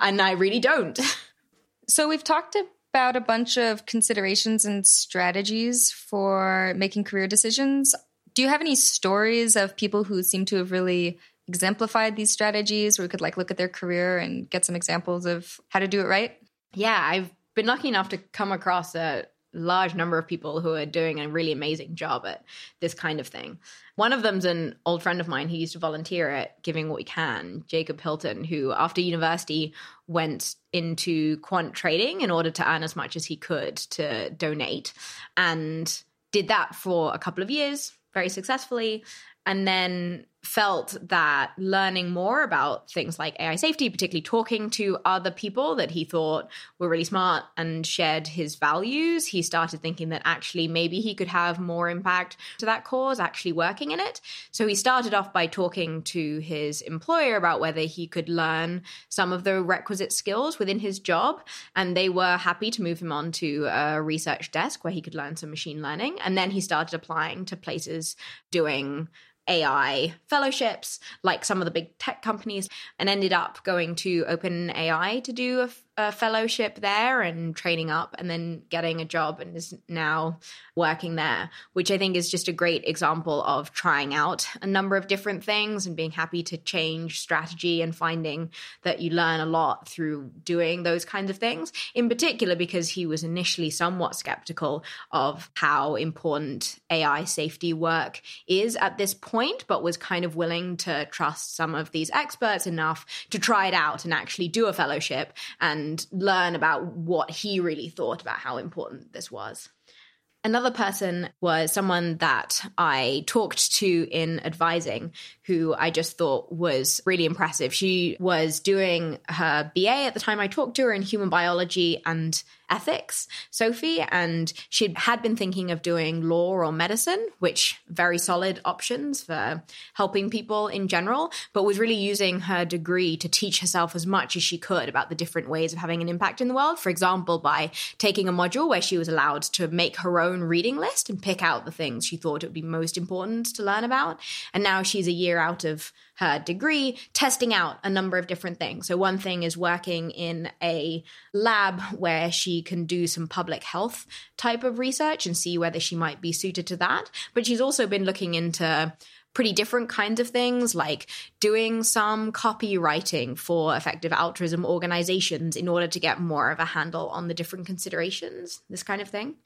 And I really don't. So we've talked about a bunch of considerations and strategies for making career decisions. Do you have any stories of people who seem to have really exemplified these strategies, where we could like look at their career and get some examples of how to do it right? Yeah, I've been lucky enough to come across a large number of people who are doing a really amazing job at this kind of thing. One of them's an old friend of mine who used to volunteer at Giving What We Can, Jacob Hilton, who after university went into quant trading in order to earn as much as he could to donate, and did that for a couple of years very successfully, and then felt that learning more about things like AI safety, particularly talking to other people that he thought were really smart and shared his values, he started thinking that actually maybe he could have more impact to that cause actually working in it. So he started off by talking to his employer about whether he could learn some of the requisite skills within his job, and they were happy to move him on to a research desk where he could learn some machine learning. And then he started applying to places doing AI fellowships, like some of the big tech companies, and ended up going to OpenAI to do a fellowship there and training up, and then getting a job, and is now working there, which I think is just a great example of trying out a number of different things and being happy to change strategy and finding that you learn a lot through doing those kinds of things, in particular because he was initially somewhat skeptical of how important AI safety work is at this point, but was kind of willing to trust some of these experts enough to try it out and actually do a fellowship and learn about what he really thought about how important this was. Another person was someone that I talked to in advising who I just thought was really impressive. She was doing her BA at the time I talked to her in human biology and ethics, Sophie, and she had been thinking of doing law or medicine, which very solid options for helping people in general, but was really using her degree to teach herself as much as she could about the different ways of having an impact in the world. For example, by taking a module where she was allowed to make her own reading list and pick out the things she thought it would be most important to learn about. And now she's a year out of her degree, testing out a number of different things. So one thing is working in a lab where she can do some public health type of research and see whether she might be suited to that. But she's also been looking into pretty different kinds of things, like doing some copywriting for effective altruism organizations in order to get more of a handle on the different considerations, this kind of thing.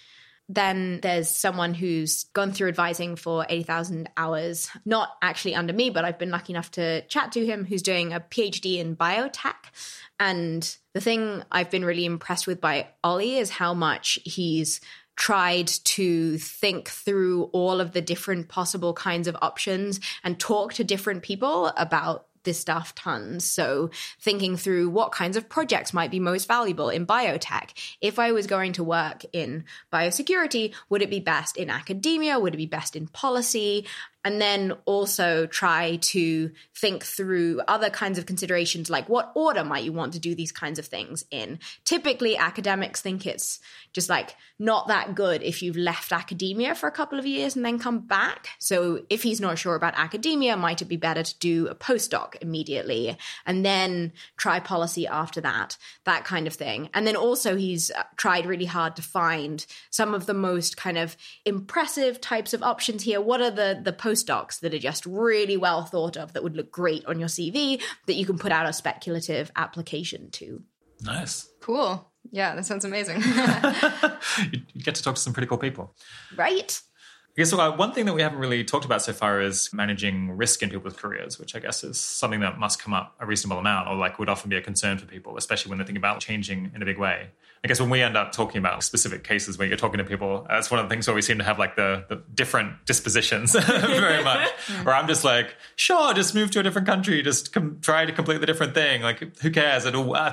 Then there's someone who's gone through advising for 80,000 hours, not actually under me, but I've been lucky enough to chat to him, who's doing a PhD in biotech. And the thing I've been really impressed with by Ollie is how much he's tried to think through all of the different possible kinds of options and talk to different people about this stuff tons. So thinking through what kinds of projects might be most valuable in biotech. If I was going to work in biosecurity, would it be best in academia? Would it be best in policy? And then also try to think through other kinds of considerations, like what order might you want to do these kinds of things in? Typically, academics think it's just like not that good if you've left academia for a couple of years and then come back. So if he's not sure about academia, might it be better to do a postdoc immediately and then try policy after that, that kind of thing. And then also he's tried really hard to find some of the most kind of impressive types of options here. What are the postdocs that are just really well thought of that would look great on your CV that you can put out a speculative application to? Nice. Cool. Yeah, that sounds amazing. You get to talk to some pretty cool people. Right. I guess one thing that we haven't really talked about so far is managing risk in people's careers, which I guess is something that must come up a reasonable amount, or like would often be a concern for people, especially when they think about changing in a big way. I guess when we end up talking about specific cases where you're talking to people, that's one of the things where we seem to have like the different dispositions very much. Or I'm just like, sure, just move to a different country, just try to complete the different thing. Like, who cares?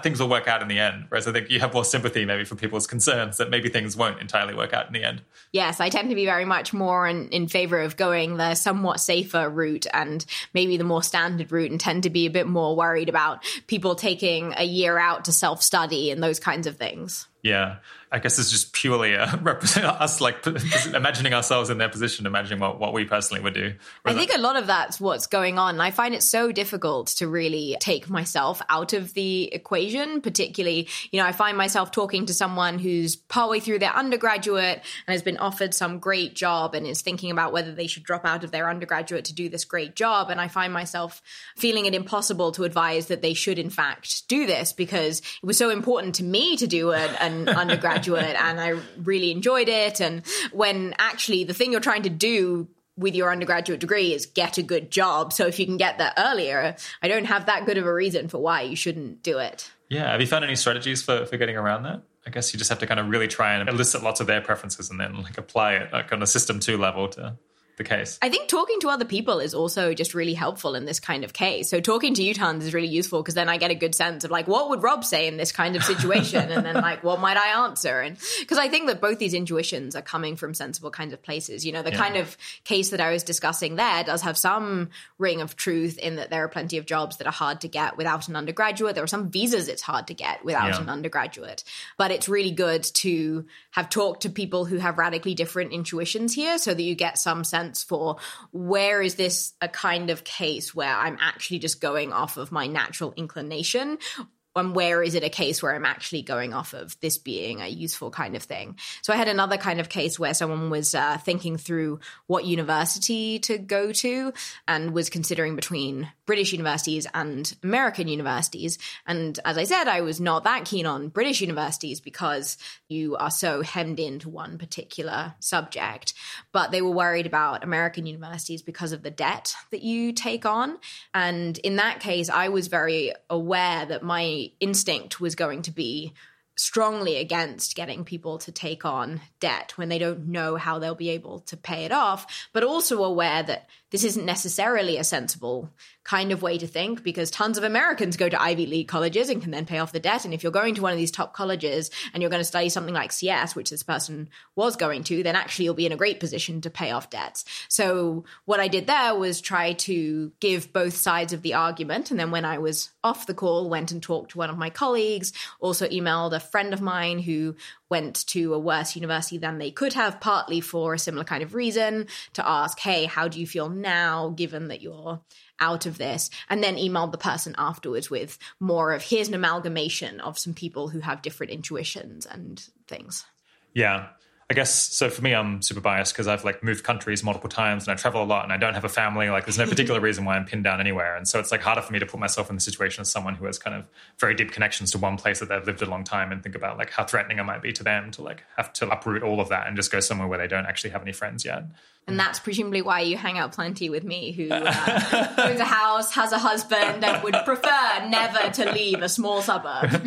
Things will work out in the end. Whereas I think you have more sympathy maybe for people's concerns that maybe things won't entirely work out in the end. Yes, I tend to be very much more in favor of going the somewhat safer route and maybe the more standard route, and tend to be a bit more worried about people taking a year out to self-study and those kinds of things. Yeah, I guess it's just purely us like imagining ourselves in their position, imagining what we personally would do. I think a lot of that's what's going on. I find it so difficult to really take myself out of the equation, particularly, you know, I find myself talking to someone who's partway through their undergraduate and has been offered some great job and is thinking about whether they should drop out of their undergraduate to do this great job. And I find myself feeling it impossible to advise that they should, in fact, do this because it was so important to me to do an undergraduate and I really enjoyed it. And when actually the thing you're trying to do with your undergraduate degree is get a good job. So if you can get that earlier, I don't have that good of a reason for why you shouldn't do it. Yeah. Have you found any strategies for getting around that? I guess you just have to kind of really try and elicit lots of their preferences and then like apply it like on a system 2 level to the case. I think talking to other people is also just really helpful in this kind of case. So talking to you tons is really useful because then I get a good sense of like, what would Rob say in this kind of situation? And then like, what might I answer? And because I think that both these intuitions are coming from sensible kinds of places. You know, the kind of case that I was discussing there does have some ring of truth in that there are plenty of jobs that are hard to get without an undergraduate. There are some visas it's hard to get without an undergraduate. But it's really good to have talked to people who have radically different intuitions here so that you get some sense for where is this a kind of case where I'm actually just going off of my natural inclination, and where is it a case where I'm actually going off of this being a useful kind of thing. So I had another kind of case where someone was thinking through what university to go to and was considering between British universities and American universities. And as I said, I was not that keen on British universities because you are so hemmed into one particular subject. But they were worried about American universities because of the debt that you take on. And in that case, I was very aware that my instinct was going to be strongly against getting people to take on debt when they don't know how they'll be able to pay it off, but also aware that this isn't necessarily a sensible kind of way to think because tons of Americans go to Ivy League colleges and can then pay off the debt. And if you're going to one of these top colleges and you're going to study something like CS, which this person was going to, then actually you'll be in a great position to pay off debts. So what I did there was try to give both sides of the argument. And then when I was off the call, went and talked to one of my colleagues, also emailed a friend of mine who went to a worse university than they could have, partly for a similar kind of reason, to ask, hey, how do you feel now, given that you're out of this? And then emailed the person afterwards with more of, here's an amalgamation of some people who have different intuitions and things. Yeah. I guess, so for me, I'm super biased because I've like moved countries multiple times and I travel a lot and I don't have a family. Like there's no particular reason why I'm pinned down anywhere. And so it's like harder for me to put myself in the situation as someone who has kind of very deep connections to one place that they've lived a long time and think about like how threatening it might be to them to like have to uproot all of that and just go somewhere where they don't actually have any friends yet. And that's presumably why you hang out plenty with me, who owns a house, has a husband, and would prefer never to leave a small suburb.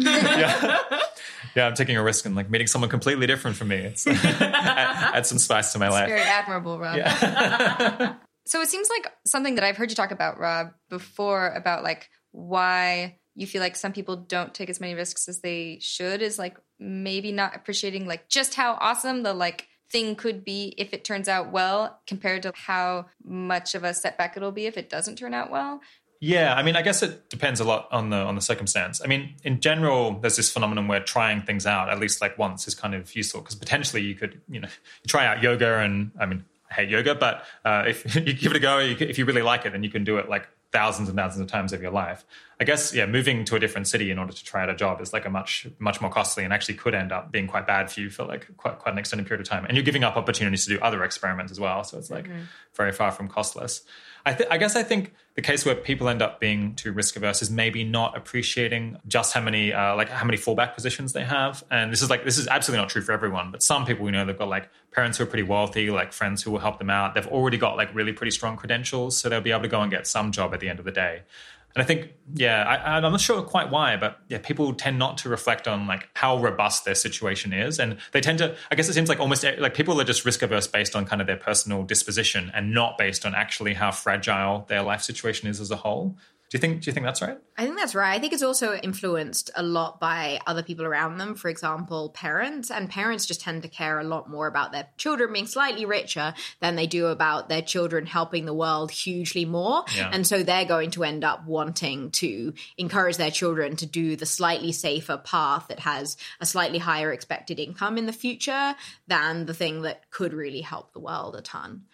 Yeah, I'm taking a risk and like meeting someone completely different from me. It's add some spice to my life. It's very admirable, Rob. Yeah. So it seems like something that I've heard you talk about, Rob, before about like why you feel like some people don't take as many risks as they should is like maybe not appreciating like just how awesome the like thing could be if it turns out well compared to how much of a setback it'll be if it doesn't turn out well? Yeah, I mean, I guess it depends a lot on the circumstance. I mean, in general, there's this phenomenon where trying things out at least like once is kind of useful because potentially you could, you know, try out yoga and, I mean, I hate yoga, but if you give it a go, if you really like it, then you can do it like thousands and thousands of times of your life. I guess, yeah, moving to a different city in order to try out a job is like a much more costly and actually could end up being quite bad for you for like quite an extended period of time. And you're giving up opportunities to do other experiments as well. So it's like very far from costless. I think the case where people end up being too risk averse is maybe not appreciating just how many fallback positions they have. And this is absolutely not true for everyone, but some people, you know, they've got like parents who are pretty wealthy, like friends who will help them out. They've already got like really pretty strong credentials, so they'll be able to go and get some job at the end of the day. And I think, yeah, I'm not sure quite why, but yeah, people tend not to reflect on like how robust their situation is. And they tend to, I guess it seems like almost like people are just risk averse based on kind of their personal disposition and not based on actually how fragile their life situation is as a whole. Do you think that's right? I think that's right. I think it's also influenced a lot by other people around them. For example, parents. And parents just tend to care a lot more about their children being slightly richer than they do about their children helping the world hugely more. Yeah. And so they're going to end up wanting to encourage their children to do the slightly safer path that has a slightly higher expected income in the future than the thing that could really help the world a ton.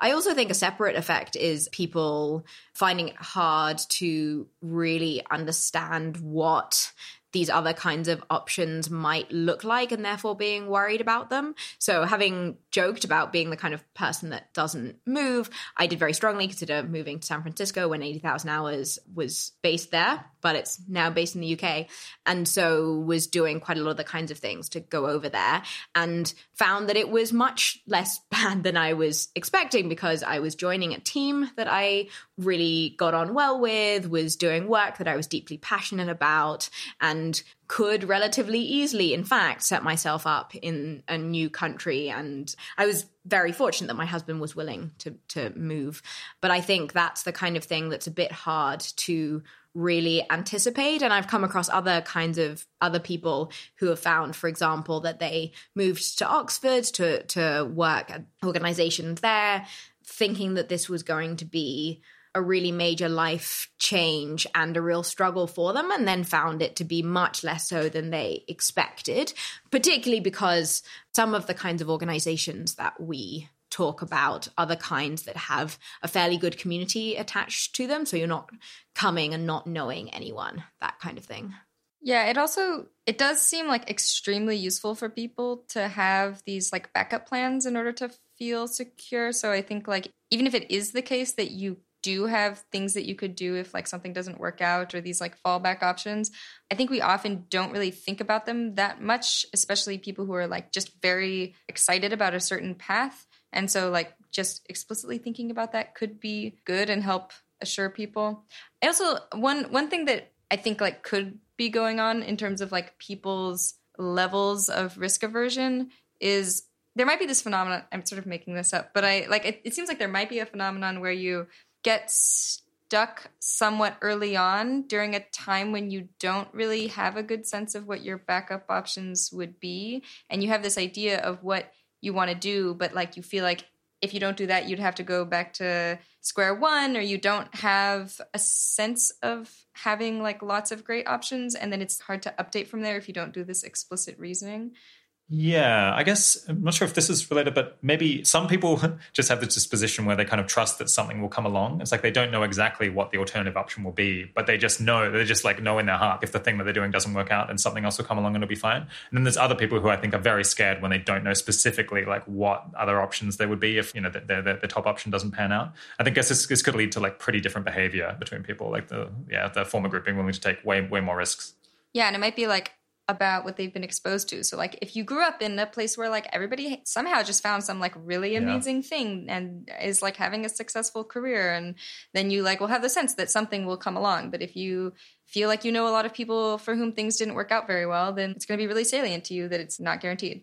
I also think a separate effect is people finding it hard to really understand what these other kinds of options might look like and therefore being worried about them. So having joked about being the kind of person that doesn't move, I did very strongly consider moving to San Francisco when 80,000 Hours was based there, but it's now based in the UK. And so was doing quite a lot of the kinds of things to go over there and found that it was much less bad than I was expecting because I was joining a team that I really got on well with, was doing work that I was deeply passionate about, and could relatively easily, in fact, set myself up in a new country. And I was very fortunate that my husband was willing to move. But I think that's the kind of thing that's a bit hard to really anticipate. And I've come across other people who have found, for example, that they moved to Oxford to work at organizations there, thinking that this was going to be a really major life change and a real struggle for them, and then found it to be much less so than they expected, particularly because some of the kinds of organizations that we talk about are the kinds that have a fairly good community attached to them. So you're not coming and not knowing anyone, that kind of thing. Yeah, it does seem like extremely useful for people to have these like backup plans in order to feel secure. So I think like even if it is the case that you do have things that you could do if like something doesn't work out or these like fallback options, I think we often don't really think about them that much, especially people who are like just very excited about a certain path. And so like just explicitly thinking about that could be good and help assure people. I also, one thing that I think like could be going on in terms of like people's levels of risk aversion is there might be this phenomenon, I'm sort of making this up, but it seems like there might be a phenomenon where you get stuck somewhat early on during a time when you don't really have a good sense of what your backup options would be. And you have this idea of what you want to do, but like you feel like if you don't do that, you'd have to go back to square one, or you don't have a sense of having like lots of great options. And then it's hard to update from there if you don't do this explicit reasoning. Yeah, I guess I'm not sure if this is related, but maybe some people just have this disposition where they kind of trust that something will come along. It's like they don't know exactly what the alternative option will be, but they just know, they just like know in their heart if the thing that they're doing doesn't work out and something else will come along and it'll be fine. And then there's other people who I think are very scared when they don't know specifically like what other options there would be if, you know, the top option doesn't pan out. I think this could lead to like pretty different behavior between people, like the former group being willing to take way more risks. Yeah, and it might be like about what they've been exposed to. So like if you grew up in a place where like everybody somehow just found some like really amazing thing and is like having a successful career, and then you like will have the sense that something will come along. But if you feel like you know a lot of people for whom things didn't work out very well, then it's going to be really salient to you that it's not guaranteed.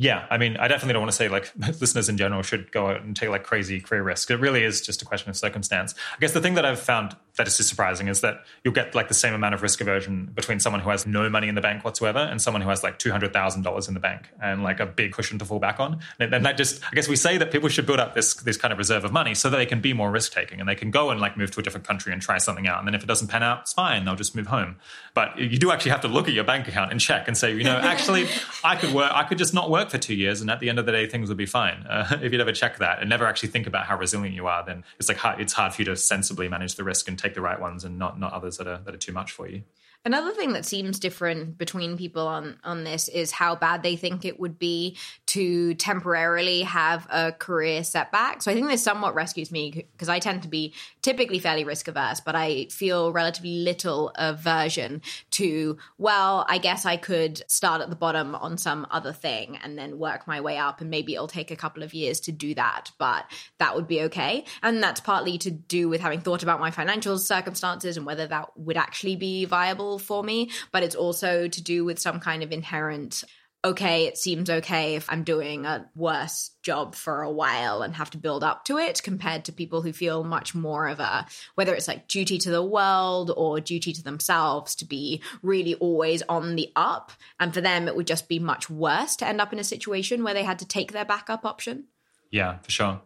yeah, I mean, I definitely don't want to say like listeners in general should go out and take like crazy career risks. It really is just a question of circumstance. I guess the thing that I've found that is just surprising is that you'll get like the same amount of risk aversion between someone who has no money in the bank whatsoever and someone who has like $200,000 in the bank and like a big cushion to fall back on. And that just, I guess we say that people should build up this kind of reserve of money so that they can be more risk-taking and they can go and like move to a different country and try something out. And then if it doesn't pan out, it's fine. They'll just move home. But you do actually have to look at your bank account and check and say, you know, actually I could just not work for 2 years, and at the end of the day things would be fine. If you'd ever check that and never actually think about how resilient you are, then it's like it's hard for you to sensibly manage the risk and take the right ones and not others that are too much for you. Another thing that seems different between people on this is how bad they think it would be to temporarily have a career setback. So I think this somewhat rescues me because I tend to be typically fairly risk averse, but I feel relatively little aversion to, well, I guess I could start at the bottom on some other thing and then work my way up, and maybe it'll take a couple of years to do that, but that would be okay. And that's partly to do with having thought about my financial circumstances and whether that would actually be viable for me, but it's also to do with some kind of inherent, okay, it seems okay if I'm doing a worse job for a while and have to build up to it, compared to people who feel much more of a, whether it's like duty to the world or duty to themselves, to be really always on the up. And for them, it would just be much worse to end up in a situation where they had to take their backup option. Yeah, for sure.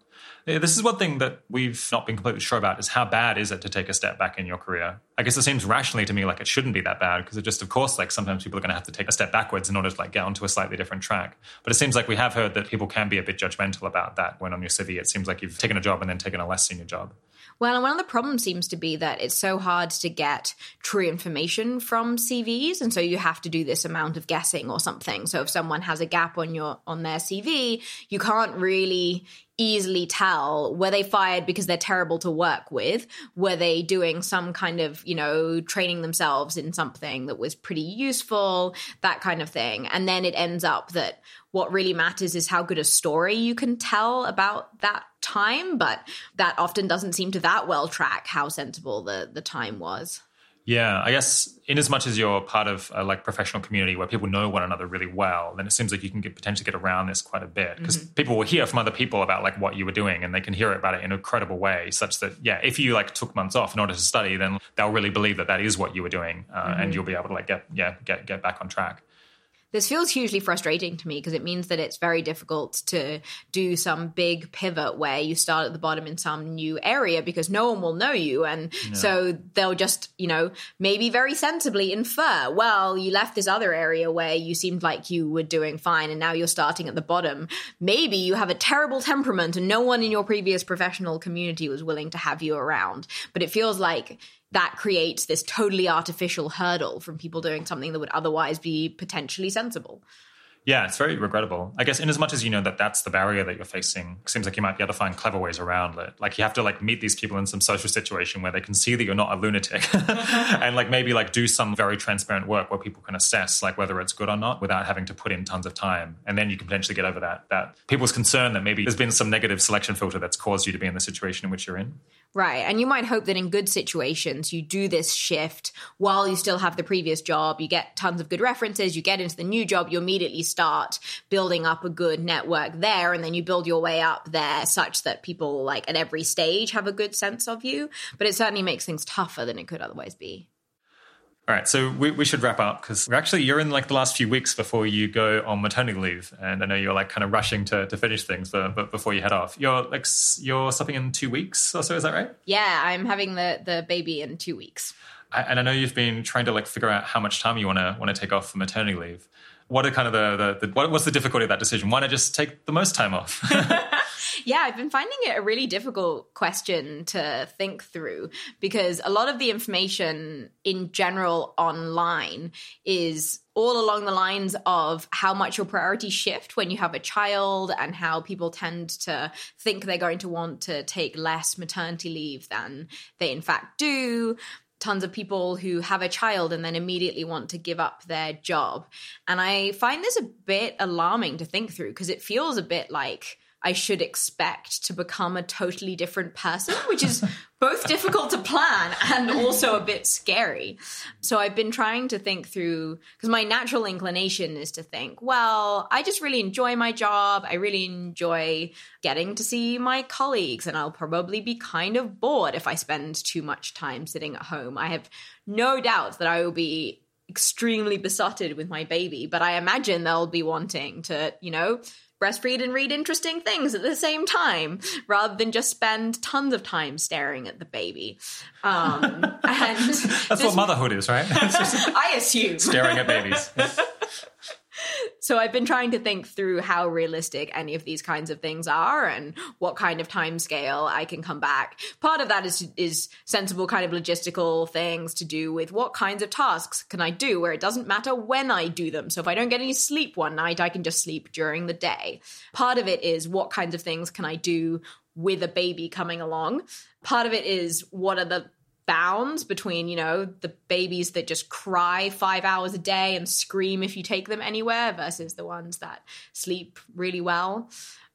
This is one thing that we've not been completely sure about, is how bad is it to take a step back in your career? I guess it seems rationally to me like it shouldn't be that bad, because it just, of course, like sometimes people are going to have to take a step backwards in order to like get onto a slightly different track. But it seems like we have heard that people can be a bit judgmental about that when on your CV it seems like you've taken a job and then taken a less senior job. Well, and one of the problems seems to be that it's so hard to get true information from CVs, and so you have to do this amount of guessing or something. So if someone has a gap on their CV, you can't really easily tell, were they fired because they're terrible to work with? Were they doing some kind of, you know, training themselves in something that was pretty useful, that kind of thing. And then it ends up that what really matters is how good a story you can tell about that time, but that often doesn't seem to that well track how sensible the time was. Yeah, I guess in as much as you're part of a like professional community where people know one another really well, then it seems like you can potentially get around this quite a bit, because people will hear from other people about like what you were doing, and they can hear about it in a credible way, such that, yeah, if you like took months off in order to study, then they'll really believe that that is what you were doing, and you'll be able to like get back on track. This feels hugely frustrating to me because it means that it's very difficult to do some big pivot where you start at the bottom in some new area, because no one will know you. And so they'll just, you know, maybe very sensibly infer, well, you left this other area where you seemed like you were doing fine and now you're starting at the bottom. Maybe you have a terrible temperament and no one in your previous professional community was willing to have you around. But it feels like that creates this totally artificial hurdle from people doing something that would otherwise be potentially sensible. Yeah, it's very regrettable. I guess in as much as you know that that's the barrier that you're facing, it seems like you might be able to find clever ways around it. Like you have to like meet these people in some social situation where they can see that you're not a lunatic and like maybe like do some very transparent work where people can assess like whether it's good or not without having to put in tons of time. And then you can potentially get over that people's concern that maybe there's been some negative selection filter that's caused you to be in the situation in which you're in. Right. And you might hope that in good situations, you do this shift while you still have the previous job, you get tons of good references, you get into the new job, you immediately start building up a good network there, and then you build your way up there such that people like at every stage have a good sense of you. But it certainly makes things tougher than it could otherwise be. All right, so we should wrap up because you're in like the last few weeks before you go on maternity leave, and I know you're like kind of rushing to finish things, but before you head off, you're stopping in 2 weeks or so, is that right? Yeah, I'm having the baby in 2 weeks. And I know you've been trying to like figure out how much time you want to take off for maternity leave. What are kind of what's the difficulty of that decision? Why not just take the most time off? Yeah, I've been finding it a really difficult question to think through because a lot of the information in general online is all along the lines of how much your priorities shift when you have a child and how people tend to think they're going to want to take less maternity leave than they in fact do. Tons of people who have a child and then immediately want to give up their job. And I find this a bit alarming to think through because it feels a bit like I should expect to become a totally different person, which is both difficult to plan and also a bit scary. So I've been trying to think through, because my natural inclination is to think, well, I just really enjoy my job. I really enjoy getting to see my colleagues, and I'll probably be kind of bored if I spend too much time sitting at home. I have no doubt that I will be extremely besotted with my baby, but I imagine they'll be wanting to, you know, breastfeed and read interesting things at the same time, rather than just spend tons of time staring at the baby. And that's what motherhood is, right? I assume. Staring at babies. So I've been trying to think through how realistic any of these kinds of things are and what kind of time scale I can come back. Part of that is sensible kind of logistical things to do with what kinds of tasks can I do where it doesn't matter when I do them. So if I don't get any sleep one night, I can just sleep during the day. Part of it is what kinds of things can I do with a baby coming along. Part of it is what are the bounds between, you know, the babies that just cry 5 hours a day and scream if you take them anywhere versus the ones that sleep really well.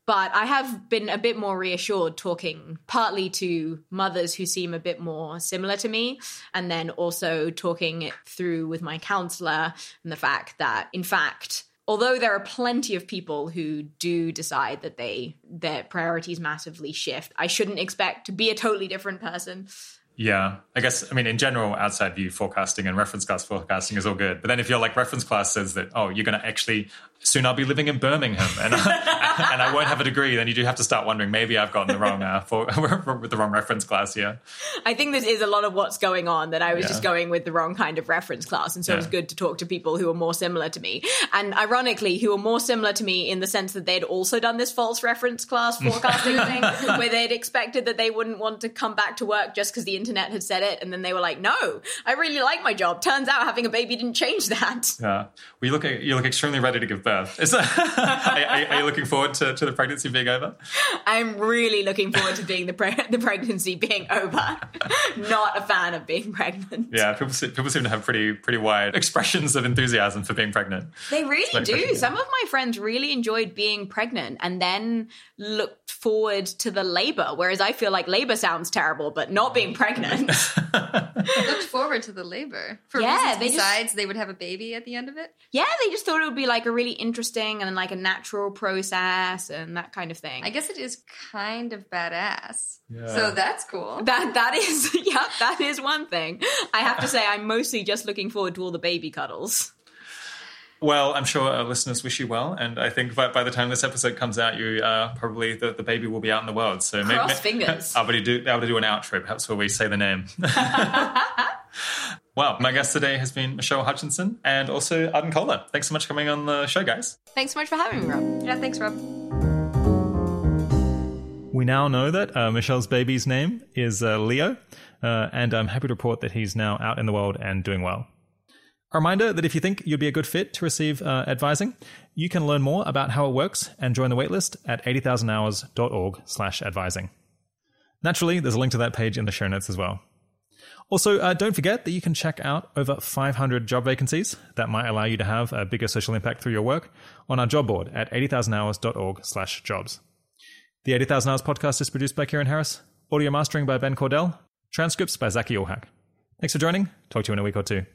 But I have been a bit more reassured talking partly to mothers who seem a bit more similar to me, and then also talking it through with my counselor, and the fact that, in fact, although there are plenty of people who do decide that their priorities massively shift, I shouldn't expect to be a totally different person. Yeah, I guess, I mean, in general, outside view forecasting and reference class forecasting is all good. But then if you're like reference class says that, oh, you're going to actually, soon I'll be living in Birmingham and I won't have a degree, then you do have to start wondering, maybe I've gotten the wrong reference class here. I think this is a lot of what's going on, that I was just going with the wrong kind of reference class. And so it was good to talk to people who are more similar to me. And ironically, who are more similar to me in the sense that they'd also done this false reference class forecasting thing where they'd expected that they wouldn't want to come back to work just because the internet had said it, and then they were like, no, I really like my job. Turns out having a baby didn't change that. You look extremely ready to give birth. Are you looking forward to the pregnancy being over? I'm really looking forward to being the pregnancy being over. Not a fan of being pregnant. Yeah, people seem to have pretty wide expressions of enthusiasm for being pregnant. They really do. Some of my friends really enjoyed being pregnant and then looked forward to the labor, whereas I feel like labor sounds terrible, but not being pregnant. Looked forward to the labor for reasons besides they would have a baby at the end of it. Yeah, they just thought it would be like a really interesting and like a natural process and that kind of thing. I guess it is kind of badass. Yeah. So that's cool. That is one thing. I have to say, I'm mostly just looking forward to all the baby cuddles. Well, I'm sure our listeners wish you well, and I think by the time this episode comes out, you probably the baby will be out in the world. So cross fingers. I'll be able to do an outro, perhaps, where we say the name. Well, my guest today has been Michelle Hutchinson and also Arden Kohler. Thanks so much for coming on the show, guys. Thanks so much for having me, Rob. Yeah, thanks, Rob. We now know that Michelle's baby's name is Leo, and I'm happy to report that he's now out in the world and doing well. A reminder that if you think you'd be a good fit to receive advising, you can learn more about how it works and join the waitlist at 80,000hours.org/advising. Naturally, there's a link to that page in the show notes as well. Also, don't forget that you can check out over 500 job vacancies that might allow you to have a bigger social impact through your work on our job board at 80,000hours.org/jobs. The 80,000 Hours podcast is produced by Kieran Harris, audio mastering by Ben Cordell, transcripts by Zaki Ulhak. Thanks for joining. Talk to you in a week or two.